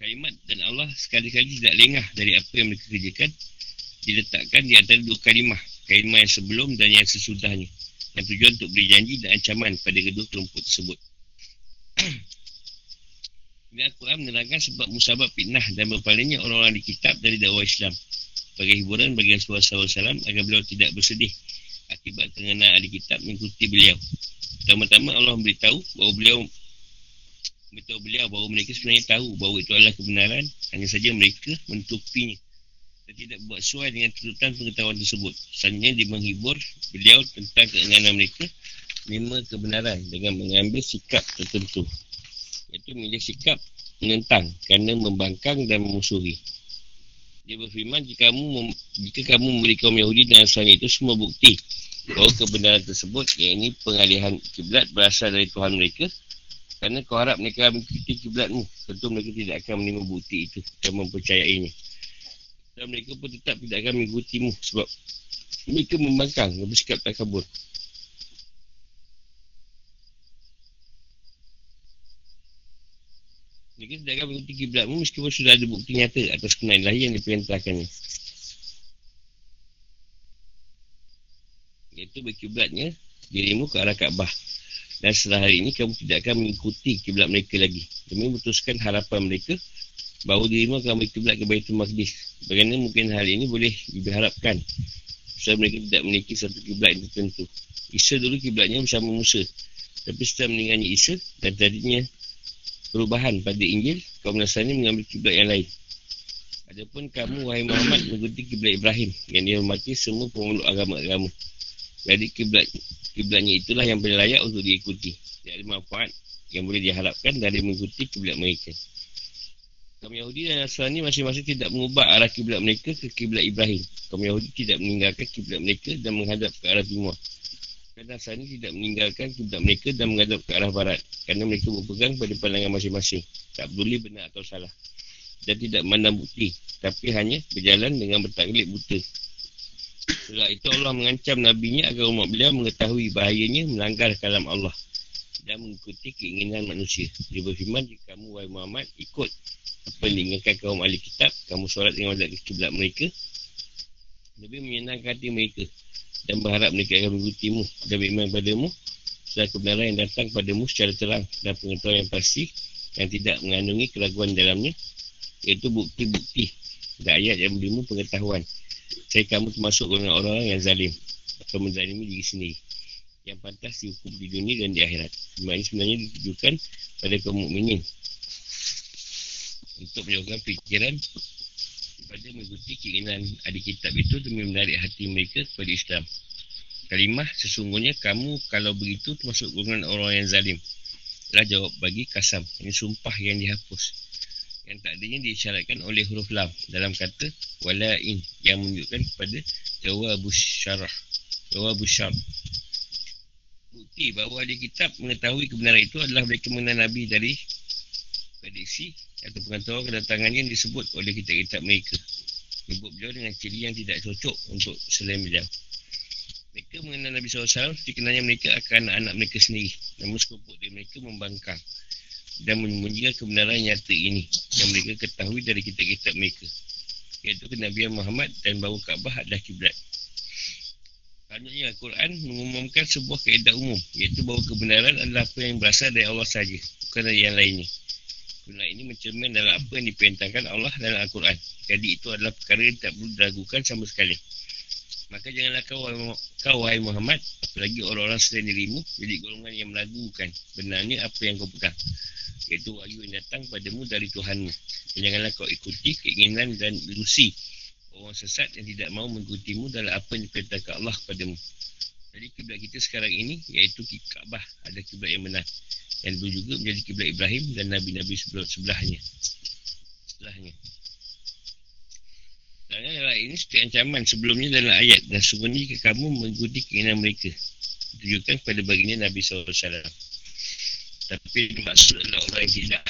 Kalimat dan Allah sekali-kali tidak lengah dari apa yang mereka kerjakan diletakkan di antara dua kalimah, kalimah yang sebelum dan yang sesudahnya, yang tujuan untuk beri janji dan ancaman pada kedua kelompok tersebut. Ini Al-Quran menerangkan sebab musabab fitnah dan berpalingnya orang-orang di kitab dari dakwah Islam sebagai hiburan bagi Rasulullah SAW agar beliau tidak bersedih akibat kengenaan ahli kitab mengikuti beliau. Pertama-tama Allah beritahu beliau bahawa mereka sebenarnya tahu bahawa itu adalah kebenaran, hanya saja mereka menutupinya dan tidak buat sesuai dengan tuntutan pengetahuan tersebut. Selanjutnya dia menghibur beliau tentang keinginan mereka menerima kebenaran dengan mengambil sikap tertentu, iaitu memilih sikap menentang kerana membangkang dan memusuhi. Dia berfirman, jika kamu memberi kaum Yahudi dan Nasrani itu semua bukti bahawa kebenaran tersebut, iaitu pengalihan kiblat berasal dari Tuhan mereka, kerana kau harap mereka mengikuti kiblatmu, tentu mereka tidak akan menerima bukti itu dan mempercayainya, dan mereka pun tetap tidak akan mengikutimu sebab mereka membangkang dan bersikap takabur. Mereka tidak akan mengikuti kiblatmu meskipun sudah ada bukti nyata atas kenaikan lahir yang diperintahkannya, iaitu berkiblatnya dirimu ke arah Kaabah. Dan setelah hari ini kamu tidak akan mengikuti kiblat mereka lagi, demi memutuskan harapan mereka bahawa dirimu akan berkiblat ke Baitul Maqdis. Bagaimana mungkin hal ini boleh diharapkan sebab mereka tidak memiliki satu kiblat yang tertentu. Isa dulu kiblatnya bersama Musa, tapi setelah meninggalnya Isa dan tadinya perubahan pada Injil, kaum Nasrani mengambil kiblat yang lain. Adapun kamu, wahai Muhammad, mengikuti kiblat Ibrahim yang dihormati semua pemeluk agama-agama. Jadi kiblatnya itulah yang berlayak untuk diikuti. Tidak ada manfaat yang boleh diharapkan dari mengikuti kiblat mereka. Kaum Yahudi dan Nasrani masing-masing tidak mengubah arah kiblat mereka ke kiblat Ibrahim. Kaum Yahudi tidak meninggalkan kiblat mereka dan menghadap ke arah timur. Kerana Nasrani tidak meninggalkan kiblat mereka dan menghadap ke arah barat, kerana mereka berpegang pada pandangan masing-masing, tak peduli benar atau salah, dan tidak memandang bukti, tapi hanya berjalan dengan bertaklid buta. Setelah itu Allah mengancam nabinya agar umat beliau mengetahui bahayanya melanggar kalam Allah dan mengikuti keinginan manusia. Dia berfirman, jika kamu, wahai Muhammad, ikut apa yang diinginkan kaum ahli kitab, kamu solat dengan melihat kiblat mereka, lebih menyenangkan hati mereka, dan berharap mereka akan mengikutimu dan beriman padamu setelah kebenaran yang datang padamu secara terang dan pengetahuan yang pasti yang tidak mengandungi keraguan dalamnya, iaitu bukti-bukti dan ayat yang berimu pengetahuan. Saya kamu termasuk orang-orang yang zalim atau menzalimi diri sendiri, yang pantas dihukum di dunia dan di akhirat. Ini sebenarnya ditujukan pada kaum mukminin untuk menjauhkan fikiran pada mengikuti keinginan ahli kitab itu demi menarik hati mereka kepada Islam. Kalimah, sesungguhnya kamu kalau begitu termasuk golongan orang yang zalim, ialah jawab bagi kasam, ini sumpah yang dihapus, yang takdanya diisyaratkan oleh huruf lam dalam kata wala'in, yang menunjukkan kepada jawabusyarah. Bukti bahawa ahli kitab mengetahui kebenaran itu adalah mereka mengenal Nabi dari prediksi atau pengetahuan kedatangannya yang disebut oleh kitab-kitab mereka. Menyebut beliau dengan ciri yang tidak cocok untuk selain beliau. Mereka mengenal Nabi SAW seperti kenalnya mereka akan anak-anak mereka sendiri. Namun sekelompok dari mereka membangkang dan menyembunyikan kebenaran nyata ini yang mereka ketahui dari kitab-kitab mereka, iaitu kenabian Muhammad dan bahawa Kaabah adalah kiblat. Selanjutnya Al-Quran mengumumkan sebuah kaedah umum, iaitu bahawa kebenaran adalah apa yang berasal dari Allah sahaja, bukan dari yang lainnya. Kebenaran ini mencermin dalam apa yang diperintahkan Allah dalam Al-Quran. Jadi itu adalah perkara yang tak perlu diragukan sama sekali. Maka janganlah kau, wahai Muhammad, apalagi orang-orang selain dirimu, jadi golongan yang meragukan benarnya apa yang kau pegang, iaitu wahyu yang datang padamu dari Tuhanmu. Dan janganlah kau ikuti keinginan dan ilusi orang sesat yang tidak mahu mengikutimu dalam apa yang diperintahkan Allah padamu. Jadi kiblat kita sekarang ini, iaitu Kaabah, ada kiblat yang benar, yang dulu juga menjadi kiblat Ibrahim dan Nabi-Nabi sebelahnya. Tangan dalam ini setiap ancaman sebelumnya dalam ayat, dan sungguhnya jika kamu mengikuti keinginan mereka, ditujukan kepada baginda Nabi SAW. Tapi maksud adalah orang yang tidak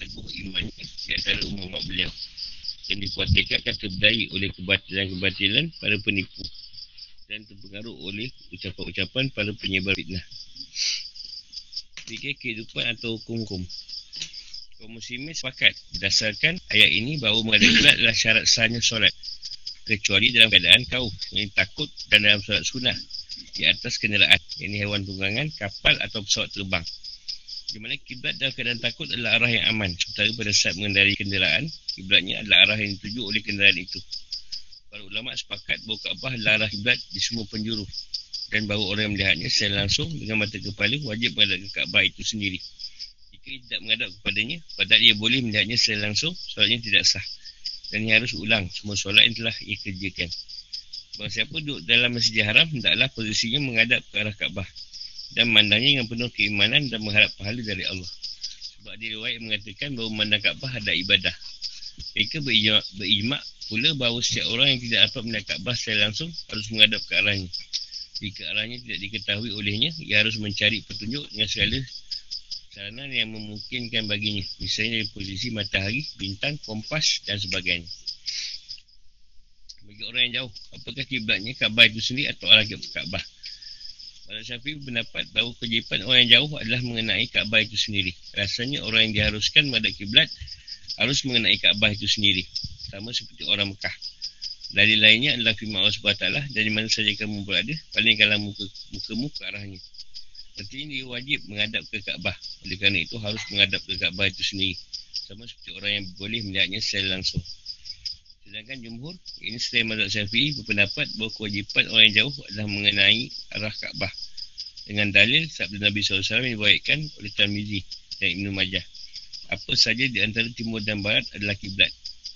teguh imannya di antara umat beliau, yang dikuatirkan akan terdaya oleh kebatilan-kebatilan para penipu dan terpengaruh oleh ucapan-ucapan para penyebar fitnah. Fikir kehidupan atau hukum-hukum. Kaum muslimin sepakat berdasarkan ayat ini bahawa mengadai kiblat adalah syarat sahnya solat, kecuali dalam keadaan kaum yang takut dan dalam solat sunnah di atas kenderaan, iaitu hewan tunggangan, kapal atau pesawat terbang. Di mana kiblat dalam keadaan takut adalah arah yang aman. Sementara pada saat mengendarai kenderaan, kiblatnya adalah arah yang dituju oleh kenderaan itu. Para ulama sepakat bahawa Kaabah adalah arah kiblat di semua penjuru, dan bahawa orang yang melihatnya secara langsung dengan mata kepala wajib menghadap ke Kaabah itu sendiri. Jika tidak menghadap kepadanya, padahal ia boleh melihatnya secara langsung, solatnya tidak sah, dan ia harus ulang semua solat yang telah ia kerjakan. Barang siapa duduk dalam Masjidil Haram, hendaklah posisinya menghadap ke arah Kaabah dan memandangnya dengan penuh keimanan dan mengharap pahala dari Allah. Sebab dia riwayat mengatakan bahawa memandang Kaabah ada ibadah. Mereka berimak pula bahawa setiap orang yang tidak dapat memandang Kaabah secara langsung harus menghadap ke arahnya. Jika arahnya tidak diketahui olehnya, ia harus mencari petunjuk dengan segala sarana yang memungkinkan baginya, misalnya dari posisi matahari, bintang, kompas dan sebagainya. Bagi orang yang jauh, apakah kiblatnya Kaabah itu sendiri atau arah Kaabah? Mazhab Syafi'i pendapat bahawa kewajipan orang yang jauh adalah mengenai Kaabah itu sendiri. Rasanya orang yang diharuskan menghadap kiblat harus mengenai Kaabah itu sendiri, sama seperti orang Mekah. Dalil lainnya adalah firman Allah SWT, dari mana saja kamu berada, palingkanlah mukamu ke arahnya. Artinya dia wajib menghadap ke Kaabah. Oleh kerana itu harus menghadap ke Kaabah itu sendiri, sama seperti orang yang boleh melihatnya secara langsung. Sedangkan jumhur, ini selain mazhab Syafi'i, berpendapat bahawa kewajipan orang yang jauh adalah mengenai arah Kaabah, dengan dalil sabda Nabi SAW yang dibuatkan oleh Tirmizi dan Ibn Majah, apa saja di antara timur dan barat adalah kiblat.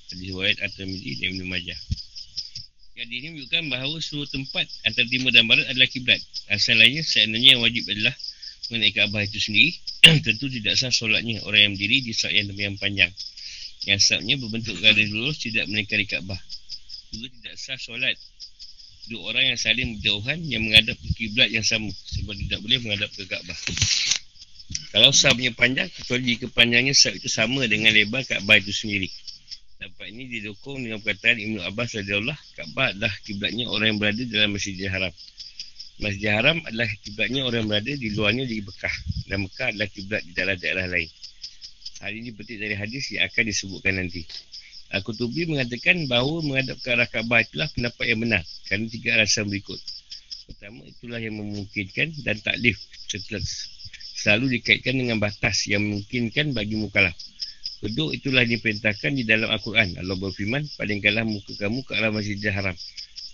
Hadis riwayat Tirmizi dan Ibn Majah. Jadi ini menunjukkan bahawa seluruh tempat antara timur dan barat adalah kiblat. Asal lainnya, seandainya yang wajib adalah mengenai Kaabah itu sendiri, tentu tidak sah solatnya orang yang berdiri di saat yang demikian panjang, yang asapnya berbentuk garis lurus tidak melingkari Kaabah. Juga tidak sah solat dua orang yang saling berjauhan yang menghadap ke kiblat yang sama, sebab tidak boleh menghadap ke Kaabah. Kalau sahnya panjang, kecuali jika panjangnya sah itu sama dengan lebar Kaabah itu sendiri. Dapat ini didukung dengan perkataan Ibnu Abbas radhiyallahu anhu, Kaabah adalah kiblatnya orang yang berada dalam Masjidil Haram. Masjidil Haram adalah kiblatnya orang yang berada di luarnya di Mekah, dan Mekah adalah kiblat di daerah-daerah lain. Hal ini petik dari hadis yang akan disebutkan nanti. Al-Qurtubi mengatakan bahawa menghadap ke arah Kaabah itulah pendapat yang benar, kerana tiga alasan berikut. Pertama, itulah yang memungkinkan dan taklif selalu dikaitkan dengan batas yang memungkinkan bagi mukallaf. Kedua, itulah diperintahkan di dalam Al-Quran. Allah berfirman, palingkanlah muka kamu ke arah Masjidil Haram,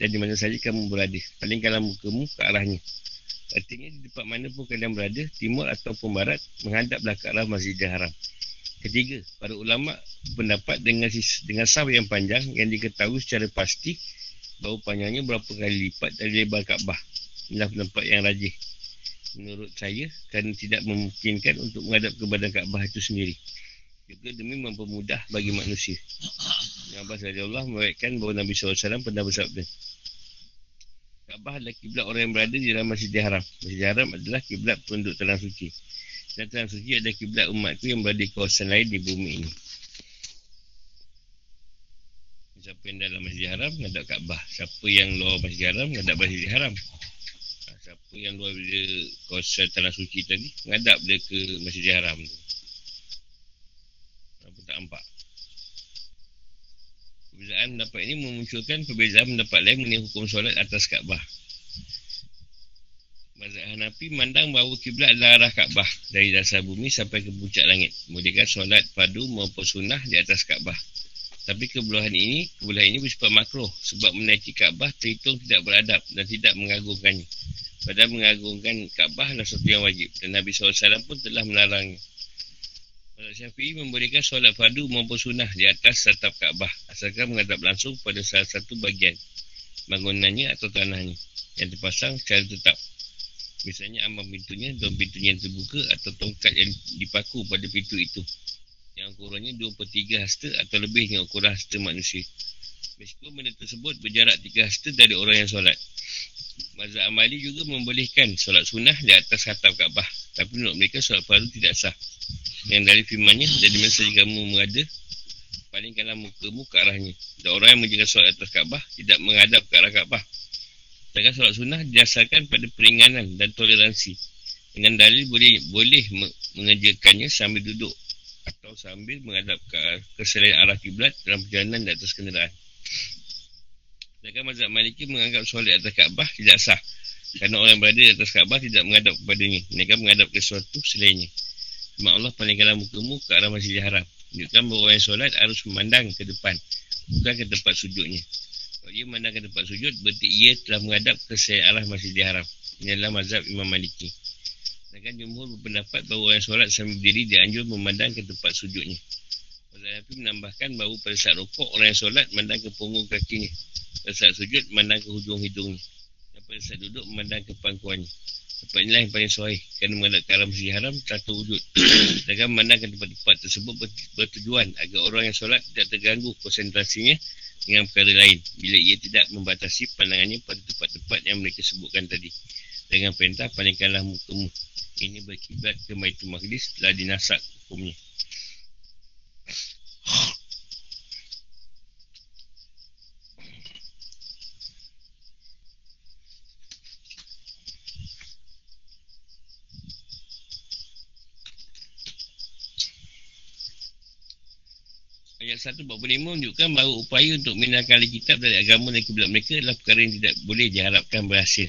dan di mana saja kamu berada, palingkanlah mukamu ke arahnya. Artinya di tempat mana pun kalian berada, timur ataupun barat, menghadaplah ke arah Masjidil Haram. Ketiga, para ulama pendapat dengan saf yang panjang yang diketahui secara pasti bahawa panjangnya berapa kali lipat dari lebar Kaabah. Inilah pendapat yang rajih menurut saya, kerana tidak memungkinkan untuk menghadap ke badan Kaabah itu sendiri, juga demi mempermudah bagi manusia. Ibn Abbas radhiyallahu anhu meriwayatkan bahawa Nabi SAW pernah bersabda, Kaabah adalah kiblat orang yang berada di dalam Masjidil Haram. Masjidil Haram adalah kiblat penduduk tanah suci, dan tanah suci adalah kiblat umatku yang berada di kawasan lain di bumi ini. Siapa yang dalam Masjidil Haram menghadap Kaabah, siapa yang luar Masjidil Haram menghadap Masjidil Haram. Siapa yang luar kawasan tanah suci tadi menghadap dia ke Masjidil Haram tu. Apa tak nampak perbezaan pendapat ini memunculkan perbezaan pendapat lain mengenai hukum solat atas Kaabah. Mazhab Hanafi memandang bahawa kiblat adalah arah Kaabah dari dasar bumi sampai ke puncak langit, membolehkan solat padu maupun sunnah di atas Kaabah. Tapi kebolehan ini bersifat makruh, sebab menaiki Kaabah terhitung tidak beradab dan tidak mengagungkannya. Padahal mengagungkan Kaabah adalah sesuatu yang wajib, dan Nabi SAW pun telah melarangnya. Mazhab Syafi'i membolehkan solat padu maupun sunnah di atas atap Kaabah, asalkan menghadap langsung pada salah satu bahagian bangunannya atau tanahnya yang terpasang secara tetap. Misalnya ambang pintunya, dua pintunya yang terbuka, atau tongkat yang dipaku pada pintu itu, yang ukurannya 2/3 hasta atau lebih dengan ukuran hasta manusia, meskipun benda tersebut berjarak 3 hasta dari orang yang solat. Mazhab Amali juga membolehkan solat sunnah di atas atap Kaabah, tapi menurut mereka solat fardu tidak sah, yang dari firmannya, dari mana saja kamu berada, palingkanlah mukamu ke arahnya. Dan orang yang menjaga solat atas Kaabah tidak menghadap ke arah Kaabah. Sedangkan solat sunnah didasarkan pada peringanan dan toleransi, dengan dalil boleh mengerjakannya sambil duduk atau sambil menghadap ke selain arah kiblat dalam perjalanan di atas kenderaan. Sedangkan mazhab Maliki menganggap solat atas Kaabah tidak sah, kerana orang berada di atas Kaabah tidak menghadap kepadanya, mereka menghadap ke sesuatu selainnya. Firman Allah palingkanlah mukamu ke arah Masjidil Haram, menunjukkan bahawa orang solat harus memandang ke depan, bukan ke tempat sujudnya. Kalau dia memandang ke tempat sujud, berarti ia telah menghadap ke arah Masjidil Haram. Ini adalah mazhab Imam Maliki. Sedangkan jumhur berpendapat bahawa orang solat sambil berdiri dianjur memandang ke tempat sujudnya. Mazhab menambahkan bahawa pada saat rukuk, orang yang solat memandang ke punggung kakinya, pada saat sujud memandang ke hujung hidungnya, dan pada saat duduk memandang ke pangkuannya. Tempat inilah yang paling sahih, kerana menghadap ke arah Masjidil Haram telah terwujud. Sedangkan memandang ke tempat-tempat tersebut bertujuan agar orang yang solat tidak terganggu konsentrasinya dengan perkara lain, bila ia tidak membatasi pandangannya pada tempat-tempat yang mereka sebutkan tadi. Dengan perintah palingkanlah mukamu, ini berkiblat ke Baitul Maqdis, telah dinasak hukumnya. Ayat 145 menunjukkan bahawa upaya untuk memindahkan ahli kitab dari agama dan kiblat mereka adalah perkara yang tidak boleh diharapkan berhasil.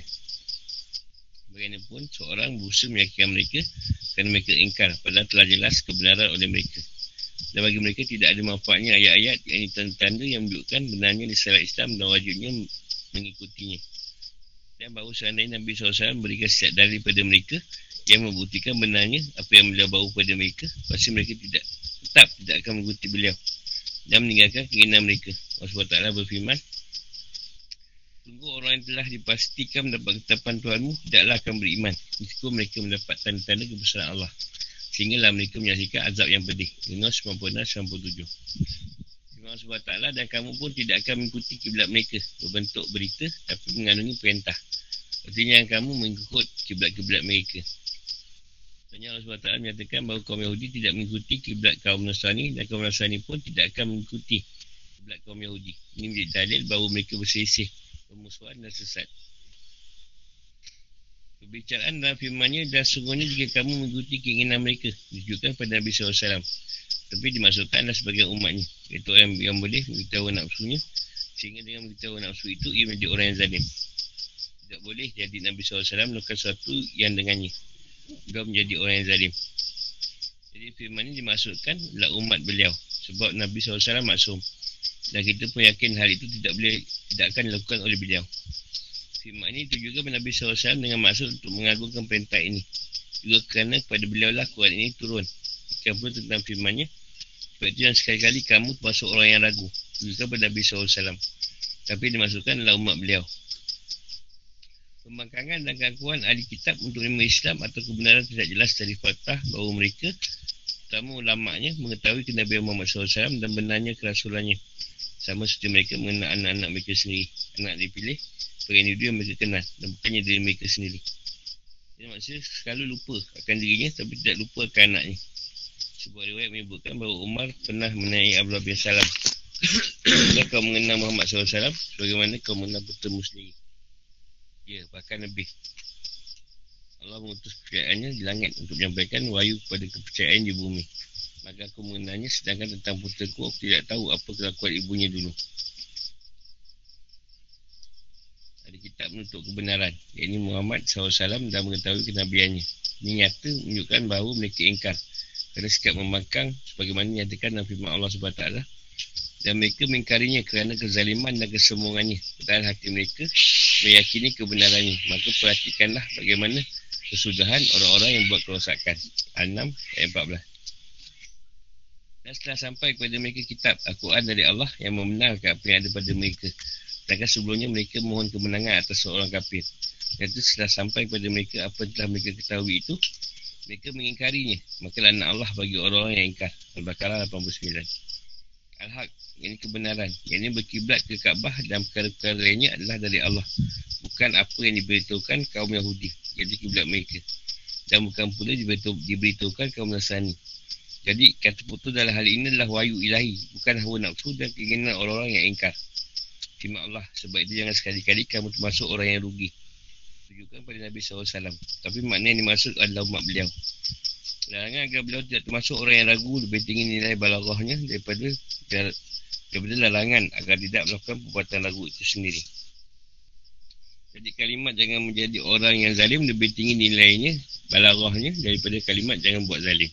Bagaimanapun seorang berusaha meyakinkan mereka kerana mereka ingkar, padahal telah jelas kebenaran oleh mereka. Dan bagi mereka tidak ada manfaatnya ayat-ayat yang tanda-tanda yang menunjukkan benarnya risalah Islam dan wajibnya mengikutinya. Dan bahawa seandainya Nabi SAW memberikan setiap dalil pada mereka yang membuktikan benarnya apa yang beliau bawa pada mereka, pasti mereka tetap tidak akan mengikuti beliau dan meninggalkan keinginan mereka. Allah SWT berfirman, tunggu orang yang telah dipastikan mendapat ketetapan Tuhanmu tidaklah akan beriman jika mereka mendapat tanda-tanda kebesaran Allah, sehinggalah mereka menyaksikan azab yang pedih. Yunus 96-97. Firman SWT, dan kamu pun tidak akan mengikuti kiblat mereka berbentuk berita, tapi mengandungi perintah. Artinya kamu mengikut kiblat-kiblat mereka. Tanya Allah SWT menyatakan bahawa kaum Yahudi tidak mengikuti kiblat kaum Nasrani, dan kaum Nasrani pun tidak akan mengikuti kiblat kaum Yahudi. Ini menjadi dalil bahawa mereka berselisih, bermusuhan dan sesat. Perbicaraan dalam firmannya, dan sungguhnya jika kamu mengikuti keinginan mereka, ditujukan pada Nabi SAW, tapi dimaksudkanlah sebagai umatnya, iaitu orang yang boleh memberitahu nafsunya, sehingga dengan memberitahu nafsu itu ia menjadi orang yang zalim. Tidak boleh jadi Nabi SAW melakukan sesuatu yang dengannya beliau menjadi orang yang zalim. Jadi firman ini dimaksudkan adalah umat beliau, sebab Nabi SAW maksum, dan kita pun yakin hal itu tidak akan dilakukan oleh beliau. Firman ini juga Nabi SAW dengan maksud untuk mengagungkan perintah ini, juga kerana kepada beliau lah Quran ini turun. Jika pun tentang firmannya, sebab itu yang sekali-kali kamu termasuk orang yang ragu, juga kepada Nabi SAW, tapi dimasukkan adalah umat beliau. Pembangkangan dan gangguan ahli kitab untuk menerima Islam atau kebenaran tidak jelas dari fakta bahawa mereka, terutama ulama'nya, mengetahui kenabian Muhammad SAW dan benarnya kerasulannya, sama seperti mereka mengenal anak-anak mereka sendiri, anak dipilih sebagai individu yang mereka kenal dan bukannya diri mereka sendiri. Jadi maksudnya selalu lupa akan dirinya tapi tidak lupa akan anaknya. Sebuah riwayat menyebutkan bahawa Umar pernah menaiki Abdullah bin Salam, dan kau mengenal Muhammad SAW sebagaimana kau mengenal putramu sendiri, ya bahkan lebih. Allah mengutus percayaannya di langit untuk menyampaikan wahyu kepada kepercayaan di bumi, maka aku mengenalnya, sedangkan tentang puteraku aku tidak tahu apa kelakuan ibunya dulu. Kitab menuntut kebenaran, iaitu Muhammad SAW, dan mengetahui kenabiannya. Ini nyata menunjukkan bahawa mereka ingkar kerana sikap membangkang sebagaimana nyatakan dalam firman Allah SWT, dan mereka mengingkarinya kerana kezaliman dan kesombongannya, dan hati mereka meyakini kebenarannya. Maka perhatikanlah bagaimana kesudahan orang-orang yang buat kerosakan. 6 ayat 14. Dan setelah sampai kepada mereka kitab Al-Quran dari Allah yang membenarkan apa yang ada pada mereka, sedangkan sebelumnya mereka mohon kemenangan atas seorang kafir. Iaitu setelah sampai kepada mereka apa telah mereka ketahui itu, mereka mengingkarinya, maka laknat Allah bagi orang-orang yang ingkar. Al-Baqarah 89. Al-Haq, ini kebenaran, yang ini berkiblat ke Kaabah, dan perkara-perkara lainnya adalah dari Allah, bukan apa yang diberitahukan kaum Yahudi, iaitu kiblat mereka, dan bukan pula diberitahukan kaum Nasrani. Jadi kata putus dalam hal ini adalah wahyu ilahi, bukan hawa nafsu dan keinginan orang-orang yang ingkar. Terima Allah, sebab itu jangan sekali-kali kamu termasuk orang yang rugi, tunjukkan pada Nabi SAW, tapi makna yang dimaksud adalah umat beliau. Larangan agar beliau tidak termasuk orang yang ragu lebih tinggi nilai balaghahnya daripada larangan agar tidak melakukan perbuatan ragu itu sendiri. Jadi kalimat jangan menjadi orang yang zalim lebih tinggi nilainya balaghahnya daripada kalimat jangan buat zalim.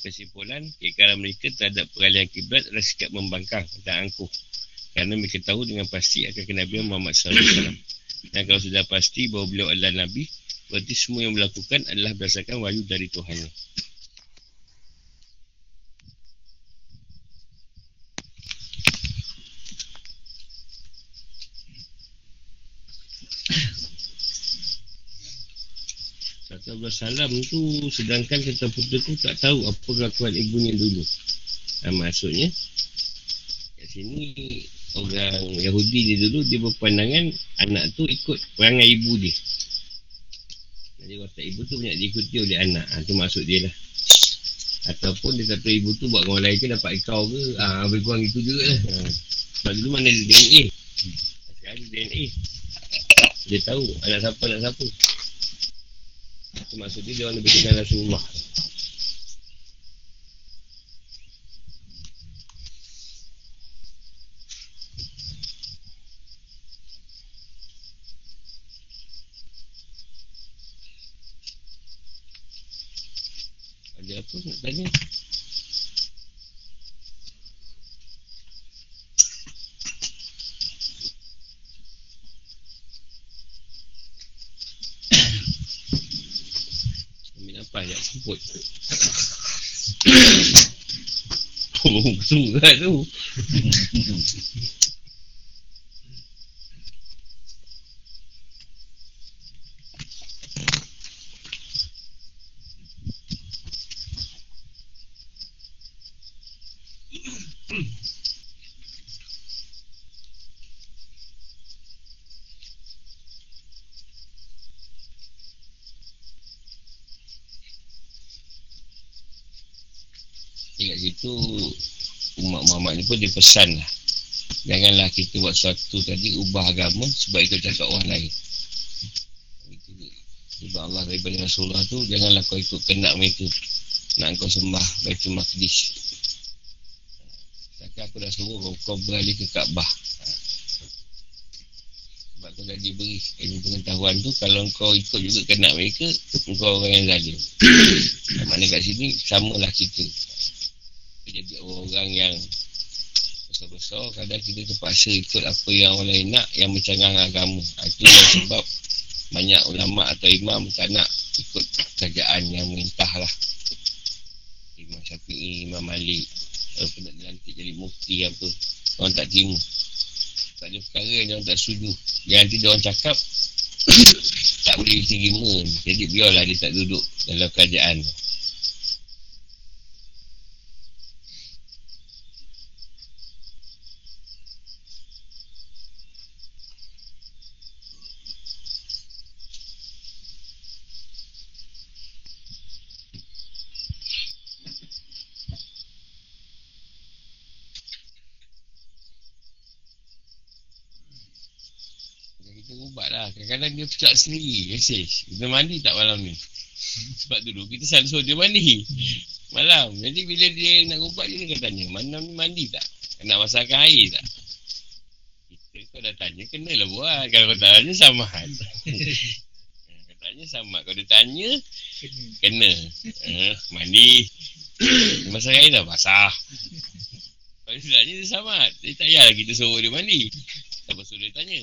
Kesimpulan, kekalan mereka terhadap peralihan kiblat adalah sikap membangkang dan angkuh, kerana mereka tahu dengan pasti akan kenabian Muhammad SAW. Dan kalau sudah pasti bahawa beliau adalah Nabi, berarti semua yang dilakukan adalah berdasarkan wahyu dari Tuhannya. Salam tu, sedangkan kita putera tu tak tahu apa kelakuan ibunya dulu. Maksudnya kat sini orang Yahudi dia dulu, dia berpandangan anak tu ikut perangai ibu dia. Jadi watak ibu tu banyak diikuti oleh anak. Itu maksud dia lah. Ataupun dia kata ibu tu buat orang lain ke, dapat kau ke, lebih kurang itu juga lah. Sebab dulu mana ada DNA. Sekarang ada DNA, dia tahu anak siapa, anak siapa. Itu maksud dia, dia orang lebih kenal Rasulullah. Ada apa nak tanya? Banyak sebut surat tu. Dekat situ umat Muhammad ni pun dia pesan lah, janganlah kita buat sesuatu tadi ubah agama sebab itu cakap orang lain. Sebab Allah daripada Rasulullah tu, janganlah kau ikut kenak mereka nak kau sembah Baitul Maqdis. Takkan aku dah suruh kau beralih ke Kaabah, sebab kau dah diberi ilmu pengetahuan tu. Kalau kau ikut juga kenak mereka, kau orang yang zalim. Maknanya kat sini samalah kita jadi orang yang besar-besar. Kadang kita terpaksa ikut apa yang orang lain nak, yang mencangang agama. Itu yang sebab banyak ulama' atau imam tak nak ikut kerajaan yang merintah lah. Imam Syafi'i, Imam Malik, kalau nak dilantik jadi mufti apa, orang tak terima. Tak ada perkara yang orang tak setuju. Yang nanti diorang cakap tak boleh terima, jadi biarlah dia tak duduk dalam kerajaan tu. Kadang-kadang dia pecah sendiri. Kita mandi tak malam ni? Sebab dulu kita selalu suruh dia mandi malam. Jadi bila dia nak ubat, dia akan tanya, malam ni mandi tak? Nak masakkan air tak? Kita kau dah tanya, kenalah buat. Kalau kau tanya sama hal. Kau tanya sama. Kalau dia tanya, kena mandi. Masak air dah basah. Kalau dia tanya, dia sama. Jadi tak payahlah kita suruh dia mandi. Tak payah suruh dia tanya.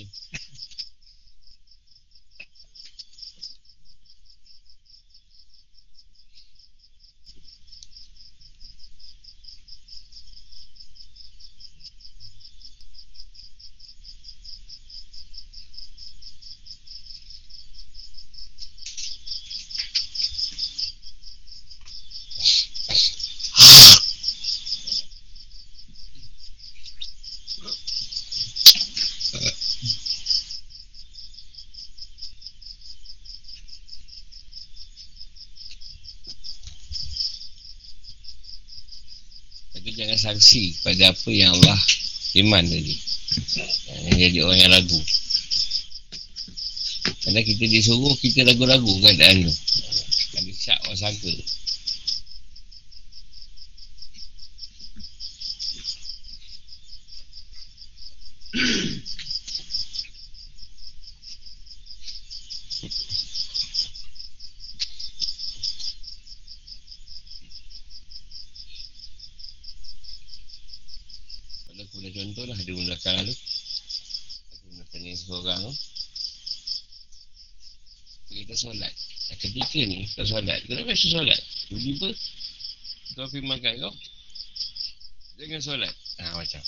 Jangan sangsi pada apa yang Allah firman tadi. Jangan jadi orang yang ragu. Kadang kita disuruh, kita ragu-ragu keadaan tu. Kami syak orang sangka. contoh lah, dia belakang tu aku belakang ni seorang tu kita solat. Ketika ni tak solat, kenapa saya solat? Tiba-tiba kau firmankan kau jangan solat. Macam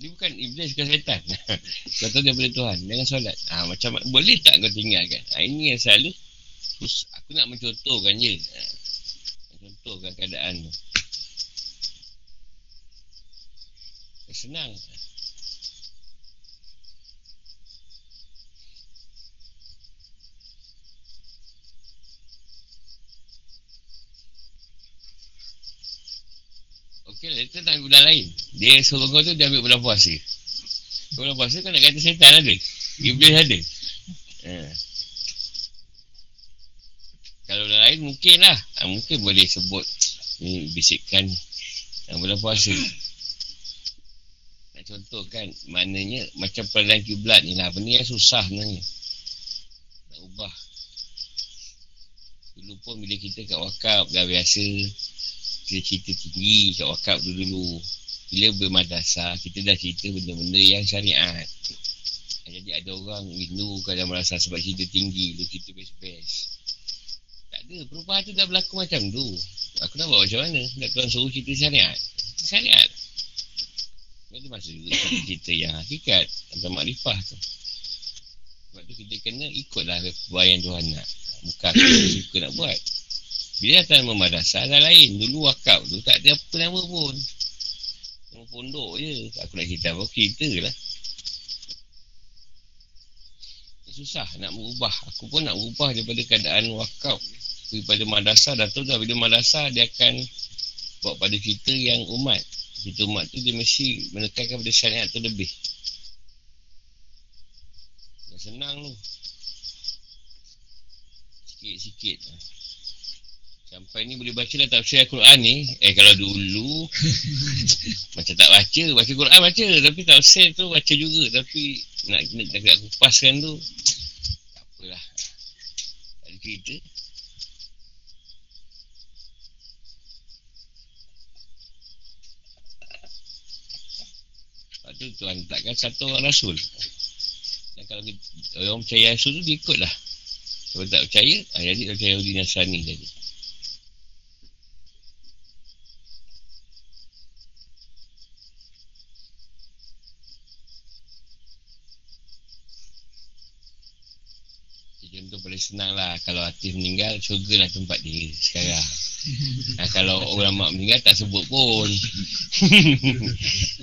dia bukan iblis ke setan. Kata daripada Tuhan, jangan solat. Macam boleh tak kau tinggalkan? Ini yang selalu aku nak mencontohkan je. Contohkan keadaan tu. Senang. Okey, kita tak ambil bulan lain. Dia suruh kau tu, dia ambil bulan puasa. Bulan puasa kau nak kata setan ada, iblis ada. Kalau bulan lain mungkin lah, mungkin boleh sebut bisikkan bulan puasa. Nak contohkan, maknanya macam peradaan kiblat ni lah. Benda yang susah sebenarnya nak ubah. Dulu pun bila kita kat wakaf dah biasa, kita cerita tinggi kat wakaf dulu. Bila bermadrasah, kita dah cerita benda-benda yang syariat. Jadi ada orang windu kadang merasa sebab cerita tinggi tu, cerita best-best. Perubahan tu dah berlaku macam tu. Aku nak buat macam mana? Nak tuan suruh cerita syariat. Syariat. Dia masuk juga cerita yang hakikat atau makrifah tu. Sebab tu kita kena ikutlah bayang Tuhan nak. Bukan kita suka nak buat. Bila datang memadasah dah lain. Dulu wakaf tu tak ada apa nama pun. Nama pondok je. Aku nak cerita apa? Cerita lah. Susah nak mengubah. Aku pun nak ubah daripada keadaan wakaf daripada madrasah. Dah tahu dah bila madrasah dia akan buat pada cerita yang umat. Cerita umat tu dia mesti menekankan pada syariat tu lebih. Dah senang tu sikit-sikit. Sampai ni boleh baca lah tafsir Al-Quran ni. Kalau dulu macam tak baca Quran baca, tapi tafsir tu baca juga. Tapi nak kupaskan tu tak apalah, tak ada cerita. Lepas tu Tuhan letakkan satu orang Rasul. Dan kalau orang percaya Rasul tu, dia ikut lah. Kalau tak percaya, jadi orang percaya Yahudi Nasrani tadi. Senang lah, kalau Atif meninggal, syurga lah tempat dia sekarang. Kalau ulama meninggal, tak sebut pun.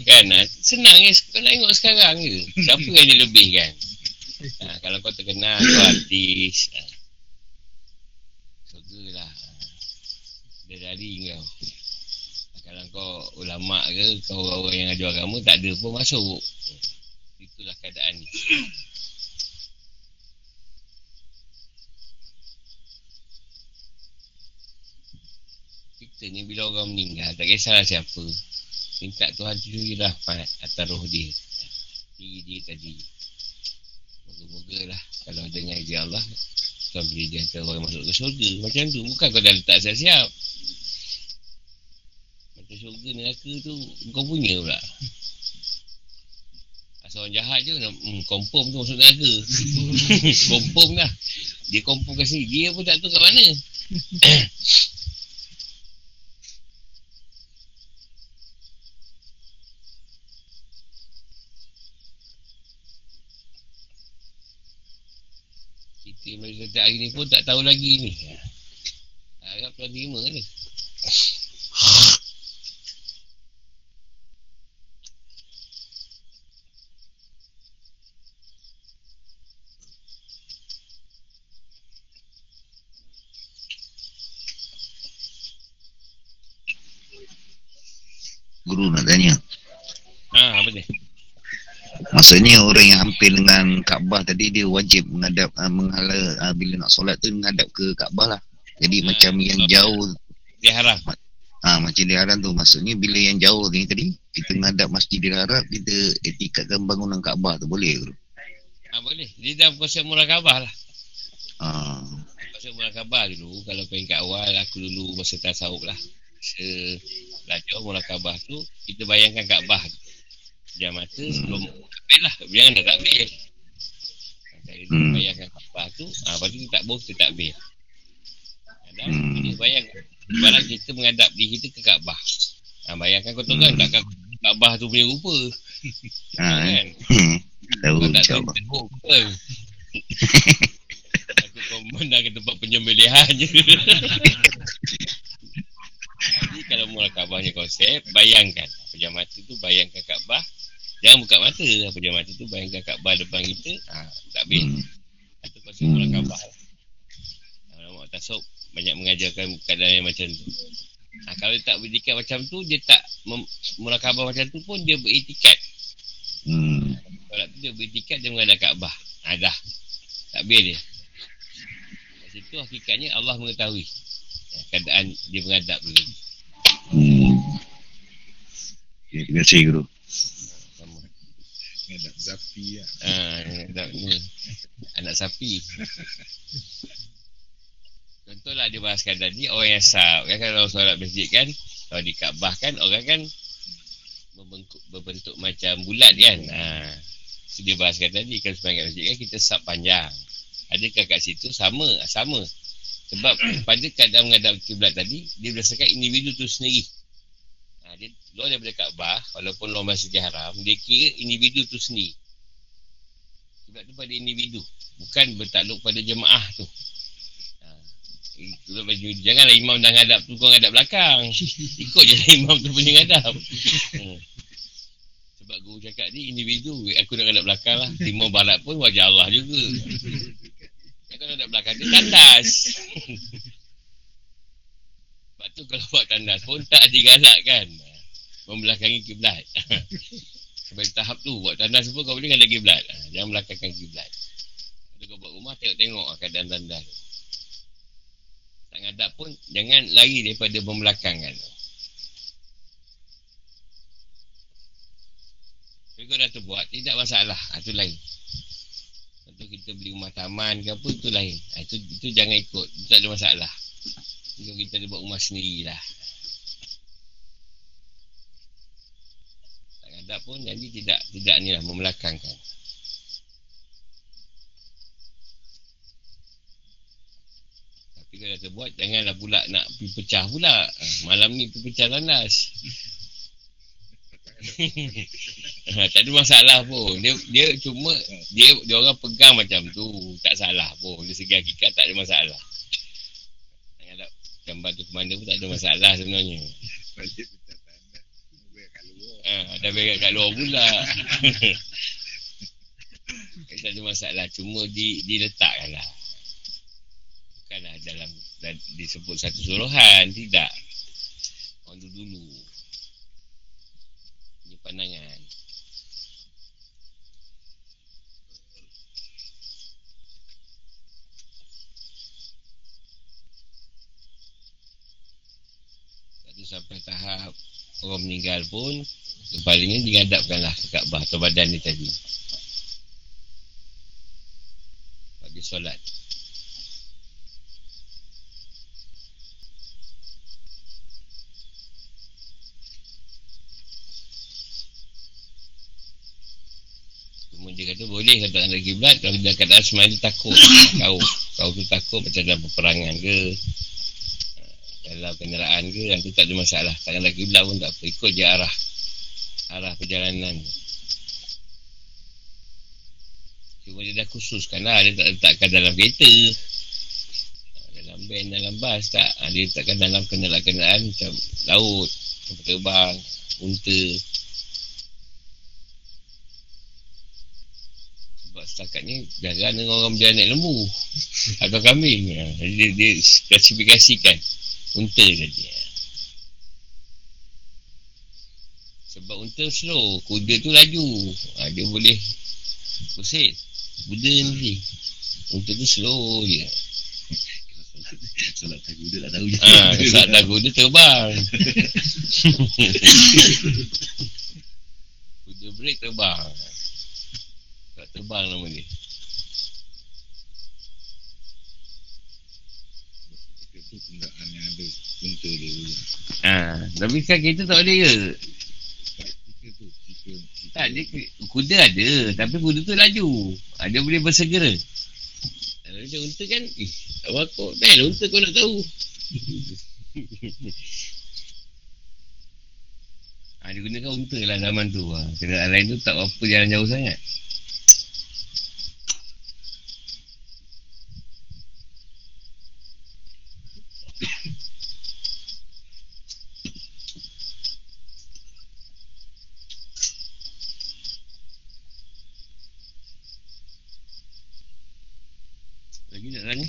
Kan, senang je, kau nak tengok sekarang je. Siapa yang dia lebih kan? Kalau kau terkenal, kau artis, syurga lah. Dia dari kau. Kalau kau ulama ke, kau orang yang ajar agama, tak ada pun masuk. Itulah keadaan ni. Kita ni bila orang meninggal, tak kisahlah siapa, minta Tuhan cucuri rahmat atas roh dia, diri dia tadi. Moga-moga lah, kalau dengan izin Allah, Tuhan beri dia antara orang masuk ke syurga. Macam tu, bukan kau dah letak siap-siap. Macam syurga neraka tu, kau punya pula. Asal orang jahat je, kompom tu masuk neraka. Kompom lah. Dia kompom kat sini, dia pun tak tahu kat mana. Setiap hari ni pun tak tahu lagi ni. Harap tuan terima ni. Guru nak tanya. Apa dia? Maksudnya orang yang hampir dengan Kaabah tadi, dia wajib menghadap menghala bila nak solat tu menghadap ke Kaabah lah. Jadi macam yang jauh dia haram. Macam dia haram tu maksudnya bila yang jauh ni tadi kita menghadap Masjidil Haram, kita etikatkan bangunan Kaabah tu boleh ke? Boleh. Dia dah konsep murah Kaabah lah. Konsep murah Kaabah dulu kalau pengen kat awal aku dulu masa tasawuf lah. Raja mula Kaabah tu, kita bayangkan Kaabah dia mata sebelum takbir lah. Jangan dah takbir. Kita bayangkan Kaabah tu, lepas tu kita tak boleh kita takbir. Dan kita bayangkan barang kita menghadap diri kita ke Kaabah. Bayangkan kau tengok takkan Kaabah tu punya rupa. Kan? Kau tak tahu tengok ke? Aku komen dah ke tempat penyembelihan je. Jadi kalau mula Kaabahnya konsep, bayangkan pejam mata tu, bayangkan Kaabah. Jangan buka mata, pejam mata tu bayangkan Kaabah depan kita. Takbir atau pasal mula Kaabah lah. Ulama tasawuf banyak mengajarkan keadaan yang macam tu. Kalau dia tak beritikat macam tu, dia tak mula Kaabah macam tu pun dia beritikat. Kalau dia beritikat, dia mengadap Kaabah. Dah takbir dia. Kat situ hakikatnya Allah mengetahui keadaan dia menghadap dulu. Okay, terima kasih Guru. Sama. Menghadap sapi lah. Menghadap ni. Anak sapi. Contohlah dia bahaskan tadi, orang yang sahab. Kalau solat masjid kan, kalau di Kaabah kan, orang kan berbentuk macam bulat kan. So dia bahaskan tadi, kalau semangat masjid kan, kita sahab panjang. Adakah kat situ sama? Sama. Sebab pada keadaan menghadap kiblat tadi, dia berdasarkan individu tu sendiri. Dia luar daripada Kaabah, walaupun luar Masjidil Haram, dia kira individu tu sendiri. Kiblat tu pada individu, bukan bertakluk pada jemaah tu. Janganlah imam dah menghadap tu, kau menghadap belakang. Ikut je lah imam tu punya menghadap. Sebab guru cakap ni individu, aku nak menghadap belakang lah. Timur barat pun wajah Allah juga. Kalau nak belakang dia tandas. Sebab tu kalau buat tandas pun tak digalakkan membelakangi kiblat. Sebagai tahap tu buat tandas pun kau boleh ada kiblat. Jangan belakangkan kiblat. Kalau kau buat rumah, tengok-tengok keadaan tandas tu. Tak ngadap pun jangan lari daripada membelakangkan. Kalau kau dah terbuat, tidak masalah. Itu lain. Atau kita beli rumah taman ke apa, itu lain. Itu jangan ikut, itu tak ada masalah. Kalau kita ada buat rumah sendirilah, tak ada pun jadi tidak ni lah membelakangkan. Tapi kalau dah terbuat, janganlah pula nak pergi pecah pula. Malam ni pergi pecah tandas. Tak ada masalah pun. Dia cuma dia orang pegang macam tu, tak salah pun. Dari segi hakikat tak ada masalah. Nak gambar tu ke mana pun tak ada masalah sebenarnya. Dah berat kat luar pula. Tak ada masalah, cuma diletakkan lah. Bukanlah dalam disebut satu suruhan, tidak. Orang tu dulu pandangan. Lalu sampai tahap orang meninggal pun, kepalanya dihadapkanlah ke Kaabah atau badan dia tadi. Bagi solat. Dia kata boleh kalau tak ada kiblat. Kalau dia keadaan semuanya dia takut. Kau tu takut macam dalam peperangan ke, dalam kenderaan ke, yang tu tak ada masalah. Tak ada kiblat pun tak apa, ikut je arah perjalanan. Cuma dia dah khususkan lah. Dia tak letakkan dalam kereta, dalam van, dalam bas, tak. Dia letakkan dalam kenderaan-kenderaan macam laut, kapal terbang, unta. Setakatnya jalan dengan orang berjalan naik lembu atau kambing. Dia klasifikasikan unta tadi. Sebab unta slow, kuda tu laju. Dia boleh pusing kuda nanti. Unta tu slow je. Solat tak kuda tak tahu je. Solat tak kuda terbang. Kuda break terbang. Tak terbang nama dia. itu kenderaan yang ada untuk dia. Tapi kan kereta tak ada ya. Tak, dia kuda ada. Tapi kuda tu laju. Dia boleh bersegera. Kalau dia unta kan, awak kau bel unta kau nak tahu. Dia gunakan unta lah zaman tu. Kenderaan lain tu tak apa jalan jauh sangat. Lagi nak tanya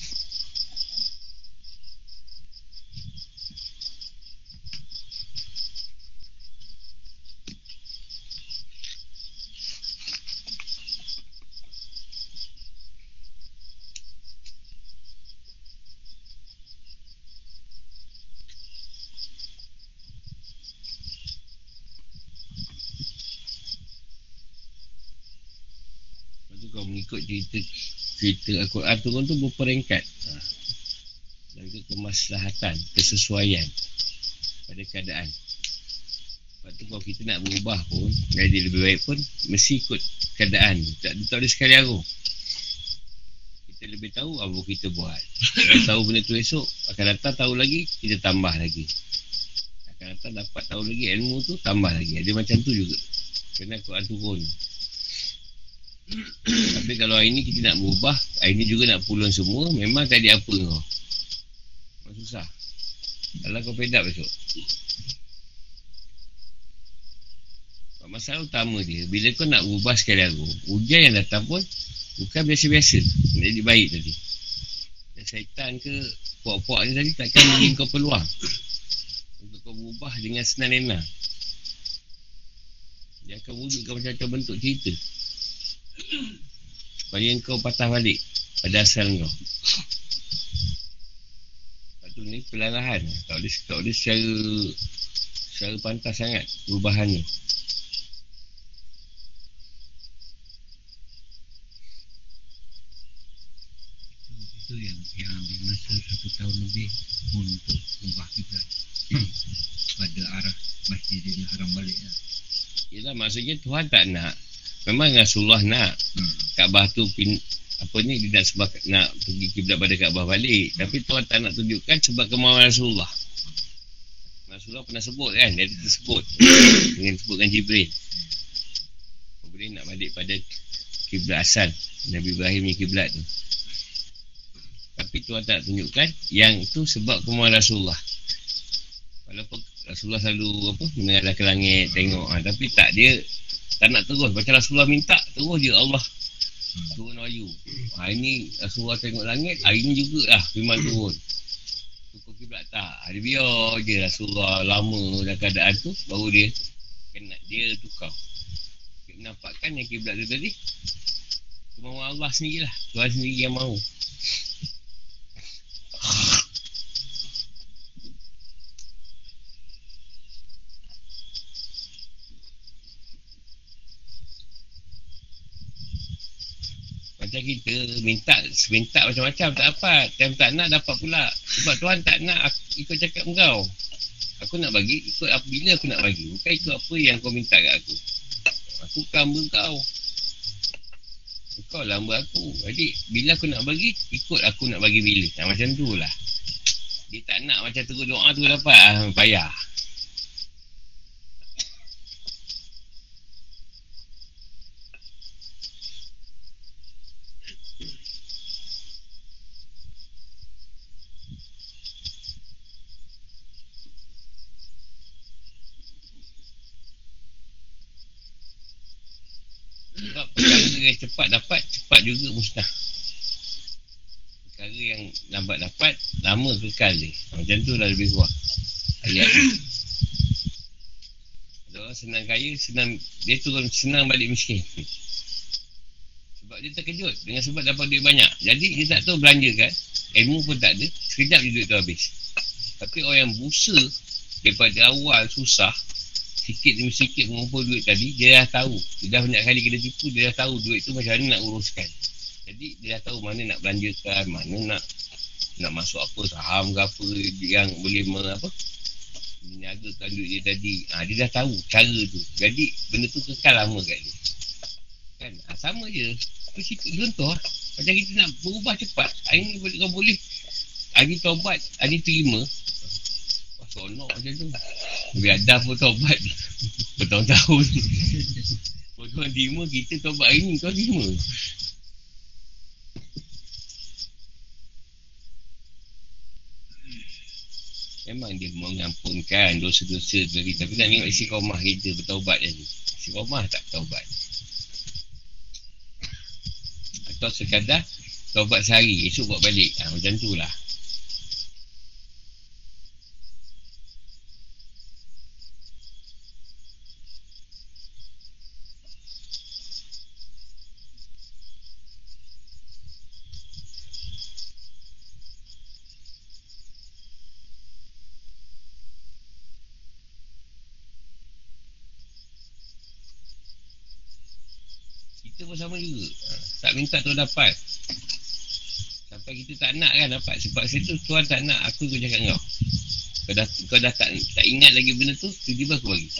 kau mengikut cerita Al-Quran tu kan tu berperingkat dan kemaslahatan, kesesuaian pada keadaan. Sebab tu kalau kita nak berubah pun, jadi lebih baik pun mesti ikut keadaan. Tak ada sekali arung. Kita lebih tahu apa kita buat. Kita tahu benda tu esok akan datang, tahu lagi, kita tambah lagi. Akan datang dapat tahu lagi, ilmu tu tambah lagi. Ada macam tu juga kena Al-Quran turun. Tapi kalau hari ni kita nak berubah, hari ni juga nak pulun semua, memang tak ada apa kau. Susah. Kalau kau pedap besok. Masalah utama dia, bila kau nak berubah sekali aku, ujian yang datang pun bukan biasa-biasa. Jadi baik tadi. Dan syaitan ke puak-puak ni tadi takkan beri kau peluang untuk kau berubah dengan senang enak. Dia akan wujudkan macam-macam bentuk cerita supaya kau patah balik pada asal kau. Lepas tu ni pelarahan. Tak boleh secara pantas sangat perubahannya. Itu yang ambil masa 1 tahun lebih untuk ubah kita pada arah Masjidil Haram balik lah. Yelah, maksudnya Tuhan tak nak. Memang Rasulullah nak Kaabah tu apa ni dia nak pergi kiblat pada Kaabah balik, tapi Tuhan tak nak tunjukkan sebab kemauan Rasulullah. Rasulullah pernah sebut kan, dia tersebut dengan sebutkan Jibril. Jibril nak balik pada kiblat asal Nabi Ibrahim ni kiblat tu. Tapi Tuhan tak nak tunjukkan yang tu sebab kemauan Rasulullah. Walaupun Rasulullah selalu apa mengarah ke langit tengok tapi tak, dia tak nak terus. Macam Rasulullah minta, terus je Allah turun wahyu. Hari ni Rasulullah tengok langit, hari ni jugalah firman turun. Tukar kiblat tak. Dia biar je Rasulullah lama dalam keadaan tu, baru dia kena dia tukar. Dia menampakkan yang kiblat tu tadi kemauan Allah sendirilah. Tuhan sendiri yang mahu. Macam kita minta macam-macam tak dapat, time tak nak dapat pula. Sebab Tuhan tak nak aku ikut cakap engkau. Aku nak bagi ikut apa bila aku nak bagi, bukan ikut apa yang kau minta kat aku. Aku bukan hamba kau, kau lah hamba aku. Jadi bila aku nak bagi, ikut aku nak bagi bila. Macam tu lah. Dia tak nak macam terus doa tu dapat bayar. Cepat dapat, cepat juga musnah. Perkara yang lambat dapat, lama kekal dia. Macam tu lah lebih kuat ayat tu. Ada orang senang kaya, dia turun senang balik miskin. Sebab dia terkejut dengan sebab dapat duit banyak. Jadi dia tak tahu belanja kan, ilmu pun tak ada, sekejap duit tu habis. Tapi orang yang busa daripada awal susah, sikit demi sikit mengumpul duit tadi, dia dah tahu. Dia dah banyak kali kena tipu, dia dah tahu duit tu macam mana nak uruskan. Jadi dia dah tahu mana nak belanjakan, mana nak nak masuk apa saham ke apa yang boleh menjagakan duit dia tadi. Dia dah tahu cara tu. Jadi benda tu kekal lama kat dia. Kan? Sama je. Contoh lah. Macam kita nak berubah cepat. Hari ni kau boleh. Hari taubat. Hari terima. Wah, sonok macam tu. Biadab pun taubat. Bertahun-tahun. Kau tuan terima, kita taubat hari ni. Kau terima. Memang dia mengampunkan dosa-dosa tadi. Tapi nak tengok istiqamah kita bertaubat tadi. Istiqamah tak bertaubat. Atau sekadar taubat sehari, esok buat balik. Macam tu lah. Tak minta tu dapat. Sampai kita tak nak kan dapat. Sebab situ Tuhan tak nak aku cakap kau. Kau dah tak ingat lagi benda tu, tiba-tiba aku bagi.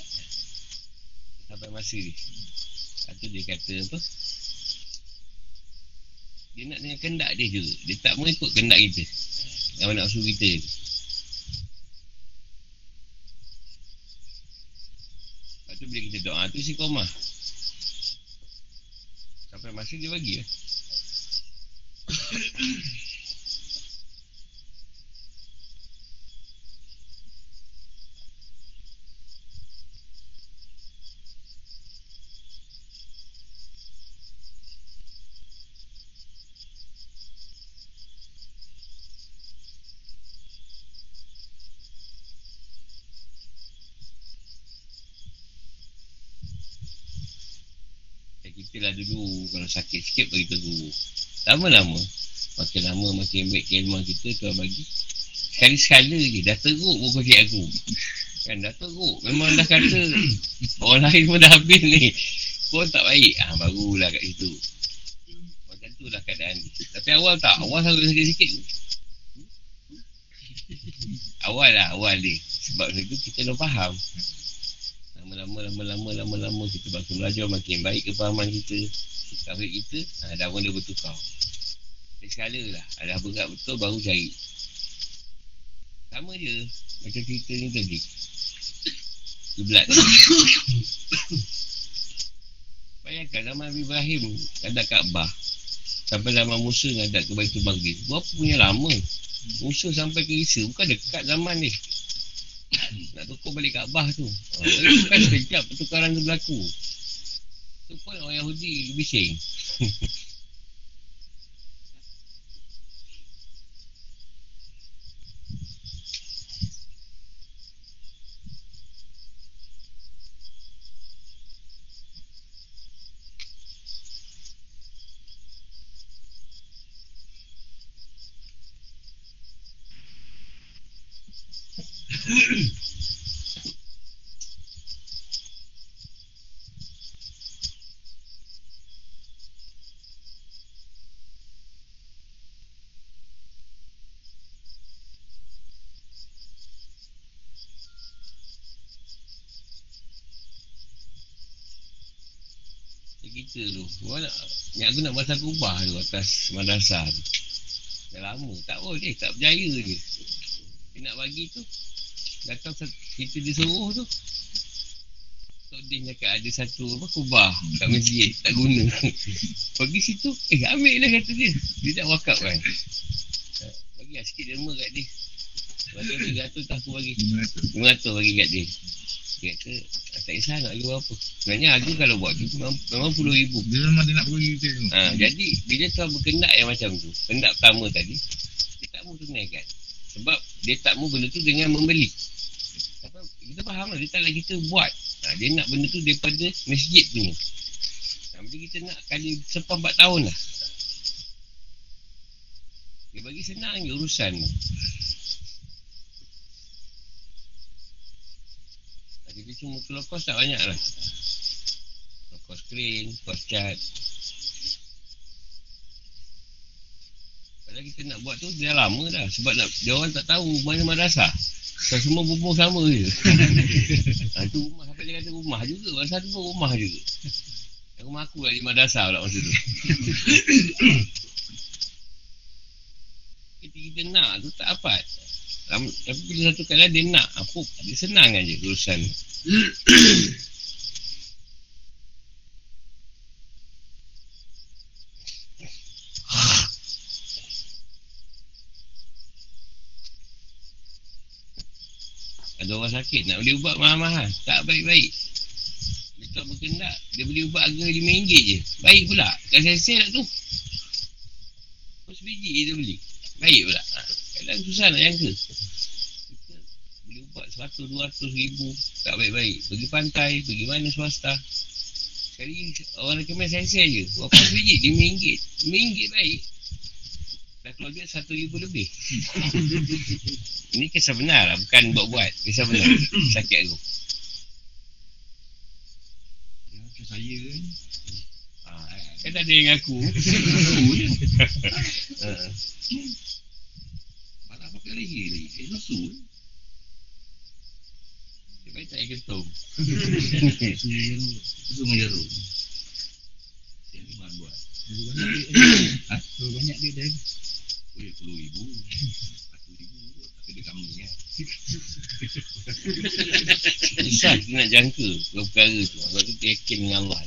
Sampai masa ni. Lepas dia kata apa? Dia nak dengan kendak dia juga. Dia tak mau ikut kendak kita. Yang nak suruh kita tu. Lepas tu bila kita doa tu istiqamah. Sampai masa dia bagi lah. Kita lah dulu kalau sakit sikit bagi tegur. Lama-lama, makin lama makin baik kelima kita tuan bagi. Sekali-sekala je dah teruk pun kau cik aku. Kan dah teruk. Memang dah kata orang lain pun dah habis ni. Kau tak baik. Barulah kat situ. Macam tu lah keadaan ni. Tapi awal tak. Awal sangat sikit-sikit. Awal dia. Sebab itu kita dah faham. Lama-lama kita bakal belajar makin baik kepahaman kita. Tauhid kita dah mula bertukar. Sekala lah. Dah berat betul baru cari. Sama je macam cerita ni tadi. Kiblat. Bayangkan zaman Ibrahim ada Kaabah. Sampai zaman Musa ada ke Baitul Maqdis. Berapa punya lama. Musa sampai ke Isa. Bukan dekat zaman ni. Nak tukar balik Kaabah tu. Bukan sekejap pertukaran tu berlaku. Tu pun orang Yahudi bising. Kita tu yang aku nak masa kubah tu atas madrasah tu dah lama tak boleh, tak berjaya je. Dia nak bagi tu datang kita disuruh tu Sodin cakap ada satu apa kubah kat masjid, tak guna. Pergi situ, ambil lah kata dia. Dia tak wakaf kan. Bagi lah sikit derma kat dia. Bagi 300 tak aku bagi 500 bagi kat dia. Dia kata, tak kisah nak bagi berapa. Sebenarnya aku kalau buat tu memang RM10,000. Dia memang dia nak beri kita tu. Jadi bila tuan berkendak yang macam tu, kendak pertama tadi, dia tak mahu tunaikan. Sebab dia tak mahu benda tu dengan membeli. Kita faham lah, dia tak nak kita buat. Dia nak benda tu daripada masjid punya. Bila kita nak kali sempah 4 tahun lah. Dia bagi senang je urusan tu. Kita cuma keluar kos tak banyak lah. Kos kren, kos cat. Padahal kita nak buat tu dah lama dah. Sebab nak, dia orang tak tahu mana madrasah. Kita semua berumur sama je. Itu rumah, sampai dia kata rumah juga. Madrasah tu pun rumah juga. Rumah aku lah di madrasah pula masa tu. Kita nak tu tak dapat. Tapi bila satu kali dia nak apa, dia senang aja urusan. Ada orang sakit nak beli ubat mahal-mahal, tak baik-baik. Dia tak berkendak. Dia beli ubat harga RM5 je, baik pula. Kat sel-sel tu terus biji dia beli, baik pula. Kadang susah nak jangka. Kita beli ubat 100-200 ribu, tak baik-baik. Pergi pantai, pergi mana swasta, sekali orang recommend sel-sel je, berapa biji RM5. RM5 baik, dah keluar duit RM1,000 lebih. Ini kisah benar lah, bukan buat-buat. Kisah benar, sakit aku. Ya, macam saya kan. Kan tak ada yang aku. Malah pakai leher lagi. Saya susu. Dia baik tak payah ketum. Susu menyeru. Yang ni buat buat. Banyak duit dah. Boleh RM10,000, RM1,000, tapi dia kamu kan. Susah kita nak jangka kalau perkara tu. Sebab tu dia yakin dengan Allah.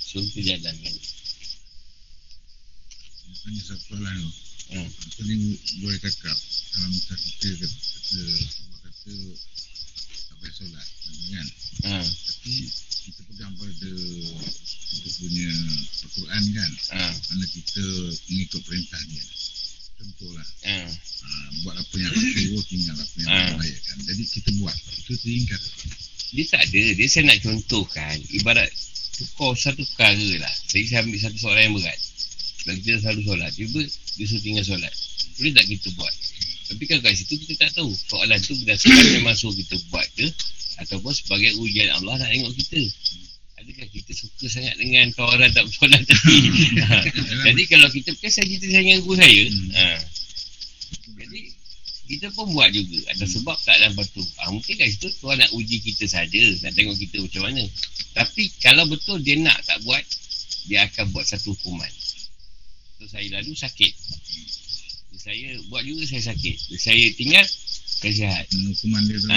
Suruh tu jalan kan. Tanya satu soalan tu. Tadi boleh cakap kalau misal kita kata tak payah solat kan. Tapi kita pegang pada kita punya Al-Quran kan. Mana kita mengikut perintah dia. Contohlah buat apa yang aku suruh, tinggal apa yang aku layakan. Jadi kita buat, itu teringkat. Dia tak ada, dia saya nak contohkan. Ibarat tukar satu perkara lah. Jadi saya ambil satu soalan yang berat. Sebab kita selalu solat, tiba dia suruh tinggal solat. Boleh tak kita buat? Tapi kalau kat situ kita tak tahu soalan tu berdasarkan memang suruh kita buat ke, ataupun sebagai ujian Allah nak tengok kita. Adakah kita suka sangat dengan kawan orang tak bersolat tadi? Jadi kalau kita berkesan, kita sayang guru saya. Jadi kita pun buat juga. Ada sebab tak dalam batu. Mungkin kat situ Tuhan nak uji kita saja, nak tengok kita macam mana. Tapi kalau betul dia nak tak buat, dia akan buat satu hukuman. So, saya lalu sakit. Saya buat juga, saya sakit. Saya tinggal, kasihat. Hukuman dia tu.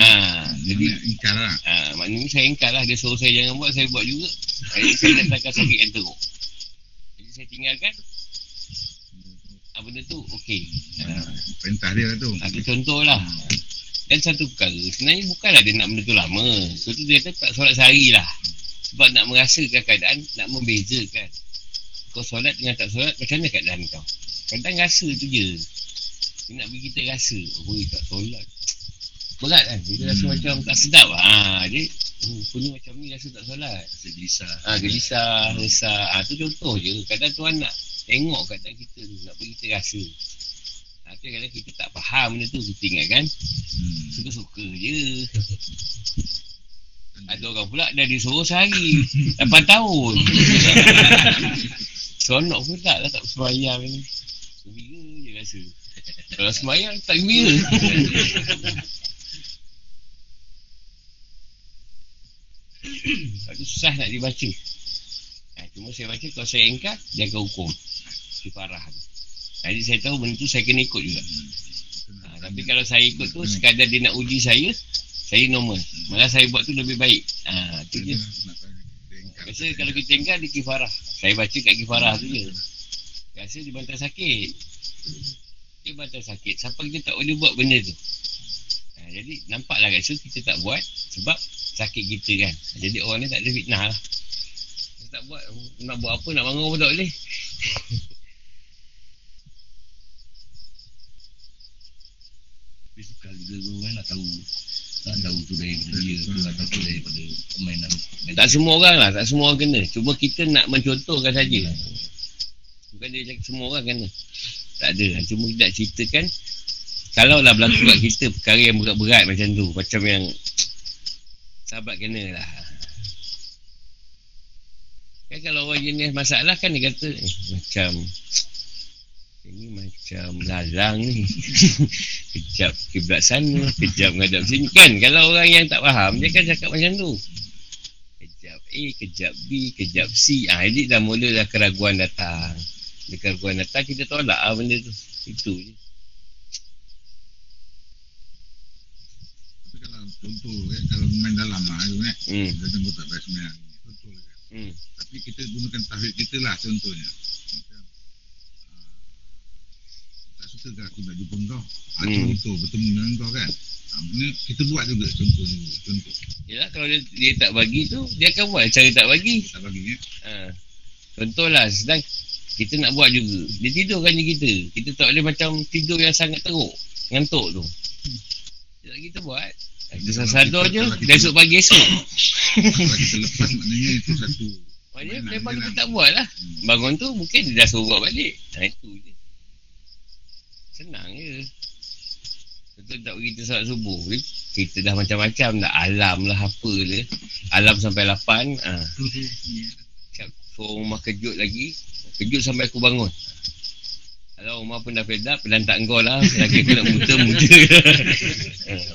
Jadi ingkar lah. Maknanya saya ingkar lah. Dia suruh saya jangan buat, saya buat juga. Saya datangkan sakit yang teruk. Jadi saya tinggalkan benda tu, okey. Perintah dia lah tu. Itu contoh lah. Dan satu perkara, sebenarnya bukanlah dia nak benda tu lama. So tu dia kata tak solat sehari lah. Sebab nak merasakan keadaan, nak membezakan. Kau solat dengan tak solat, macam mana keadaan kau? Kadang rasa tu je. Dia nak bagi kita rasa, oh tak solat, solat kan, dia rasa macam tak sedap. Dia punya macam ni, rasa tak solat, rasa gelisah, gelisah, resah. Tu contoh je. Kadang Tuhan nak tengok keadaan kita tu, nak bagi kita rasa. Kadang-kadang kita tak faham benda tu, kita ingatkan suka-suka je. Ada orang pula dah disuruh sehari 8 tahun. Seronok pula lah tak bersemayang ni. Gembira je rasa. Kalau semayang tak gembira. Itu susah nak dibaca. Cuma saya baca, kalau saya engkar, dia akan hukum kifarah tu. Jadi saya tahu benda tu saya kena ikut juga. Tapi kalau saya ikut tu sekadar dia nak uji saya, saya normal. Malah saya buat tu lebih baik. Itu je. Biasa kalau kita engkar, dia kifarah. Saya baca kat kifarah tu je. Biasa dia bantai sakit. Dia bantai sakit sampai kita tak boleh buat benda tu. Jadi nampaklah kat situ kita tak buat sebab sakit kita kan. Jadi orang ni tak ada fitnah lah. Dia tak buat, nak buat apa, nak bangun pun tak boleh. Tapi sekali dia orang nak tahu, tak tahu tu daripada dia, tak tahu daripada permainan. Tak semua orang lah, tak semua orang kena. Cuma kita nak mencontohkan saja. Bukan dia cakap semua orang kena. Tak ada. Cuma kita nak ceritakan, kalaulah berlaku kat kita perkara yang berat-berat macam tu, macam yang sahabat kena lah. Kan kalau orang jenis masalah kan dia kata macam Ini macam lalang ni. Kejap kiblat sana, kejap menghadap sini. Kan kalau orang yang tak faham, dia kan cakap macam tu. Kejap A, kejap B, kejap C. Jadi dah mulalah keraguan datang. Bila keraguan datang, kita tolak lah benda tu. Itu je. Tapi kalau contoh kalau main dalam lah tu kan, kita tengok tak baik semayang. Contoh lah kan. Tapi kita gunakan tahwid kita lah contohnya. Suka aku nak jumpa kau, contoh bertemu dengan kau kan, mana kita buat juga contoh. Yalah, kalau dia tak bagi tu, dia akan buat cara tak bagi. Tak bagi ya? Contoh lah, sedang kita nak buat juga, dia tidurkan je kita. Kita tak boleh macam tidur yang sangat teruk, ngantuk tu. Yalah, kita buat kita sadar je, besok pagi esok. Kalau kita lepas maknanya itu satu. Maknanya memang kita tak buat lah. Bangun tu mungkin dia dah suruh balik. Nah, itu je. Senang je. Betul tak bagi kita solat subuh ni, kita dah macam-macam dah. Alam lah apa dia. Alam sampai 8. Suruh rumah kejut lagi. Kejut sampai aku bangun. Kalau rumah pun dah fed up, pelantak engkau lah. Lagi aku nak muter-muter.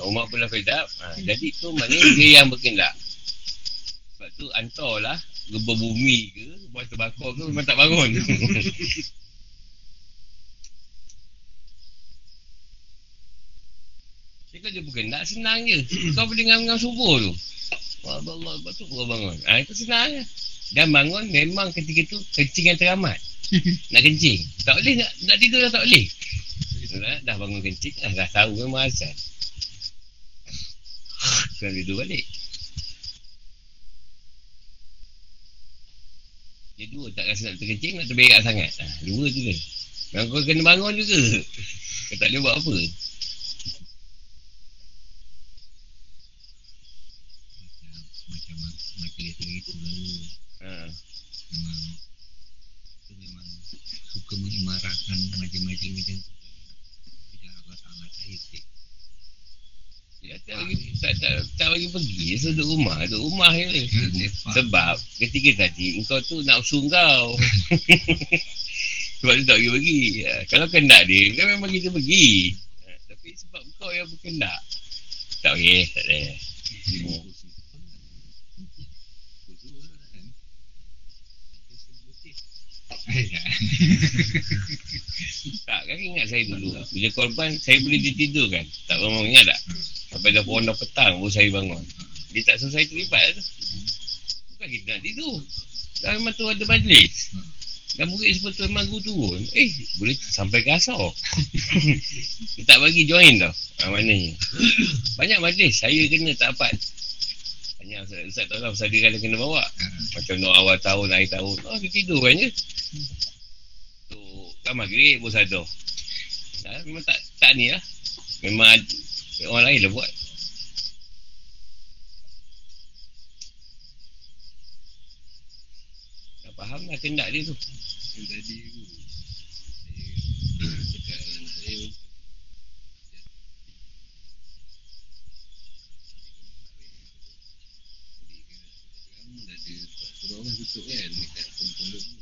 Rumah pun dah fed up. Jadi tu maknanya dia yang berkendak. Sebab tu hantarlah gempa bumi ke, buah terbakar ke, memang tak bangun. Kalau dia berkendak, senang je. Kau boleh dengar subuh tu. Wallah, lepas tu kau bangun. Itu senang je. Dan bangun memang ketika tu kencing yang teramat. Nak kencing. Tak boleh nak tidur dah tak boleh. Dah bangun kencing, dah tahu memang azan. Sekarang tidur balik. Dia dua tak rasa nak terkencing, nak terberak sangat. Dua tu ke. Dan kau kena bangun juga. Kau tak boleh buat apa. Memang suka mengimarahkan macam-macam macam tu. Tidak apa sangat saya. Ya, tak bagi pergi. So duduk rumah je. Sebab ketika tadi engkau tu nak sungau. Sebab tu tak bagi pergi. Kalau kendak dia, kan memang kita pergi. Tapi sebab kau yang berkendak. Tak boleh, tak boleh. Tak kan, ingat saya dulu bila korban saya boleh ditidurkan. Tak pernah ingat tak? Sampai dah pukul 6 petang baru saya bangun. Dia tak selesai terlibat tu. Bukan kita nak tidur. Dah memang tu ada majlis. Dah murid seperti magu turun. Boleh sampai kasar. Dia tak bagi join tau. Maknanya banyak majlis saya kena tak dapat. Banyak ustaz tak tahu. Ustaz dia kadang kena bawa macam nak awal tahun, akhir tahun. Dia tidur kan je. So kan maghrib pun sadar. Memang tak ni lah. Memang orang lain lah buat. Dah faham lah kendak dia tu. Tadi tu saya cakap dengan saya, orang tutup kan dekat pondok tu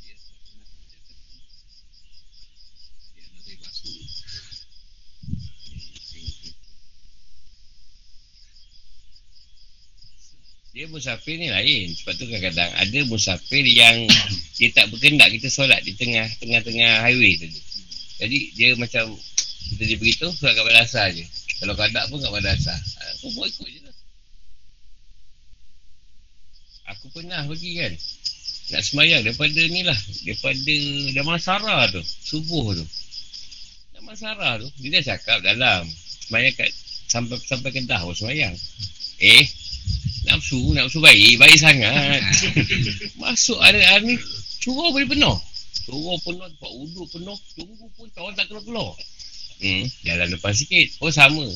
dia nak saya basuh. Dia musafir ni lain. Sebab tu kadang-kadang ada musafir yang dia tak berkendak kita solat di tengah-tengah highway tu. Jadi dia macam kita diberitahu solat kat madrasah je. Kalau kadak pun kat madrasah. Aku buat ikut je lah. Aku pernah pergi kan nak semayang daripada ni lah, daripada Damansara tu, subuh tu. Damansara tu dia dah cakap dalam semayang kat sampai ke dah semayang. Nafsu baik sangat. Masuk hari ni curau boleh penuh. Curau penuh, tempat uduk penuh, tunggu pun orang tak keluar. Jalan depan sikit. Sama.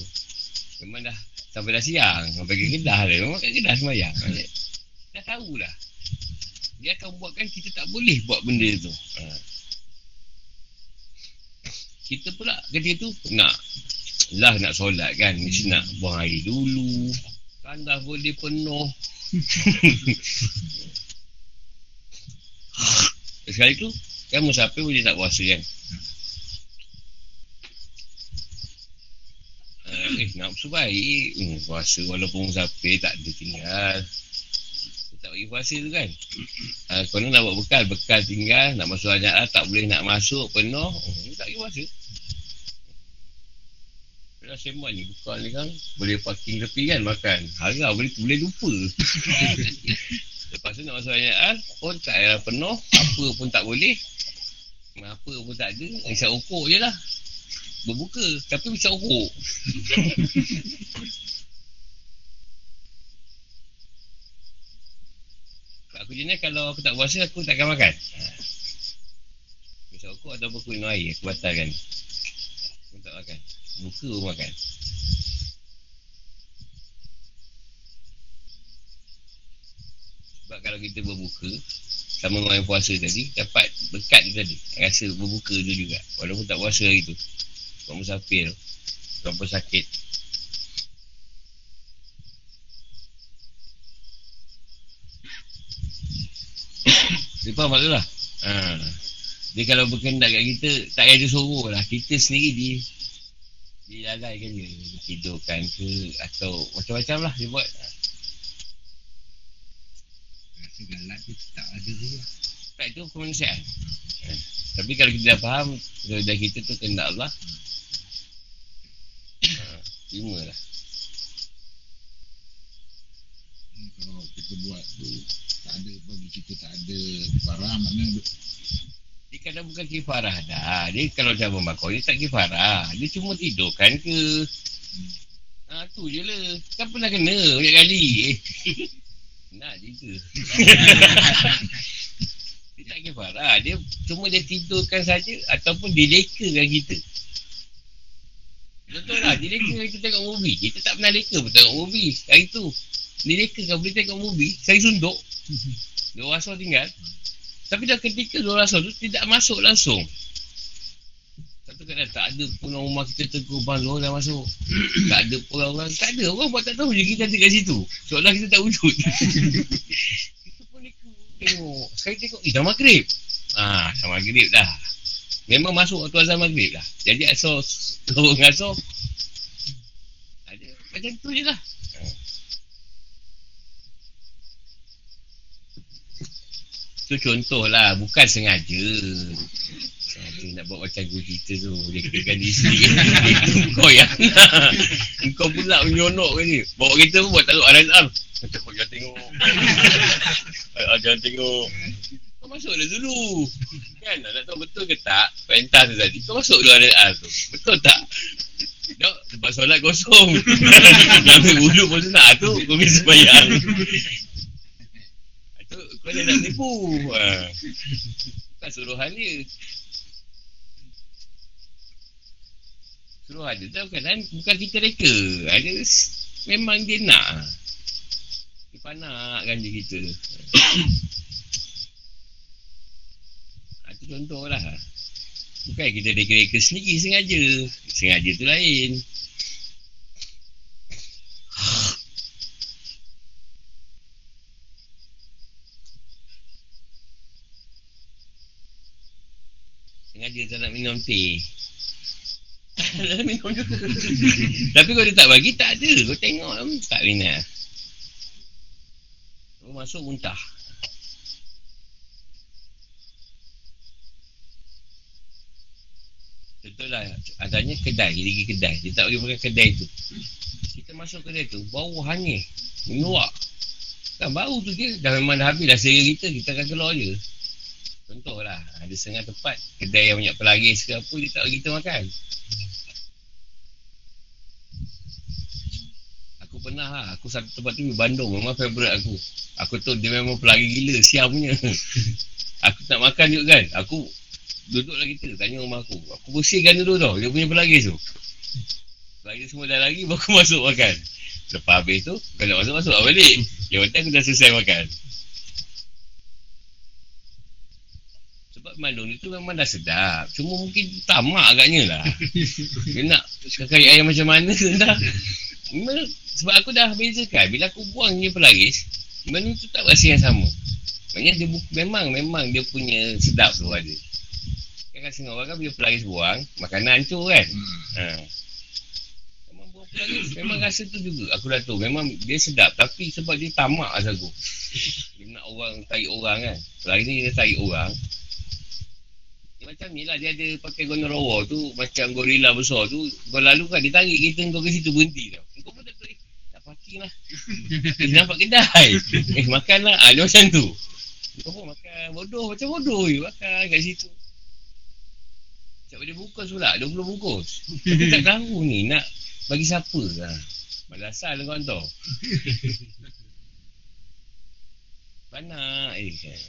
Memang dah sampai dah siang, sampai ke Kedah dah. Memang kat Kedah semayang. Dah tahulah. Dia akan buatkan kita tak boleh buat benda tu. Kita pula ketika tu nak solat kan. Mesti nak buang air dulu. Tandas boleh penuh. Sekali tu kan musafir boleh tak puasa kan. baik, nak bersu baik. Puasa walaupun musafir tak ada tinggal. Tak bagi puasa tu kan. Kena nak buat bekal, bekal tinggal. Nak masuk anak tak boleh nak masuk penuh. Tak bagi puasa. Kalau seman ni bukan ni kan, boleh parking tepi kan makan. Harga boleh lupa. Lepas tu nak masuk anak pun tak ada penuh. Apa pun tak boleh. Apa pun tak ada. Isap okok je lah. Berbuka tapi isap okok. Aku jenis kalau aku tak puasa, aku takkan makan. Misal aku atau aku minum air, aku batalkan. Aku tak makan. Buka pun makan. Sebab kalau kita berbuka, sama orang yang puasa tadi, dapat berkat tu tadi. Rasa berbuka tu juga. Walaupun tak puasa hari tu. Orang musafir tu. Orang bersakit. Dia faham tak tu lah. Dia kalau berkendak kat kita, tak payah dia suruh lah. Kita sendiri dia lalaikan dia. Dia tidurkan ke atau macam-macam lah dia buat. Rasa galak tu tak ada dia lah. Tak, itu kemanusiaan. Tapi kalau kita dah faham, dah kita tu kendak Allah. Terima lah. Kalau kita buat tu tak ada, bagi kita tak ada kifarah, mana dia kadang bukan kifarah dah. Dia kalau dah membakar, dia tak kifarah. Dia cuma tidurkan ke. Tu je lah. Kan pernah kena banyak kali. Nak juga. Dia tak kifarah. Dia cuma dia tidurkan saja ataupun dilekakan kita. Contoh lah, dilekakan kita tengok movie. Kita tak pernah leka pun tengok movie hari tu. Dileka kan boleh tengok movie. Saya sunduk. Dua rasul tinggal. Tapi dah ketika dua rasul tu tidak masuk langsung. Satu kadang tak ada pun orang rumah kita tegur banglo dah masuk. Tak ada pun orang. Tak ada orang buat tak tahu je kita ada kat situ. Seolah kita tak wujud. Kita pun tengok. Sekali tengok. Dah maghrib. Dah maghrib dah. Memang masuk waktu azan maghrib dah. Jadi asal ada macam tu je lah. Tu contoh lah, bukan sengaja. Sengaja nak buat macam guru kita tu. Dia katakan diri sendiri. Itu kau yang nak. Kau pula menyonok ke ni. Bawa kereta pun buat taruh RSM. Jangan tengok. Jangan tengok. Kau masuk dah dulu. Kan nak tahu betul ke tak? Perintah tu tadi. Kau masuk dulu RSM tu. Betul tak? Dok, lepas solat kosong. Sampai wuduk pun senang tu. Kau pergi sembahyang. Kau dah nak tipu. Bukan suruhan dia. Suruhan dia tak bukan kita reka. Ada memang dia nak. Dia panakkan je kita. Itu contoh lah. Bukan kita reka-reka sendiri sengaja. Sengaja tu lain. Dia tak nak minum teh. Tak nak minum juga. Tapi kalau dia tak bagi, tak ada. Kau tengok lah. Tak minat. Kau masuk muntah. Contohlah, adanya kedai. Dia pergi kedai. Dia tak boleh pakai kedai tu. Kita masuk kedai tu. Bau hangis. Meluak. Kan bau tu dia. Dah memang dah habis. Dah sehingga kita akan keluar je. Contoh lah, ada setengah tempat kedai yang banyak pelaris ke apa, dia tak bagi kita makan. Aku pernah lah, aku satu tempat tu di Bandung, memang favourite aku. Aku tu dia memang pelari gila, siam punya. Aku tak makan juga kan, aku duduk lah kita, tanya rumah aku. Aku bersihkan dulu tau, dia punya pelaris tu. Pelaris semua dah lari, baru aku masuk makan. Lepas habis tu, kalau nak masuk-masuk lah balik. Yang penting aku dah selesai makan. Bandung itu memang dah sedap. Cuma mungkin tamak agaknya lah. Dia nak kari ayam macam mana dah. Memang, sebab aku dah bezakan. Bila aku buang dia pelaris, menu tu tak rasa yang sama. Maksudnya dia memang dia punya sedap tu ada. Kan rasa orang kan bila pelaris buang, makanan hancur kan. Memang Memang rasa tu juga aku datuk. Memang dia sedap, tapi sebab dia tamak asal aku. Dia nak orang tarik orang kan. Lagi ni dia tarik orang. Dia macam ni lah, dia ada pakai gonorowa tu, macam gorila besar tu. Kau lalu kan, dia tarik kereta kau ke situ berhenti tau. Kau pun tak parking lah. Dia nampak kedai. Makan lah. Dia macam tu. Kau pun makan bodoh. Macam bodoh je makan kat situ. Sebab dia bungkus pula, 20 bungkus. Tapi tak tahu ni nak bagi siapa lah. Malasal lah korang tau. Panak kan.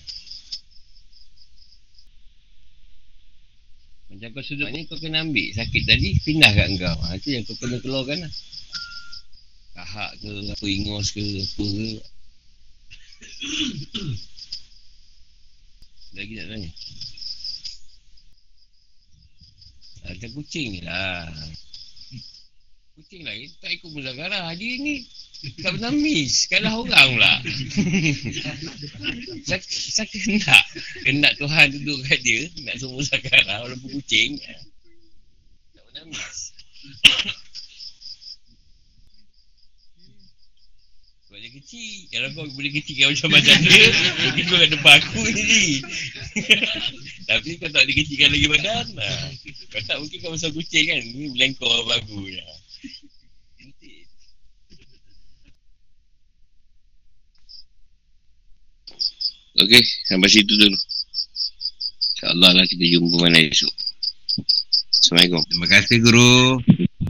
Macam kau sudut ni kau kena ambil sakit tadi, pindah kat engkau. Itu yang kau kena keluarkan lah. Kahak ke, apa ingos ke, apa ke. Lagi nak tanya? Ada kucing je lah. Kucing lah, kita tak ikut muzakarah. Dia ni tak pernah miss. Kalah orang pula. Saya kenak Tuhan duduk kat dia. Nak suruh muzakarah walaupun kucing. Tak pernah miss. Sebab dia kecil. Kalau kau boleh kecilkan macam badan dia, mungkin kau akan depan aku ni. Tapi kau tak boleh kecilkan lagi badan lah. Kau tak mungkin kau besar kucing kan. Ni belengkau bagus lah. Cantik. Okey, sampai situ dulu. InsyaAllah lah kita jumpa mana esok. Assalamualaikum. Terima kasih guru.